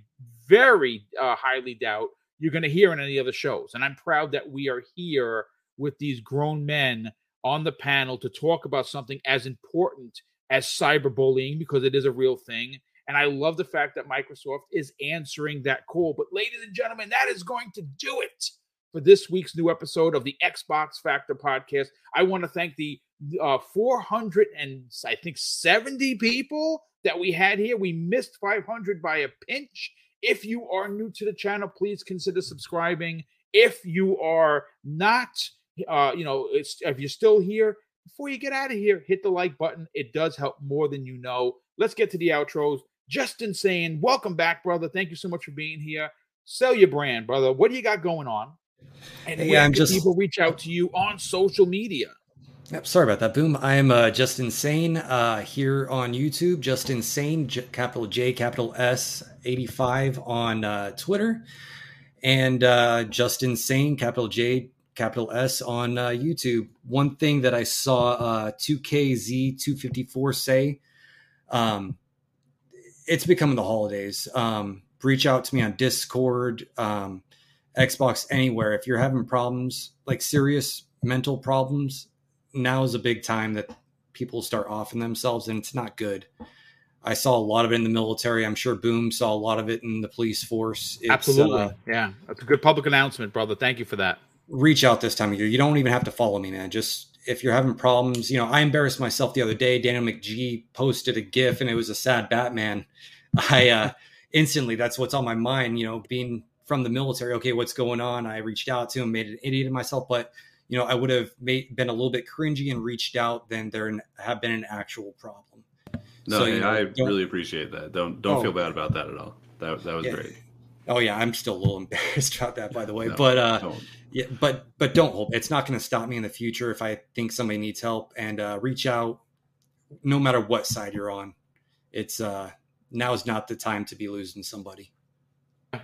very uh, highly doubt you're going to hear in any other shows. And I'm proud that we are here with these grown men on the panel to talk about something as important as cyberbullying, because it is a real thing. And I love the fact that Microsoft is answering that call. But ladies and gentlemen, that is going to do it for this week's new episode of the Xbox Factor Podcast. I want to thank the uh, four hundred and I think seventy people that we had here. We missed five hundred by a pinch. If you are new to the channel, please consider subscribing. If you are not, uh, you know, it's, if you're still here, before you get out of here, hit the like button. It does help more than you know. Let's get to the outros. Justin saying, welcome back, brother. Thank you so much for being here. Sell your brand, brother. What do you got going on? And hey, where I'm can just... people reach out to you on social media? Yep, sorry about that, Boom. I am uh, Just Insane uh, here on YouTube. Just Insane, J- capital J, capital S, eighty-five on uh, Twitter. And uh, Just Insane, capital J, capital S on uh, YouTube. One thing that I saw uh, two K Z two fifty-four say, um, it's becoming the holidays. Um, reach out to me on Discord, um, Xbox, anywhere. If you're having problems, like serious mental problems, now is a big time that people start offing themselves, and it's not good. I saw a lot of it in the military. I'm sure Boom saw a lot of it in the police force. It's, Absolutely. Uh, yeah. That's a good public announcement, brother. Thank you for that. Reach out this time of year. You don't even have to follow me, man. Just if you're having problems, you know, I embarrassed myself the other day. Daniel McGee posted a GIF and it was a sad Batman. I uh, instantly, that's what's on my mind, you know, being from the military, okay, what's going on? I reached out to him, made an idiot of myself, but you know, I would have made, been a little bit cringy and reached out than there have been an actual problem. No, so, you know, I really appreciate that. Don't don't oh, feel bad about that at all. That that was yeah. great. Oh yeah, I'm still a little embarrassed about that, by the way. No, but uh, don't. yeah, but but don't hope. It's not going to stop me in the future if I think somebody needs help, and uh, reach out, no matter what side you're on. It's uh, now is not the time to be losing somebody.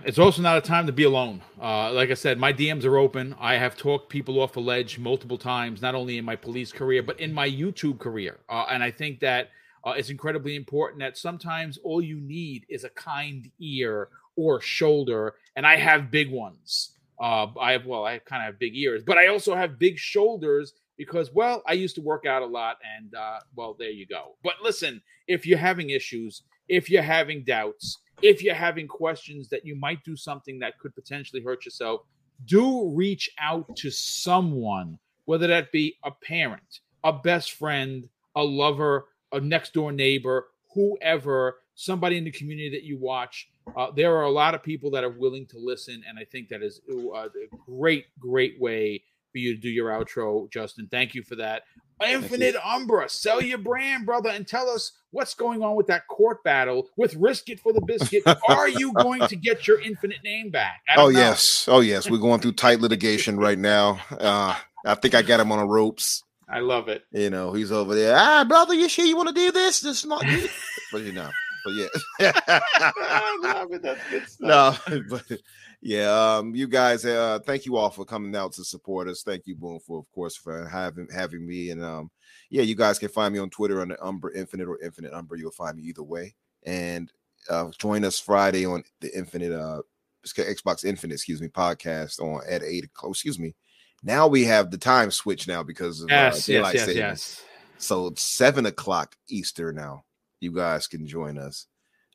It's also not a time to be alone. Uh, like I said, my D Ms are open. I have talked people off a ledge multiple times, not only in my police career, but in my YouTube career. Uh, and I think that uh, it's incredibly important that sometimes all you need is a kind ear or shoulder. And I have big ones. Uh, I have, well, I kind of have big ears, but I also have big shoulders because, well, I used to work out a lot and, uh, well, there you go. But listen, if you're having issues, if you're having doubts, if you're having questions that you might do something that could potentially hurt yourself, do reach out to someone, whether that be a parent, a best friend, a lover, a next door neighbor, whoever, somebody in the community that you watch. Uh, there are a lot of people that are willing to listen, and I think that is a great, great way for you to do your outro, Justin. Thank you for that. Infinite Umbra, sell your brand, brother, and tell us what's going on with that court battle with Risk It for the Biscuit. Are you going to get your Infinite name back? Oh, know. yes. Oh, yes. We're going through tight litigation right now. Uh, I think I got him on the ropes. I love it. You know, he's over there. Ah, brother, you sure you want to do this? This is not good. But you know, but yeah. I love it. That's good stuff. No, but yeah, um, you guys, uh, thank you all for coming out to support us. Thank you, Boone, for of course for having having me. And um, yeah, you guys can find me on Twitter under Umbra Infinite or Infinite Umbra. You'll find me either way. And uh, join us Friday on the Infinite uh, Xbox Infinite, excuse me, podcast on at eight. Oh, excuse me. Now we have the time switch now because of yes, uh, daylight yes, savings. Yes, yes. So it's seven o'clock Eastern now. You guys can join us.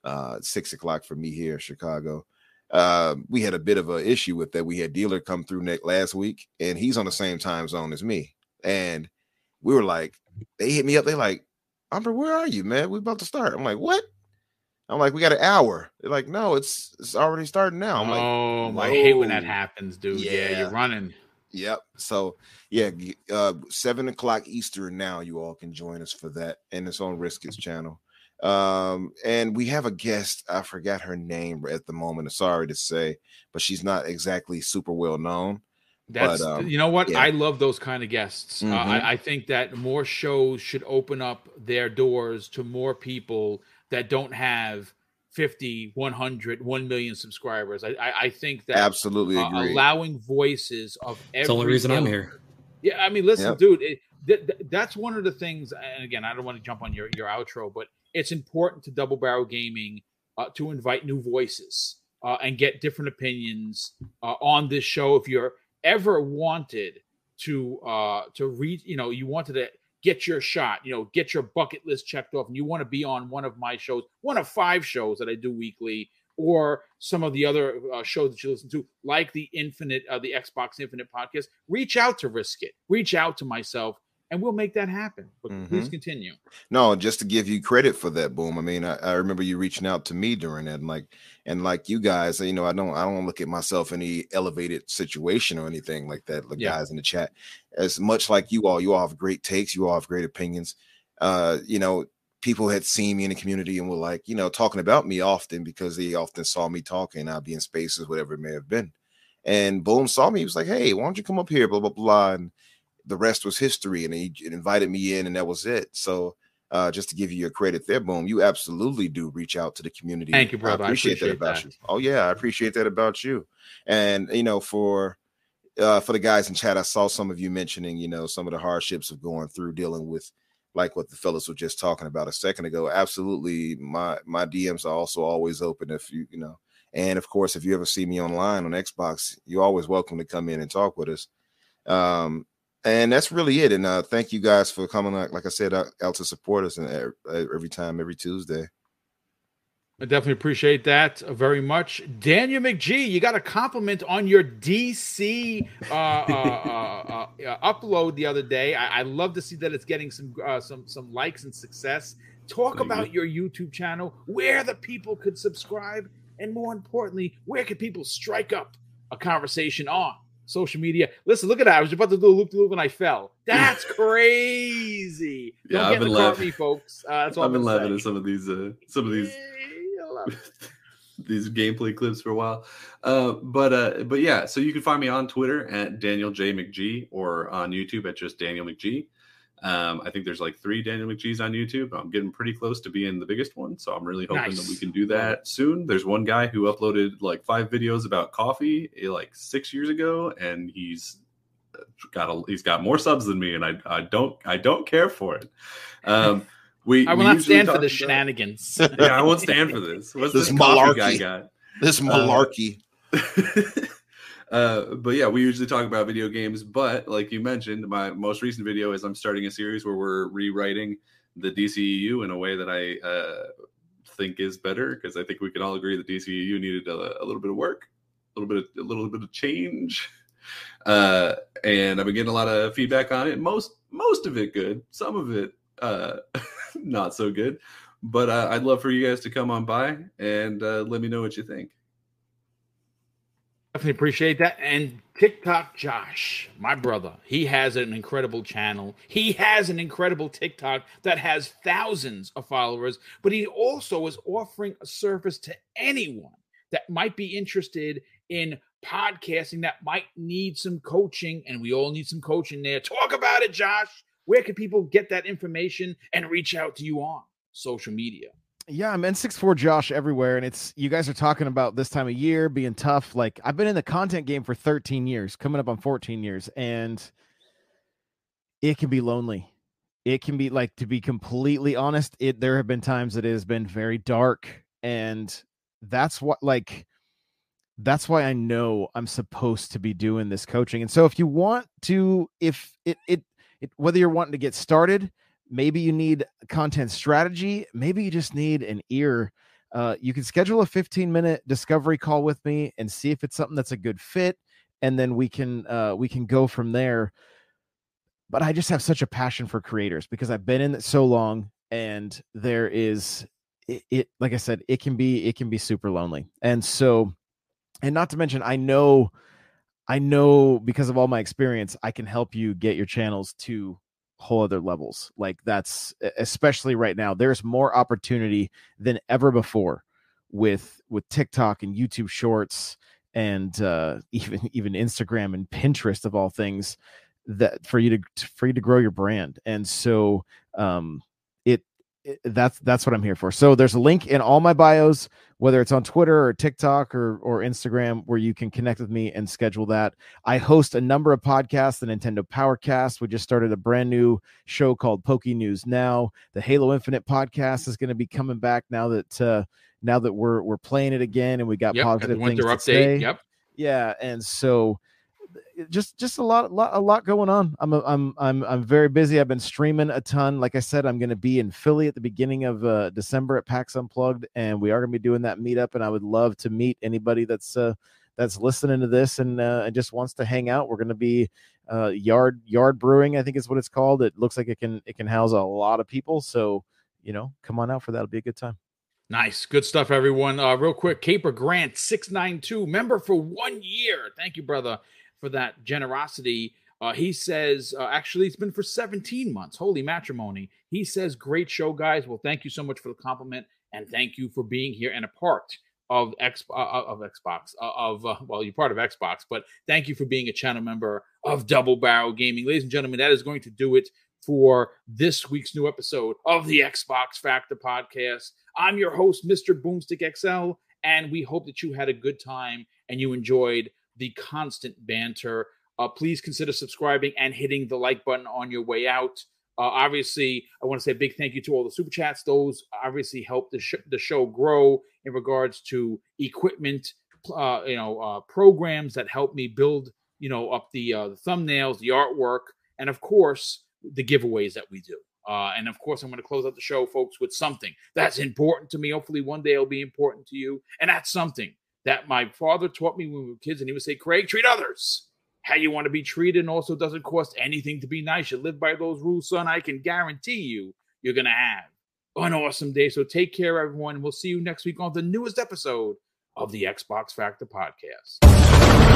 Uh, six o'clock for me here in Chicago. Uh, we had a bit of an issue with that. We had dealer come through next last week, and he's on the same time zone as me. And we were like, they hit me up. They're like, Umbra, where are you, man? We're about to start. I'm like, what? I'm like, we got an hour. They're like, no, it's it's already starting now. I'm like, oh, no. I hate when that happens, dude. Yeah, yeah, you're running. Yep. So yeah, uh, seven o'clock Eastern now. You all can join us for that, and it's on Riskit's channel. Um, and we have a guest. I forgot her name at the moment. Sorry to say, but she's not exactly super well known. That's but, um, you know what? Yeah. I love those kind of guests. Mm-hmm. Uh, I, I think that more shows should open up their doors to more people that don't have fifty, one hundred, one million subscribers. I, I, I think that absolutely uh, allowing voices of every. That's the only reason I'm here. Yeah, I mean, listen, yep. dude, it, th- th- that's one of the things. And again, I don't want to jump on your, your outro, but it's important to Double Barrel Gaming uh, to invite new voices uh, and get different opinions uh, on this show. If you're ever wanted to uh, to read, you know, you wanted to get your shot, you know, get your bucket list checked off, and you want to be on one of my shows, one of five shows that I do weekly, or some of the other uh, shows that you listen to, like the Infinite, uh, the Xbox Infinite podcast, reach out to Risk It, reach out to myself, and we'll make that happen. But mm-hmm. please continue. No, just to give you credit for that, Boom. I mean, I, I remember you reaching out to me during that, and like, and like you guys, you know, I don't, I don't look at myself in any elevated situation or anything like that. Like yeah. guys in the chat, as much like you all, you all have great takes, you all have great opinions. Uh, you know, people had seen me in the community and were like, you know, talking about me often because they often saw me talking. I'd be in spaces, whatever it may have been. And Boom saw me. He was like, hey, why don't you come up here? Blah blah blah. And the rest was history, and he invited me in, and that was it. So uh, just to give you your credit there, Boom, you absolutely do reach out to the community. Thank you, brother. I appreciate, I appreciate that about that. you. Oh, yeah, I appreciate that about you. And, you know, for uh, for the guys in chat, I saw some of you mentioning, you know, some of the hardships of going through, dealing with, like what the fellas were just talking about a second ago. Absolutely. My, my D Ms are also always open if you, you know. And, of course, if you ever see me online on Xbox, you're always welcome to come in and talk with us. Um And that's really it. And uh, thank you guys for coming, out, like I said, out, out to support us and uh, every time, every Tuesday. I definitely appreciate that very much. Daniel McGee, you got a compliment on your D C uh, uh, uh, uh, upload the other day. I, I love to see that it's getting some uh, some some likes and success. Talk about your YouTube channel, where the people could subscribe And more importantly, where can people strike up a conversation on? Social media. Listen, look at that. I was about to do a loop-de-loop and I fell. That's crazy. Don't yeah, I've been laughing, folks. Uh, that's all I've been laughing at some of these, uh, some of these, these gameplay clips for a while. Uh, but uh, but yeah, so you can find me on Twitter at Daniel J McGee or on YouTube at just Daniel McGee. Um, I think there's like three Daniel McGees on YouTube. I'm getting pretty close to being the biggest one, so I'm really hoping nice. that we can do that soon. There's one guy who uploaded like five videos about coffee like six years ago, and he's got a, he's got more subs than me, and I I don't I don't care for it. Um, we I will we not stand for the about, shenanigans. Yeah, I won't stand for this. What's this, this malarkey guy got? This malarkey. Um, Uh, but yeah, we usually talk about video games, but like you mentioned, my most recent video is I'm starting a series where we're rewriting the D C E U in a way that I uh, think is better, because I think we can all agree that D C E U needed a, a little bit of work, a little bit of, a little bit of change. Uh, and I've been getting a lot of feedback on it. Most most of it good, some of it uh, not so good. But uh, I'd love for you guys to come on by and uh, let me know what you think. Definitely appreciate that. And TikTok Josh, my brother, he has an incredible channel. He has an incredible TikTok that has thousands of followers, but he also is offering a service to anyone that might be interested in podcasting, that might need some coaching, and we all need some coaching there. Talk about it, Josh. Where can people get that information and reach out to you on social media? Yeah, I'm N sixty-four Josh everywhere, and it's you guys are talking about this time of year being tough. Like, I've been in the content game for thirteen years, coming up on fourteen years, and it can be lonely. It can be, like, to be completely honest, it there have been times that it has been very dark, and that's what, like, that's why I know I'm supposed to be doing this coaching. And so if you want to, if it it, it whether you're wanting to get started, maybe you need content strategy. Maybe you just need an ear. Uh, you can schedule a fifteen minute discovery call with me and see if it's something that's a good fit. And then we can, uh, we can go from there. But I just have such a passion for creators because I've been in it so long, and there is it, it, like I said, it can be, it can be super lonely. And so, and not to mention, I know, I know because of all my experience, I can help you get your channels to whole other levels. Like, that's especially right now, there's more opportunity than ever before with with TikTok and YouTube Shorts and uh even even Instagram and Pinterest, of all things, that for you to for you to grow your brand. And so um it, it that's that's what I'm here for. So there's a link in all my bios, whether it's on Twitter or TikTok or or Instagram, where you can connect with me and schedule that. I host a number of podcasts, the Nintendo Powercast. We just started a brand new show called Poke News Now. The Halo Infinite podcast is going to be coming back now that uh, now that we're we're playing it again, and we got yep, positive things to update. Say. Yep. Yeah, and so just just a lot, lot a lot going on. I'm a, I'm I'm I'm very busy. I've been streaming a ton. Like I said, I'm going to be in Philly at the beginning of uh, December at PAX Unplugged, and we are going to be doing that meetup. And I would love to meet anybody that's uh, that's listening to this and uh, and just wants to hang out. We're going to be uh, yard yard brewing, I think is what it's called. It looks like it can it can house a lot of people. So you know, come on out for that. It'll be a good time. Nice. Good stuff, everyone. Uh, real quick, Caper Grant six nine two, member for one year. Thank you, brother, for that generosity. Uh, he says, uh, actually, it's been for seventeen months. Holy matrimony. He says, great show, guys. Well, thank you so much for the compliment, and thank you for being here and a part of, X, uh, of Xbox. Uh, of uh, Well, you're part of Xbox, but thank you for being a channel member of Double Barrel Gaming. Ladies and gentlemen, that is going to do it for this week's new episode of the Xbox Factor Podcast. I'm your host, Mister Boomstick X L, and we hope that you had a good time and you enjoyed the constant banter. Uh, please consider subscribing and hitting the like button on your way out. Uh, obviously, I want to say a big thank you to all the super chats. Those obviously help the, sh- the show grow in regards to equipment, uh, you know, uh, programs that help me build, you know, up the, uh, the thumbnails, the artwork, and of course, the giveaways that we do. Uh, and of course, I'm going to close out the show, folks, with something that's important to me. Hopefully, one day it'll be important to you. And that's something that my father taught me when we were kids, and he would say, Craig, treat others how you want to be treated, and also doesn't cost anything to be nice. You live by those rules, son. I can guarantee you, you're going to have an awesome day. So take care, everyone. We'll see you next week on the newest episode of the Xbox Factor Podcast.